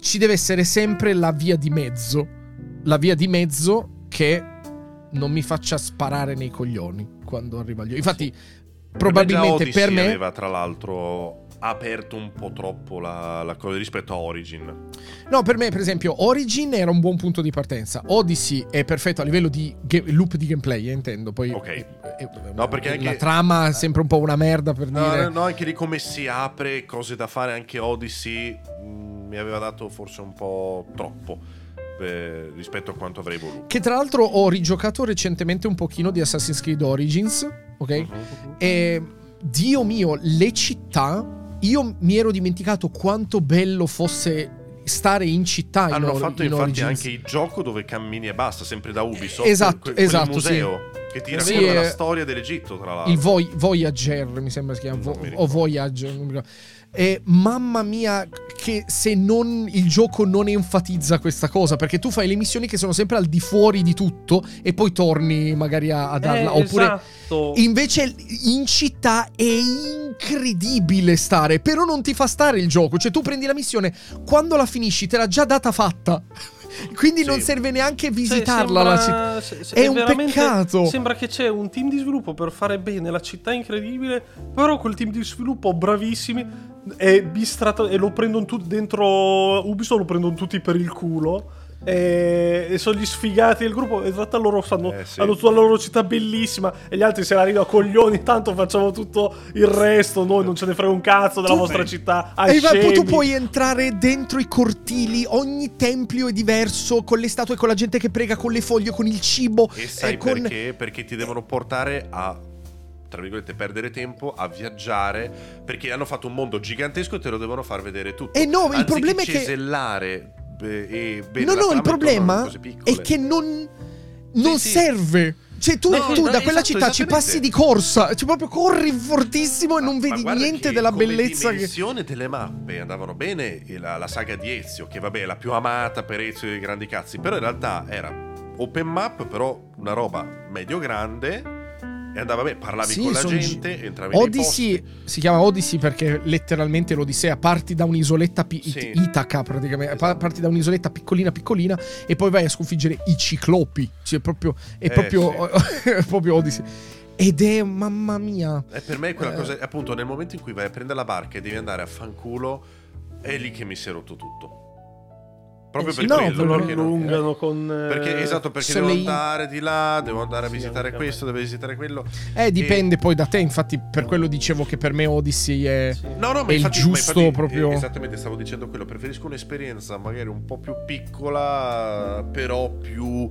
ci deve essere sempre la via di mezzo. La via di mezzo che non mi faccia sparare nei coglioni quando arriva gli... Infatti, sì. probabilmente Odyssey per me... aveva, tra l'altro... aperto un po' troppo la, la cosa rispetto a Origin. No, per me per esempio Origin era un buon punto di partenza. Odyssey è perfetto a livello di ga- loop di gameplay, eh, intendo. Poi okay. è, è, no, perché la anche... trama è sempre un po' una merda, per no, dire. No, no, anche di come si apre, cose da fare. Anche Odyssey mh, mi aveva dato forse un po' troppo eh, rispetto a quanto avrei voluto. Che tra l'altro ho rigiocato recentemente un pochino di Assassin's Creed Origins, ok? Mm-hmm. E Dio mio, le città... Io mi ero dimenticato quanto bello fosse stare in città. Hanno in or- fatto in infatti Origins. Anche il gioco dove cammini e basta, sempre da Ubisoft. Esatto, quel, quel esatto, museo sì. che ti racconta sì, la eh, storia dell'Egitto, tra l'altro. Il Voy- Voyager, mi sembra si chiama, Vo- o Voyager. Non eh, mamma mia, che se non il gioco non enfatizza questa cosa, perché tu fai le missioni che sono sempre al di fuori di tutto e poi torni magari a, a darla. Eh, Oppure esatto. Invece in città è incredibile stare, però non ti fa stare il gioco. Cioè tu prendi la missione, quando la finisci te l'ha già data fatta. Quindi sì. non serve neanche visitarla, cioè, sembra, la città. Se, se, è, è un peccato. Sembra che c'è un team di sviluppo per fare bene la città incredibile, però quel team di sviluppo bravissimi è bistrato e lo prendono tutti dentro Ubisoft, lo prendono tutti per il culo. E sono gli sfigati del gruppo. E tratta loro stanno eh sì. hanno la loro città bellissima. E gli altri se la ridono a coglioni. Tanto facciamo tutto il resto. Noi non ce ne frega un cazzo della tu vostra sei. città. E va, tu puoi entrare dentro i cortili. Ogni tempio è diverso. Con le statue, con la gente che prega, con le foglie, con il cibo. E sai eh, con... perché? Perché ti devono portare a, tra virgolette, perdere tempo a viaggiare, perché hanno fatto un mondo gigantesco e te lo devono far vedere tutto. E eh no, anziché il problema è che cesellare e no no il problema è che non non sì, sì. serve. Cioè tu, no, tu no, da no, quella esatto, città ci passi di corsa, cioè proprio corri fortissimo e non ma, vedi ma niente della bellezza. Le dimensioni che... delle mappe andavano bene, e la, la saga di Ezio, che vabbè è la più amata per Ezio dei grandi cazzi, però in realtà era open map, però una roba medio grande. E andava bene, parlavi sì, con la gente, gi- entravi Odyssey, nei posti. Si chiama Odyssey perché letteralmente l'Odissea, parti da un'isoletta pi- sì. Itaca praticamente, esatto. parti da un'isoletta piccolina piccolina e poi vai a sconfiggere i ciclopi, cioè proprio è eh, proprio sì. è proprio Odyssey. Ed è mamma mia. E per me è quella eh. cosa, appunto, nel momento in cui vai a prendere la barca e devi andare a fanculo, è lì che mi si è rotto tutto. Proprio per no, quello perché allungano non... con perché esatto perché devo lei... andare di là, devo andare a visitare sì, questo, devo visitare quello. Eh, dipende e... poi da te, infatti per quello dicevo che per me Odyssey è, sì. no, no, ma è infatti, il giusto ma infatti, proprio. Esattamente, stavo dicendo quello, preferisco un'esperienza magari un po' più piccola, però più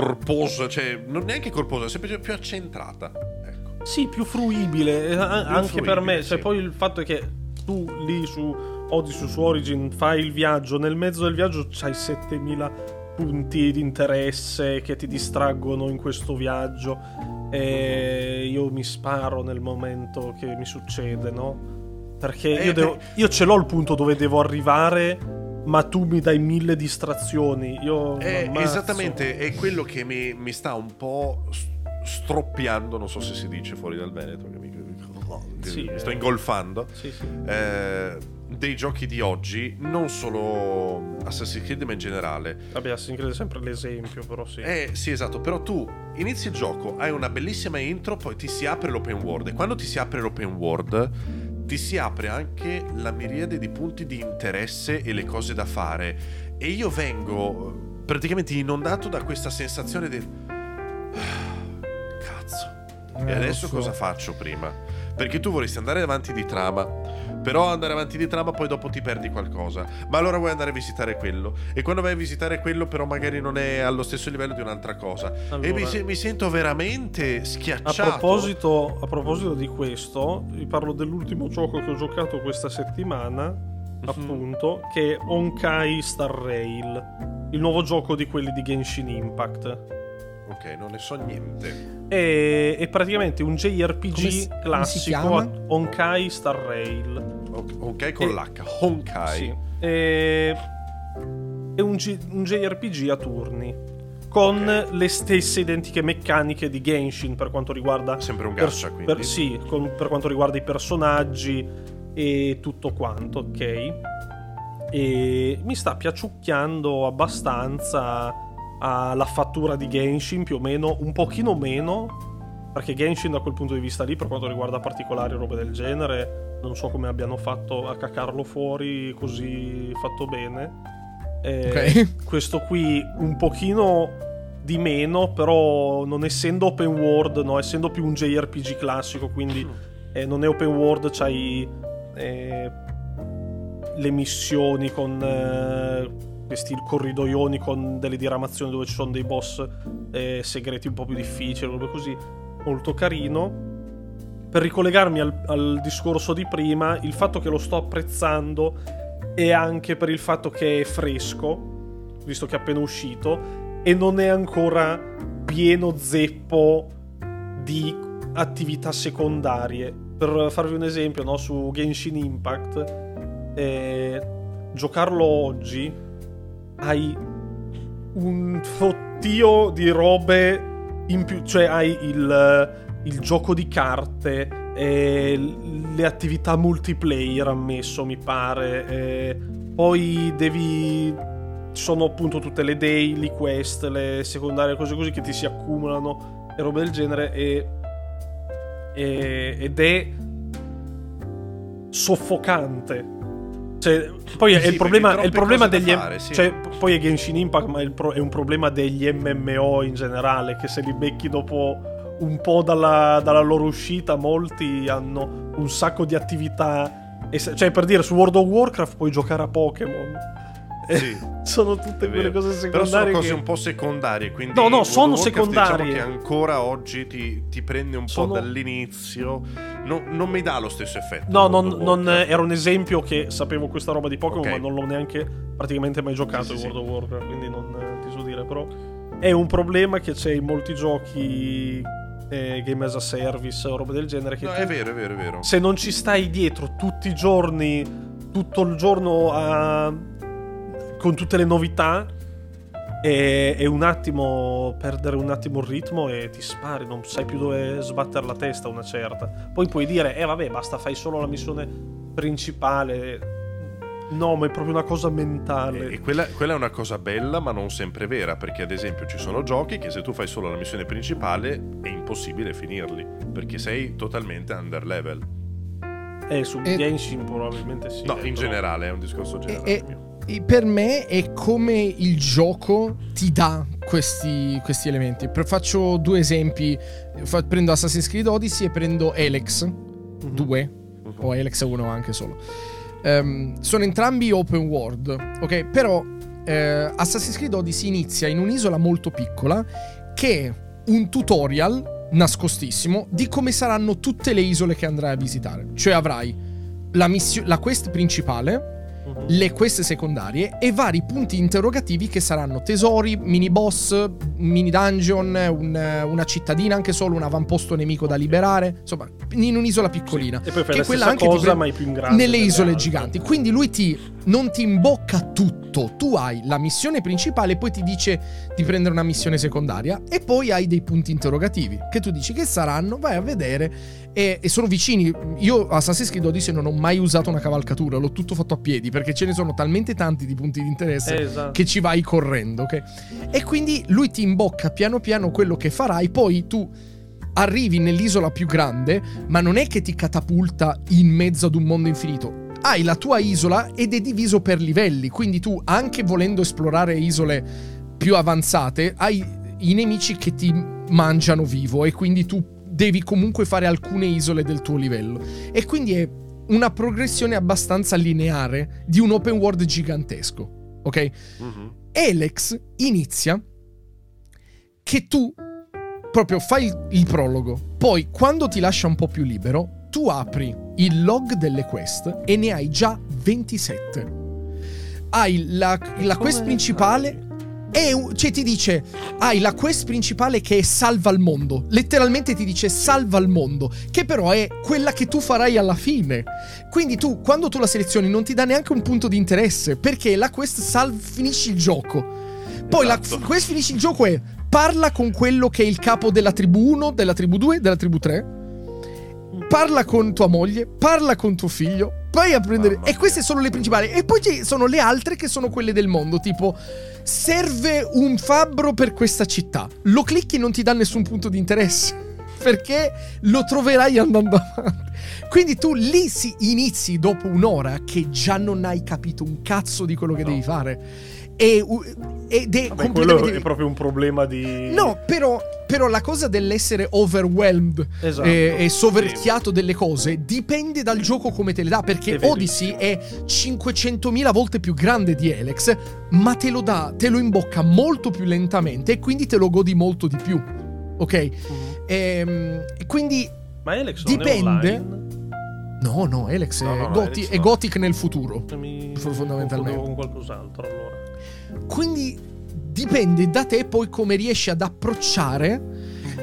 corposa, cioè non neanche corposa, è sempre più accentrata, ecco. Sì, più fruibile, più anche fruibile, per me, sì. Cioè, poi il fatto è che tu lì su oggi su su Origin fai il viaggio, nel mezzo del viaggio c'hai settemila punti di interesse che ti distraggono in questo viaggio e io mi sparo nel momento che mi succede, no? Perché io, devo, io ce l'ho il punto dove devo arrivare, ma tu mi dai mille distrazioni. Io è, esattamente, è quello che mi, mi sta un po' stroppiando, non so se si dice fuori dal Veneto, che mi, sì, mi sto ingolfando, sì, sì. Eh, dei giochi di oggi, non solo Assassin's Creed ma in generale. Vabbè, Assassin's Creed è sempre l'esempio, però sì. Eh, sì, esatto, però tu inizi il gioco, hai una bellissima intro, poi ti si apre l'open world e quando ti si apre l'open world ti si apre anche la miriade di punti di interesse e le cose da fare e io vengo praticamente inondato da questa sensazione del cazzo, eh, e adesso so. Cosa faccio prima? Perché tu vorresti andare avanti di trama, però andare avanti di trama poi dopo ti perdi qualcosa, ma allora vuoi andare a visitare quello e quando vai a visitare quello però magari non è allo stesso livello di un'altra cosa, allora. E mi, mi sento veramente schiacciato. A proposito, a proposito di questo vi parlo dell'ultimo gioco che ho giocato questa settimana, mm-hmm. appunto, che è Honkai Star Rail, il nuovo gioco di quelli di Genshin Impact. Ok, non ne so niente. È, è praticamente un J R P G si, classico, Honkai Star Rail. Okay, Honkai con è, l'H. Honkai. Sì. È, è un, G, un J R P G a turni con okay. le stesse identiche meccaniche di Genshin per quanto riguarda sempre un gacha, per, quindi. Per, sì, con, per quanto riguarda i personaggi e tutto quanto, ok? E mi sta piaciucchiando abbastanza. Alla fattura di Genshin più o meno, un pochino meno, perché Genshin da quel punto di vista lì per quanto riguarda particolari robe del genere non so come abbiano fatto a cacarlo fuori così fatto bene, eh, okay. Questo qui un pochino di meno, però non essendo open world, no, essendo più un J R P G classico, quindi eh, non è open world, c'hai eh, le missioni con eh, questi corridoioni con delle diramazioni dove ci sono dei boss eh, segreti un po' più difficili, robe così, molto carino. Per ricollegarmi al, al discorso di prima, il fatto che lo sto apprezzando è anche per il fatto che è fresco, visto che è appena uscito, e non è ancora pieno zeppo di attività secondarie. Per farvi un esempio, no, su Genshin Impact, eh, giocarlo oggi hai un fottio di robe in più, cioè hai il, il gioco di carte, eh, le attività multiplayer ammesso mi pare, eh, poi devi, ci sono appunto tutte le daily quest, le secondarie, cose così che ti si accumulano e robe del genere e, e, ed è soffocante. Cioè, poi sì, è il problema, è il problema degli fare, sì. Cioè, poi è Genshin Impact, ma è, il pro, è un problema degli M M O in generale, che se li becchi dopo un po' dalla, dalla loro uscita, molti hanno un sacco di attività. E se, cioè, per dire, su World of Warcraft puoi giocare a Pokémon. Sì, sono tutte quelle cose secondarie. Però sono cose che... un po' secondarie, quindi no, no, sono Warcraft, secondarie. Diciamo che ancora oggi ti, ti prende un sono... po' dall'inizio. No, non mi dà lo stesso effetto. No, non, non era un esempio che sapevo questa roba di Pokémon, okay. Ma non l'ho neanche praticamente mai giocato in sì, sì, World of Warcraft, quindi non ti so dire. Però è un problema che c'è in molti giochi eh, game as a service o roba del genere. Che no, tu, è vero, è vero, è vero. Se non ci stai dietro tutti i giorni, tutto il giorno a. Con tutte le novità e, e un attimo perdere un attimo il ritmo e ti spari, non sai più dove sbattere la testa una certa. Poi puoi dire eh vabbè basta, fai solo la missione principale. No, ma è proprio una cosa mentale. E quella, quella è una cosa bella, ma non sempre vera, perché ad esempio ci sono giochi che se tu fai solo la missione principale è impossibile finirli, perché sei totalmente under level. Eh, su e... Genshin probabilmente sì. No, in però... generale, è un discorso generale e... mio. E per me è come il gioco ti dà questi, questi elementi. Faccio due esempi. Prendo Assassin's Creed Odyssey e prendo Elex mm-hmm. due mm-hmm. o Elex uno anche solo. Um, sono entrambi open world, ok? Però eh, Assassin's Creed Odyssey inizia in un'isola molto piccola che è un tutorial nascostissimo di come saranno tutte le isole che andrai a visitare. Cioè avrai la, missio- la quest principale, le quest secondarie e vari punti interrogativi che saranno tesori, mini boss, mini dungeon, un, una cittadina anche solo, un avamposto nemico da liberare, insomma in un'isola piccolina. Sì, e poi fai che la quella anche cosa, pre- ma è più in grande nelle isole altre. Giganti. Quindi lui ti non ti imbocca tutto, tu hai la missione principale, poi ti dice di prendere una missione secondaria e poi hai dei punti interrogativi che tu dici che saranno, vai a vedere e, e sono vicini. Io Assassin's Creed Odyssey non ho mai usato una cavalcatura, l'ho tutto fatto a piedi perché ce ne sono talmente tanti di punti di interesse, esatto, che ci vai correndo, ok? E quindi lui ti imbocca piano piano quello che farai, poi tu arrivi nell'isola più grande, ma non è che ti catapulta in mezzo ad un mondo infinito. Hai la tua isola ed è diviso per livelli, quindi tu anche volendo esplorare isole più avanzate, hai i nemici che ti mangiano vivo e quindi tu devi comunque fare alcune isole del tuo livello. E quindi è una progressione abbastanza lineare di un open world gigantesco, ok? Mm-hmm. Elex inizia che tu proprio fai il, il prologo, poi quando ti lascia un po' più libero tu apri il log delle quest e ne hai già ventisette. Hai la, la quest principale e cioè ti dice hai la quest principale che è salva il mondo, letteralmente ti dice salva il mondo, che però è quella che tu farai alla fine, quindi tu quando tu la selezioni non ti dà neanche un punto di interesse perché la quest salv- finisci il gioco. Poi esatto, la quest finisci il gioco è parla con quello che è il capo della tribù uno, della tribù due, della tribù tre, parla con tua moglie, parla con tuo figlio, vai a prendere... E queste sono le principali. E poi ci sono le altre che sono quelle del mondo, tipo serve un fabbro per questa città. Lo clicchi e non ti dà nessun punto di interesse perché lo troverai andando avanti. Quindi tu lì si inizi dopo un'ora che già non hai capito un cazzo di quello che no. devi fare. E, ed è Vabbè, quello è proprio un problema di... No, però... Però la cosa dell'essere overwhelmed, esatto, e, e soverchiato sì. delle cose dipende dal gioco come te le dà, perché è Odyssey è cinquecentomila volte più grande di Elex, ma te lo dà, te lo imbocca molto più lentamente e quindi te lo godi molto di più, ok? Mm. E, quindi ma Elex non dipende... è online? No, no, Elex no, è, no, Goti- Elex è no. Gothic nel futuro, Mi... fondamentalmente. Con qualcos'altro allora. Quindi... dipende da te poi come riesci ad approcciare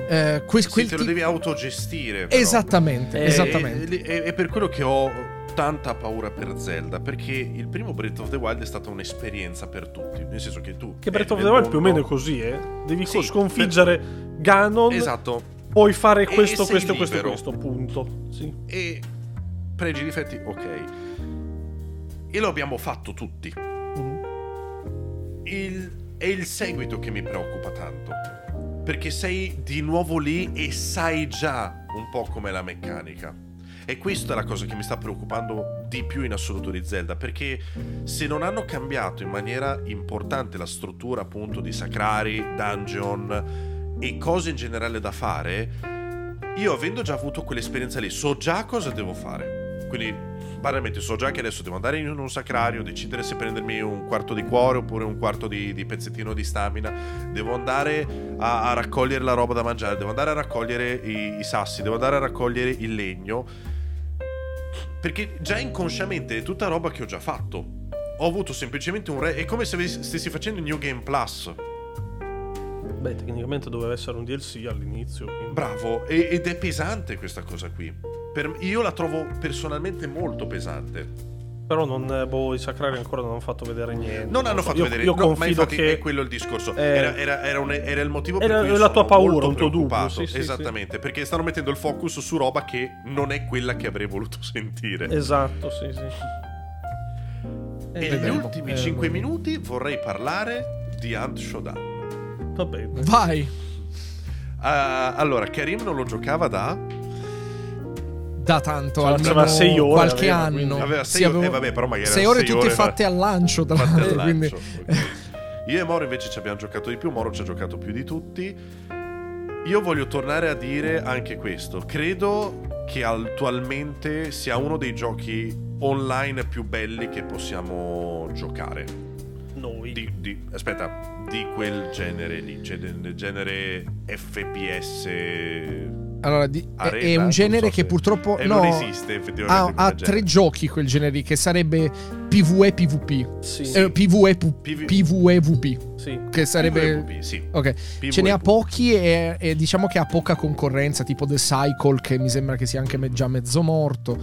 eh, que- sì, quel te lo ti- devi autogestire però. esattamente, eh, esattamente. È, è, è per quello che ho tanta paura per Zelda, perché il primo Breath of the Wild è stata un'esperienza per tutti, nel senso che tu che Breath of the Wild mondo... più o meno è così, eh? Devi sì, sconfiggere per... Ganon, esatto, puoi fare questo, e questo, questo e questo, punto, sì. E pregi, difetti, ok, e lo abbiamo fatto tutti. mm. il È il seguito che mi preoccupa tanto, perché sei di nuovo lì e sai già un po' com'è la meccanica. E questa è la cosa che mi sta preoccupando di più in assoluto di Zelda, perché se non hanno cambiato in maniera importante la struttura appunto di sacrari, dungeon e cose in generale da fare, io avendo già avuto quell'esperienza lì so già cosa devo fare. Quindi banalmente so già che adesso devo andare in un sacrario, decidere se prendermi un quarto di cuore oppure un quarto di, di pezzettino di stamina, devo andare a, a raccogliere la roba da mangiare, devo andare a raccogliere i, i sassi, devo andare a raccogliere il legno, perché già inconsciamente è tutta roba che ho già fatto, ho avuto semplicemente un re, è come se stessi facendo il New Game Plus. Beh, tecnicamente doveva essere un D L C all'inizio, quindi... bravo, e, ed è pesante questa cosa qui. Per, io la trovo personalmente molto pesante. Però non boh, i sacrari ancora non hanno fatto vedere niente. Non, non hanno so. fatto io, vedere niente. Io no, ma infatti che è quello il discorso. Eh, era, era, era, un, era il motivo per era cui la tua paura, un tuo dubbio. Sì, sì, esattamente, sì. Perché stanno mettendo il focus su roba che non è quella che avrei voluto sentire. Esatto, sì, sì. Eh, e negli eh, ultimi eh, cinque eh, minuti vorrei parlare di Ant Showdown. Va bene. Vai. Uh, allora, Karim non lo giocava da da tanto, cioè, almeno sei ore, qualche aveva, anno aveva sei, sì, avevo... eh, vabbè, però magari sei ore sei tutte ore, fatte ma... al lancio, tra fatte al lancio, quindi... okay. Io e Moro invece ci abbiamo giocato di più, Moro ci ha giocato più di tutti. Io voglio tornare a dire anche questo, credo che attualmente sia uno dei giochi online più belli che possiamo giocare noi di, di, aspetta, di quel genere lì, cioè del genere F P S. Allora, di, arena, è un genere so che se... purtroppo eh, no, non esiste effettivamente. Ha, ha tre giochi quel genere lì, che sarebbe PvE PvP, sì, sì. Eh, PvE PvP, PvE, sì. Che sarebbe PvP, sì. Ok, PvE, ce ne ha pochi e, e diciamo che ha poca concorrenza, tipo The Cycle, che mi sembra che sia anche già mezzo morto.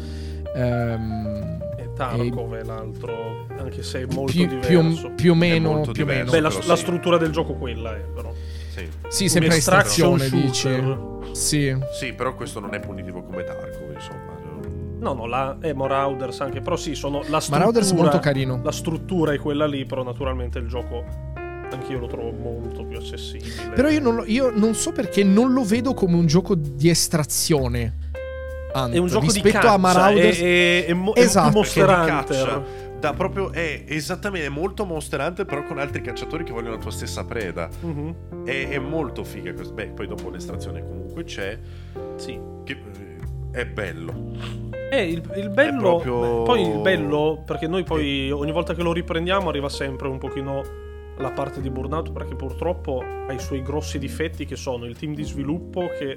Ehm Tarkov è l'altro, anche se è molto più, diverso. Più, più o meno, molto più diverso, meno. Beh, la, sì. la struttura del gioco quella è, però. Sì, sì, sempre estrazione, dice. Sì. Sì, però questo non è punitivo come Tarkov, insomma. No, no, la, è Marauders anche, però sì, sono la struttura. Marauders è molto carino. La struttura è quella lì, però naturalmente il gioco... anch'io lo trovo molto più accessibile. Però io non, lo, io non so perché non lo vedo come un gioco di estrazione. Anzi, è un gioco di caccia, a Marauders, è, è, è, mo- esatto, è Monster Hunter. Da proprio, è esattamente, è molto Monster Hunter, però con altri cacciatori che vogliono la tua stessa preda. Mm-hmm. È, è molto figa. Beh, poi dopo l'estrazione comunque c'è. Sì. Che, è bello. Eh, il, il bello, proprio... poi il bello, perché noi poi ogni volta che lo riprendiamo arriva sempre un pochino la parte di burnout, perché purtroppo ha i suoi grossi difetti, che sono il team di sviluppo che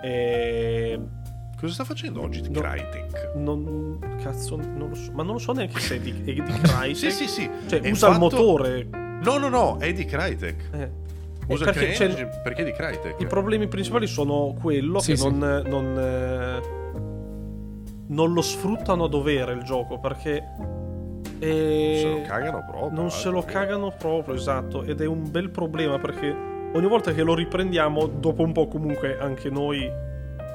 è... Cosa sta facendo oggi di no, Crytek? Non, cazzo, non lo so. Ma non lo so neanche se è di, è di Crytek. Sì, sì, sì. Cioè, è usa fatto... il motore. No, no, no, è di Crytek. Eh. Usa perché, Cry- c'è... perché è di Crytek. I problemi principali sono quello sì, che sì. non... Non, eh... non lo sfruttano a dovere il gioco, perché... E non se lo cagano proprio. Non se lo cagano proprio, esatto. Ed è un bel problema, perché ogni volta che lo riprendiamo, dopo un po' comunque anche noi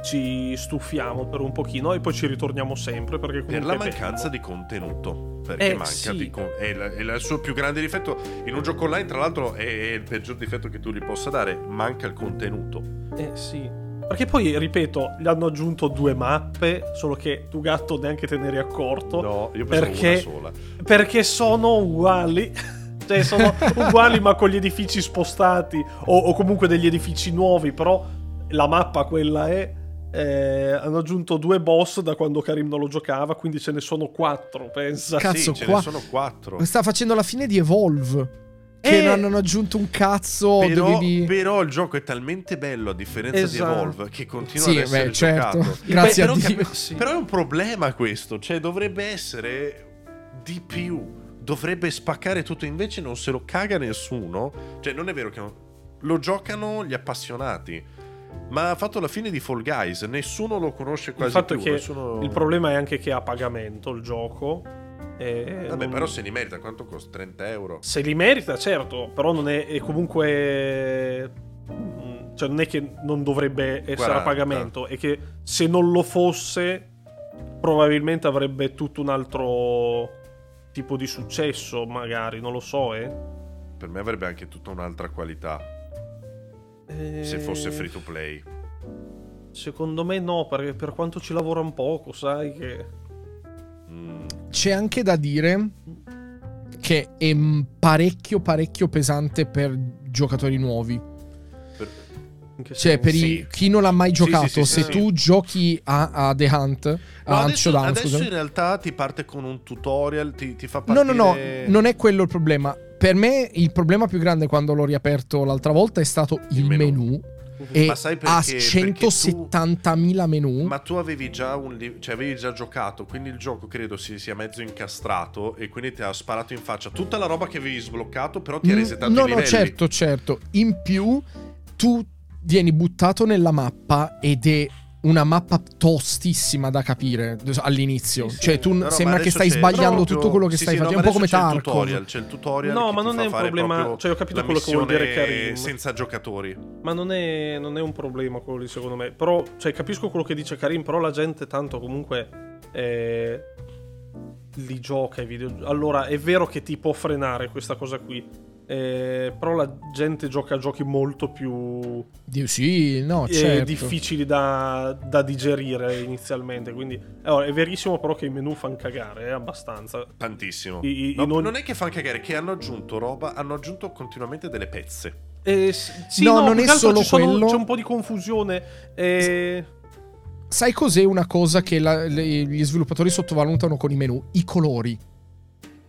ci stufiamo per un pochino e poi ci ritorniamo sempre, perché per la mancanza di contenuto, perché eh, manca sì. di con- è, la, è il suo più grande difetto in un gioco online, tra l'altro è il peggior difetto che tu gli possa dare, manca il contenuto. Eh sì. Perché poi, ripeto, gli hanno aggiunto due mappe, solo che tu, Gatto, neanche te ne eri accorto. No, io pensavo perché, una sola. Perché sono uguali. Cioè, sono uguali ma con gli edifici spostati o, o comunque degli edifici nuovi, però la mappa quella è... Eh, hanno aggiunto due boss da quando Karim non lo giocava, quindi ce ne sono quattro, pensa. Cazzo, sì, ce qua... ne sono quattro. Sta facendo la fine di Evolve. Che eh, non hanno aggiunto un cazzo, però, dovevi... però il gioco è talmente bello, a differenza esatto. di Evolve, che continua sì, ad essere beh, certo. giocato. Grazie beh, a però, Dio. Cap- sì. però è un problema questo, cioè dovrebbe essere di più, dovrebbe spaccare tutto, invece non se lo caga nessuno. Cioè non è vero che non... lo giocano gli appassionati, ma ha fatto la fine di Fall Guys, nessuno lo conosce quasi il fatto più. Che nessuno... Il problema è anche che ha pagamento il gioco. Eh, Vabbè, non... però se li merita, quanto costa? trenta euro? Se li merita, certo, però non è, è comunque. Cioè, non è che non dovrebbe essere quaranta a pagamento, è che se non lo fosse, probabilmente avrebbe tutto un altro tipo di successo, magari, non lo so, eh. Per me avrebbe anche tutta un'altra qualità. Eh... Se fosse free to play. Secondo me no, perché per quanto ci lavora un poco, sai che. C'è anche da dire che è parecchio parecchio pesante per giocatori nuovi, per... cioè per sì. i... chi non l'ha mai giocato, sì, sì, sì, se sì. tu giochi a, a The Hunt, no, a adesso, Hunt Showdown, adesso in realtà ti parte con un tutorial, ti, ti fa partire... no no no non è quello il problema. Per me il problema più grande quando l'ho riaperto l'altra volta è stato il, il menu, menu. E ma sai perché? Ha centosettantamila menu. Ma tu avevi già un, cioè avevi già giocato, quindi il gioco credo si sia mezzo incastrato e quindi ti ha sparato in faccia tutta la roba che avevi sbloccato, però ti ha resettato i livelli. No, no, certo, certo. In più tu vieni buttato nella mappa ed è una mappa tostissima da capire all'inizio, sì, sì. Cioè tu no, sembra che stai sbagliando proprio... tutto quello che sì, stai sì, facendo, no, è un po' come Tarkov. Tutorial, c'è il tutorial. No, ma non è un problema, cioè ho capito quello che vuol dire Karim. Senza giocatori. Ma non è non è un problema quello lì, secondo me. Però cioè capisco quello che dice Karim, però la gente tanto comunque eh, li gioca i video. Allora, è vero che ti può frenare questa cosa qui. Eh, però la gente gioca giochi molto più sì, no, eh, certo. difficili da, da digerire inizialmente, quindi allora, è verissimo però che i menu fanno cagare eh, abbastanza tantissimo. I, i, no, non... non è che fanno cagare, che hanno aggiunto roba, hanno aggiunto continuamente delle pezze eh, sì, no, no non è solo sono, quello c'è un po' di confusione eh... sai cos'è una cosa che la, le, gli sviluppatori sottovalutano con i menu? I colori.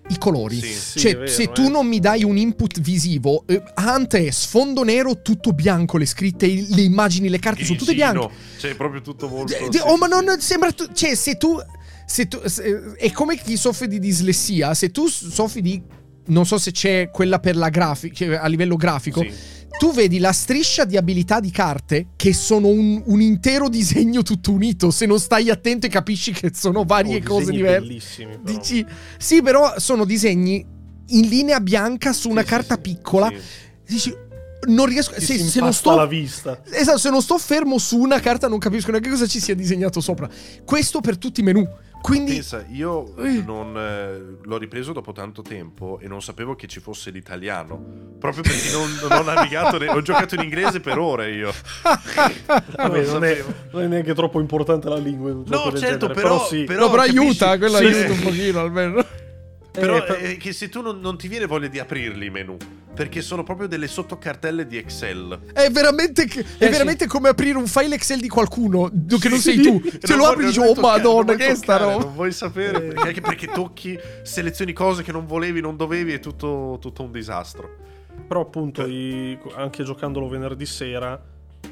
i colori. Sì, cioè, sì, vero, se tu eh. non mi dai un input visivo, eh, Hunt è sfondo nero, tutto bianco, le scritte, le immagini, le carte sono tutte bianche. Cioè, proprio tutto molto. D- d- oh, ma non sembra. Tu- cioè, se tu. Se tu se, è come chi soffre di dislessia. Se tu soffri di. Non so se c'è quella per la grafica a livello grafico. Sì. Tu vedi la striscia di abilità di carte che sono un, un intero disegno tutto unito. Se non stai attento e capisci che sono varie oh, cose diverse. Però. Dici, sì, però sono disegni in linea bianca su una sì, carta sì, piccola. Sì. Dici, non riesco. Se, se non sto alla vista. Esatto, se non sto fermo su una carta, non capisco neanche cosa ci sia disegnato sopra. Questo per tutti i menu. Quindi pensa, io non, eh, l'ho ripreso dopo tanto tempo e non sapevo che ci fosse l'italiano, proprio perché non, non ho navigato, ne- ho giocato in inglese per ore io. Vabbè, non, è, non è neanche troppo importante la lingua. No, certo, genere, però, però, sì. però, no, però aiuta, quello sì, aiuta un pochino almeno. Però eh, per... è che se tu non, non ti viene voglia di aprirli i menu, perché sono proprio delle sottocartelle di Excel. È veramente, è eh, veramente sì. come aprire un file Excel di qualcuno che sì, non sei tu. Se non lo apri e dici, oh toccare, madonna, che è sta roba? Non vuoi sapere, eh. perché, anche perché tocchi, selezioni cose che non volevi, non dovevi, è tutto, tutto un disastro. Però appunto, eh. i, anche giocandolo venerdì sera,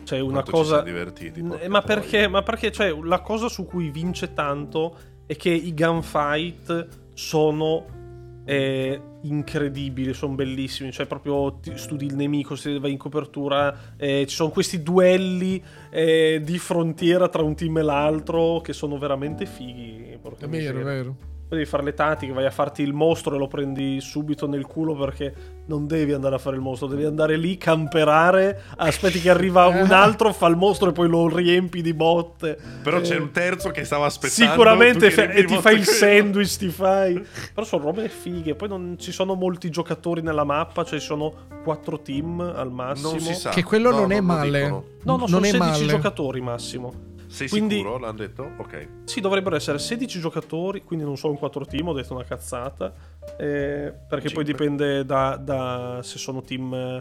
c'è una Quanto cosa... ci siamo divertiti, porca ma perché, troia. Ma perché, cioè, la cosa su cui vince tanto è che i gunfight... sono eh, incredibili, sono bellissimi, cioè proprio studi il nemico, se vai in copertura, eh, ci sono questi duelli eh, di frontiera tra un team e l'altro che sono veramente fighi, porca miseria. È vero, è vero. Poi devi fare le tattiche, vai a farti il mostro e lo prendi subito nel culo perché non devi andare a fare il mostro, devi andare lì, camperare, aspetti che arriva un altro, fa il mostro e poi lo riempi di botte. Però eh, c'è un terzo che stava aspettando. Sicuramente fa- e ti fai il sandwich, ti fai... Però sono robe fighe, poi non ci sono molti giocatori nella mappa, cioè ci sono quattro team al massimo. Non si sa. Che quello no, non, non è male. Dicono. No, no, sono sedici giocatori massimo. Sei quindi, sicuro? L'hanno detto? Ok. Sì, dovrebbero essere sedici giocatori, quindi non solo in quattro team, ho detto una cazzata, eh, perché cinque. Poi dipende da, da se sono team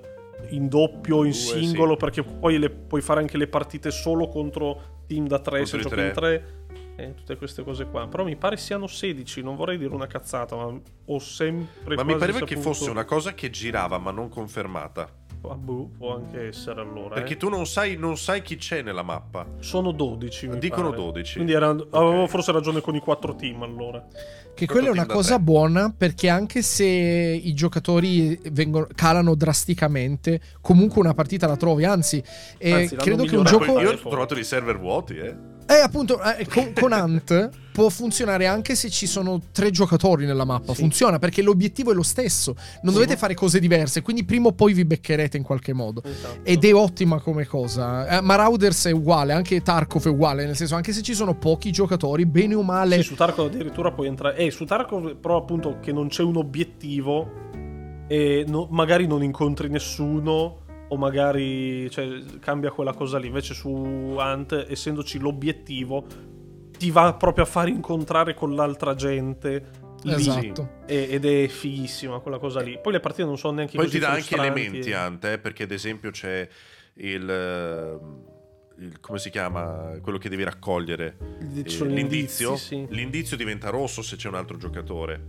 in doppio o in singolo, sì. Perché poi le, puoi fare anche le partite solo contro team da tre, contro se giochi in tre, eh, tutte queste cose qua. Però mi pare siano sedici, non vorrei dire una cazzata, ma ho sempre Ma mi pareva saputo... che fosse una cosa che girava, ma non confermata. Ah, boh, può anche essere allora perché eh. tu non sai, non sai chi c'è nella mappa. Sono dodici, mi dicono pare. dodici, quindi era, okay. Avevo forse ragione con i quattro team allora, che quella è una cosa tre. buona, perché anche se i giocatori vengono, calano drasticamente, comunque una partita la trovi, anzi, eh, anzi credo che un gioco io ho trovato dei server vuoti eh Eh, appunto, eh, con, con Hunt può funzionare anche se ci sono tre giocatori nella mappa. Sì. Funziona perché l'obiettivo è lo stesso. Non sì. dovete fare cose diverse, quindi prima o poi vi beccherete in qualche modo. Esatto. Ed è ottima come cosa. Eh, Marauders è uguale, anche Tarkov è uguale, nel senso, anche se ci sono pochi giocatori, bene o male... Sì, su Tarkov addirittura puoi entrare... Eh, su Tarkov però appunto che non c'è un obiettivo e no, magari non incontri nessuno... o magari cioè, cambia quella cosa lì. Invece su Hunt, essendoci l'obiettivo, ti va proprio a far incontrare con l'altra gente lì. Esatto. E, ed è fighissima quella cosa lì. Poi le partite non sono neanche poi così frustranti. Poi ti dà anche elementi Hunt, eh, perché ad esempio c'è il... il come si chiama? Quello che devi raccogliere. Cioè, eh, l'indizio. Sì. L'indizio diventa rosso se c'è un altro giocatore.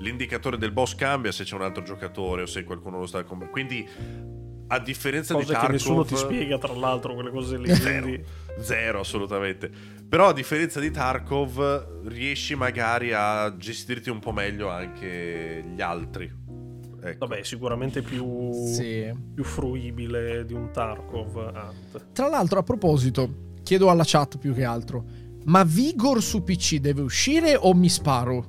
L'indicatore del boss cambia se c'è un altro giocatore o se qualcuno lo sta... Comb- quindi... a differenza cose di Tarkov, che nessuno ti spiega tra l'altro quelle cose lì, zero, quindi... zero assolutamente. Però a differenza di Tarkov riesci magari a gestirti un po' meglio anche gli altri, ecco. Vabbè, sicuramente più, sì. più fruibile di un Tarkov. Hunt. Tra l'altro, a proposito, chiedo alla chat più che altro, ma Vigor su P C deve uscire o mi sparo?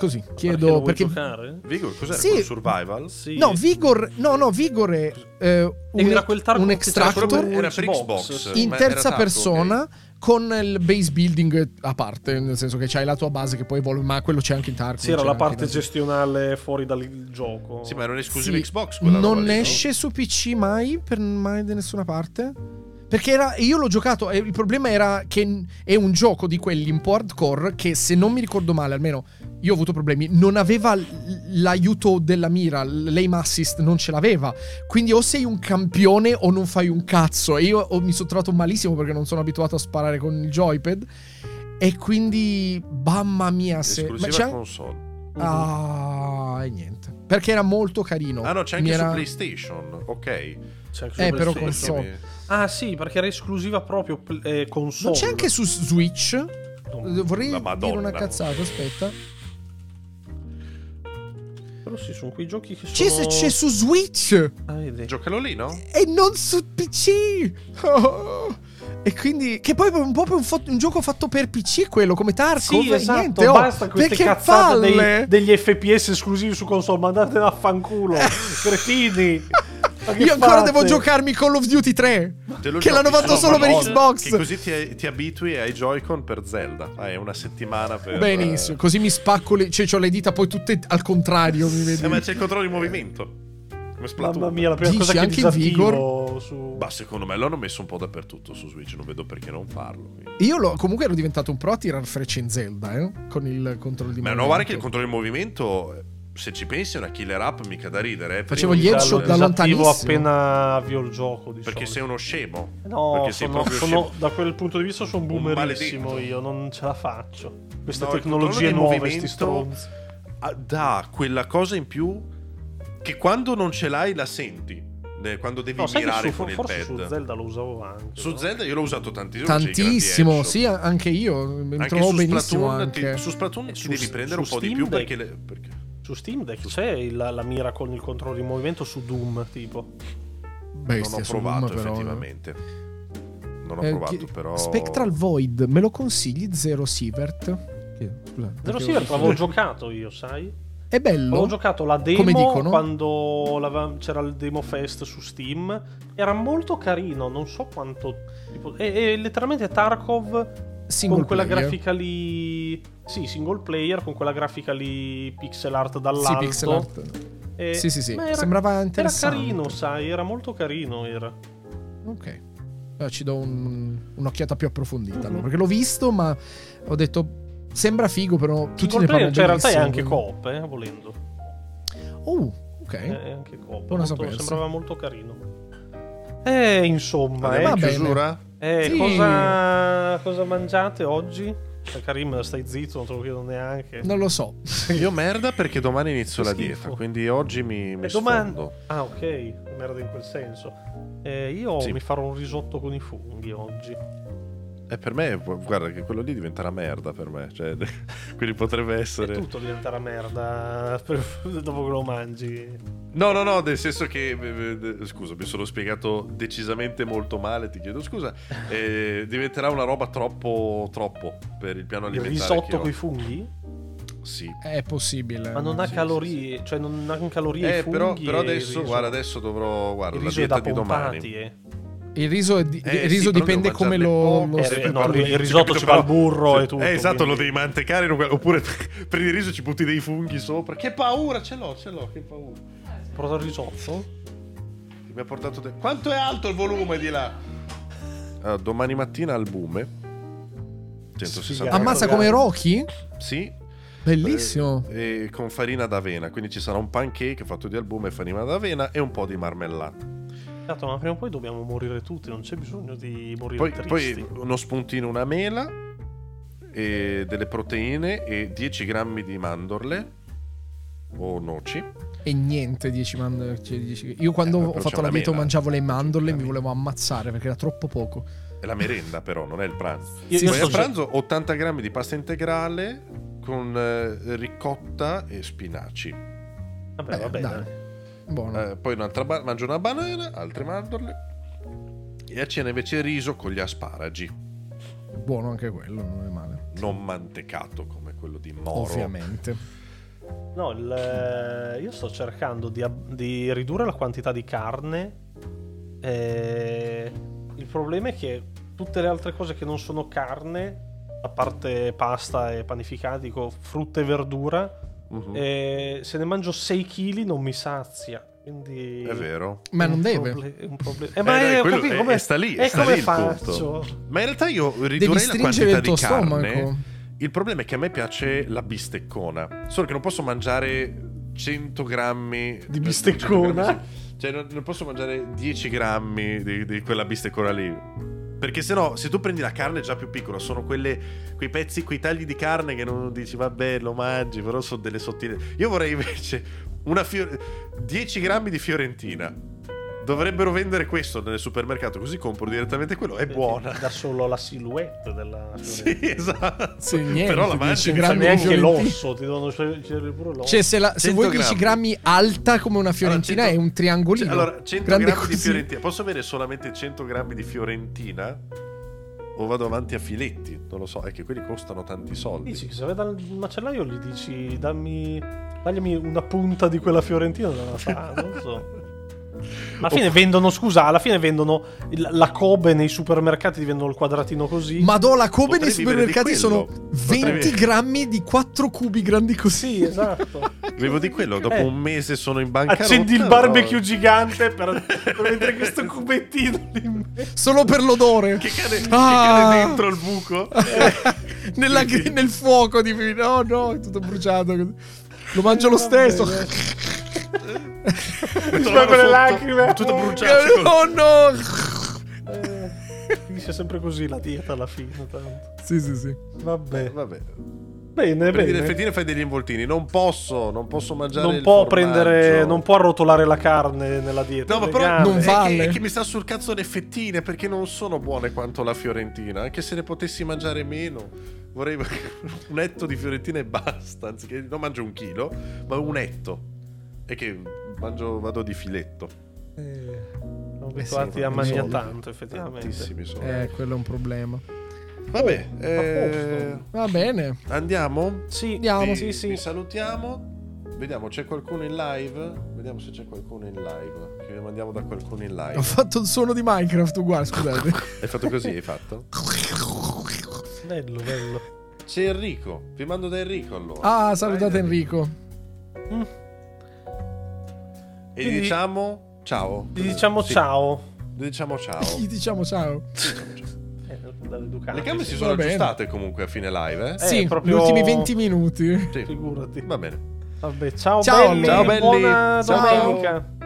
Così chiedo perché, perché... Vigor cos'è? Sì. Survival? Sì. No, Vigor no no Vigor è eh, un, era quel un extractor era per Xbox in terza persona, okay. Con il base building a parte, nel senso che c'hai la tua base che poi evolve, ma quello c'è anche in Tarkov. Sì, era la parte gestionale fuori dal gioco. Sì, ma era un'esclusiva sì. Xbox quella. Non lì, esce no? su P C mai per mai da nessuna parte. Perché era, io l'ho giocato, e il problema era che è un gioco di quelli un po' hardcore che, se non mi ricordo male, almeno io ho avuto problemi, non aveva l'aiuto della mira, l'aim assist non ce l'aveva, quindi o sei un campione o non fai un cazzo, e io mi sono trovato malissimo perché non sono abituato a sparare con il joypad, e quindi mamma mia se... Esclusiva console. Ah, e niente. Perché era molto carino. Ah no, c'è anche era... su PlayStation, ok. C'è anche su eh, PlayStation. Però console. Ah sì, perché era esclusiva proprio eh, console. Non c'è anche su Switch? No. Vorrei dire una cazzata, aspetta. Però sì, sono quei giochi che sono... C'è, c'è su Switch! Ah, giocalo lì, no? E non su P C! Oh. E quindi... Che poi è un po' un, fo- un gioco fatto per P C quello, come Tarkov. Sì, esatto, niente, oh, basta queste cazzate dei, degli F P S esclusivi su console. Mandate a fanculo, cretini! Io ancora fate? Devo giocarmi Call of Duty tre, che l'hanno fatto solo per Xbox. Che così ti, ti abitui ai Joy-Con per Zelda. Hai una settimana per... Benissimo, così mi spacco le... Cioè, ho le dita poi tutte al contrario, mi vedi? Eh, ma c'è il controllo di movimento. Mamma mia, la prima Dici, cosa che anche Vigor su... Bah, secondo me l'hanno messo un po' dappertutto su Switch, non vedo perché non farlo. Quindi. Io lo, comunque ero diventato un pro a tirar frecce in Zelda, eh? Con il controllo di ma movimento. Ma no, guarda che il controllo di movimento, se ci pensi, è una killer app mica da ridere. Eh? Facevo gli headshot da lontanissimo appena avvio il gioco, diciamo. Perché sei uno scemo. No, perché sei sono, sono, scemo. Da quel punto di vista sono boomerissimo, io non ce la faccio. Queste no, tecnologie nuove, sti stronzi. Dà quella cosa in più che quando non ce l'hai la senti, quando devi no, mirare su, con il pad. Su Zelda lo usavo anche. Su no? Zelda io l'ho usato tantissimo. Tantissimo, sì, anche io. Mi anche trovo su benissimo Splatoon, anche. Ti, su Splatoon ci devi prendere un po' Steam di più Deck, perché, le, perché... Su Steam Deck c'è la, la mira con il controllo di movimento su Doom, tipo. Bestia, non ho provato Doom, effettivamente. Non ho eh, provato che... però... Spectral Void, me lo consigli? Zero Sievert? Zero Sievert l'avevo giocato io, sai? È bello. Ho giocato la demo quando c'era il Demo Fest su Steam. Era molto carino, non so quanto. Tipo, è, è letteralmente Tarkov single con quella player. Grafica lì. Sì, single player con quella grafica lì pixel art dall'alto. Sì, pixel art. E, sì, sì, sì. Era, sembrava interessante. Era carino, sai, era molto carino. Era. Ok. Allora, ci do un, un'occhiata più approfondita. Mm-hmm. Allora, perché l'ho visto, ma ho detto. Sembra figo, però tutti ne parlano benissimo. Cioè, in realtà è anche coop, eh, volendo. Oh, ok. È anche coop. Buona molto, sembrava molto carino. Eh, insomma, eh, chiusura. Eh, sì. cosa, cosa mangiate oggi? Cioè, Karim, stai zitto, non te lo chiedo neanche. Non lo so. Io merda perché domani inizio la dieta, quindi oggi mi, mi sfondo. Ah, ok, merda in quel senso. Eh, io sì. mi farò un risotto con i funghi oggi. E per me, guarda, che quello lì diventerà merda per me, cioè, quindi potrebbe essere... È tutto diventerà merda per... dopo che lo mangi. No, no, no, nel senso che, scusa, mi sono spiegato decisamente molto male, ti chiedo scusa, eh, diventerà una roba troppo, troppo per il piano alimentare. Il risotto coi funghi? Sì. È possibile. Ma non ha sì, calorie, sì. cioè non ha calorie eh, i però, però adesso, guarda, adesso dovrò, guarda, la dieta di domani. Eh. Il riso, è di- eh, il riso sì, dipende come lo, lo... Eh, no, il risotto ci fa il burro cioè, e tutto. Eh, esatto, quindi. Lo devi mantecare oppure prendi il riso e ci butti dei funghi sopra. Che paura, ce l'ho, ce l'ho, che paura. Ho portato il risotto? Mi ha portato te. Quanto è alto il volume di là? Uh, domani mattina al bume. centosessanta. Ammazza come Rocky? Sì. Bellissimo. E, e con farina d'avena, quindi ci sarà un pancake fatto di albume, farina d'avena e un po' di marmellata. Ma prima o poi dobbiamo morire tutti, non c'è bisogno di morire poi, tristi. Poi uno spuntino, una mela, e delle proteine e dieci grammi di mandorle o noci. E niente, dieci mandorle. Cioè dieci... Io quando eh, ho fatto la dieta mangiavo le mandorle e mi volevo ammazzare perché era troppo poco. È la merenda però, non è il pranzo. Io, io poi al pranzo già... ottanta grammi di pasta integrale con eh, ricotta e spinaci. Vabbè, eh, va bene. Dai. Eh, poi un'altra ba- mangio una banana, altre mandorle e a cena invece riso con gli asparagi. Buono anche quello, non è male. Non mantecato come quello di Moro. Ovviamente. No, il, io sto cercando di, di ridurre la quantità di carne. E il problema è che tutte le altre cose che non sono carne, a parte pasta e panificati, dico frutta e verdura. Uh-huh. E se ne mangio sei chili non mi sazia, quindi è vero, ma non deve proble- un problem- eh, ma eh, è, quello, è, come, è sta lì, è sta come lì faccio. Ma in realtà io ridurrei la quantità di stomaco. Carne, il problema è che a me piace la bisteccona, solo che non posso mangiare cento grammi di bisteccona, cioè non posso mangiare dieci grammi di, di quella bisteccona lì. Perché se no, se tu prendi la carne già più piccola, sono quelle, quei pezzi, quei tagli di carne che non dici vabbè lo mangi, però sono delle sottili. Io vorrei invece una fior- dieci grammi di fiorentina. Dovrebbero vendere questo nel supermercato, così compro direttamente quello, è buona. Da solo la silhouette della fiorentina. Sì, esatto. Se niente, però la mangi, non neanche l'osso, ti devono scegliere pure l'osso. Cioè, se, la, se vuoi dieci grammi alta come una fiorentina, allora, cento, è un triangolino. Allora, cento grammi di fiorentina. Posso avere solamente cento grammi di fiorentina? O vado avanti a filetti? Non lo so, è che quelli costano tanti soldi. Dici, se vai dal macellaio gli dici dammi, tagliami una punta di quella fiorentina, non la fa, non so. Ma alla fine oh. vendono, scusa, alla fine vendono la Kobe nei supermercati, ti vendono il quadratino così. Madonna, la Kobe Potrei nei supermercati sono venti Potrei... grammi di quattro cubi grandi così. Sì, esatto. Vivo di quello, dopo eh. un mese sono in bancarotta. Accendi il barbecue no. gigante per, per mettere questo cubettino lì. Solo per l'odore. Che cade, ah. che cade dentro il buco. Eh. Nella, nel fuoco di no, no, è tutto bruciato. Lo mangio eh, lo stesso. Con le lacrime tutto bruciato. Oh no, no. Eh, finisce sempre così la dieta alla fine, tanto. Sì sì sì. Vabbè, va bene. Bene, prendi bene. Le fettine, fai degli involtini. Non posso, non posso mangiare. Non il può formaggio. prendere, non può arrotolare la carne nella dieta. No, ma però non vale. È che, è che mi sta sul cazzo le fettine, perché non sono buone quanto la fiorentina. Anche se ne potessi mangiare meno. Vorrei un etto di fiorentina e basta. Anziché non mangio un chilo, ma un etto. E che mangio, vado di filetto. Eh, sono abituati eh sì, a mangiare tanto, effettivamente. Tantissimi sono. Eh, quello è un problema. Vabbè, oh, eh, va bene. Andiamo? Sì, andiamo. Vi, sì, sì. Vi salutiamo. Vediamo, c'è qualcuno in live? Vediamo se c'è qualcuno in live. Che mandiamo da qualcuno in live. Ho fatto il suono di Minecraft, uguale, scusate. Hai fatto così, hai fatto? Bello, bello. C'è Enrico. Vi mando da Enrico allora. Ah, salutate Vai, Enrico. Mm. E gli diciamo ciao. Gli diciamo sì. ciao. Gli diciamo ciao. Gli diciamo ciao. Le gambe si sono aggiustate comunque a fine live, eh? Sì, eh, proprio... gli ultimi venti minuti. Sì. Figurati. Va bene. Vabbè, ciao, ciao belli. Ciao belli. Buona ciao. domenica.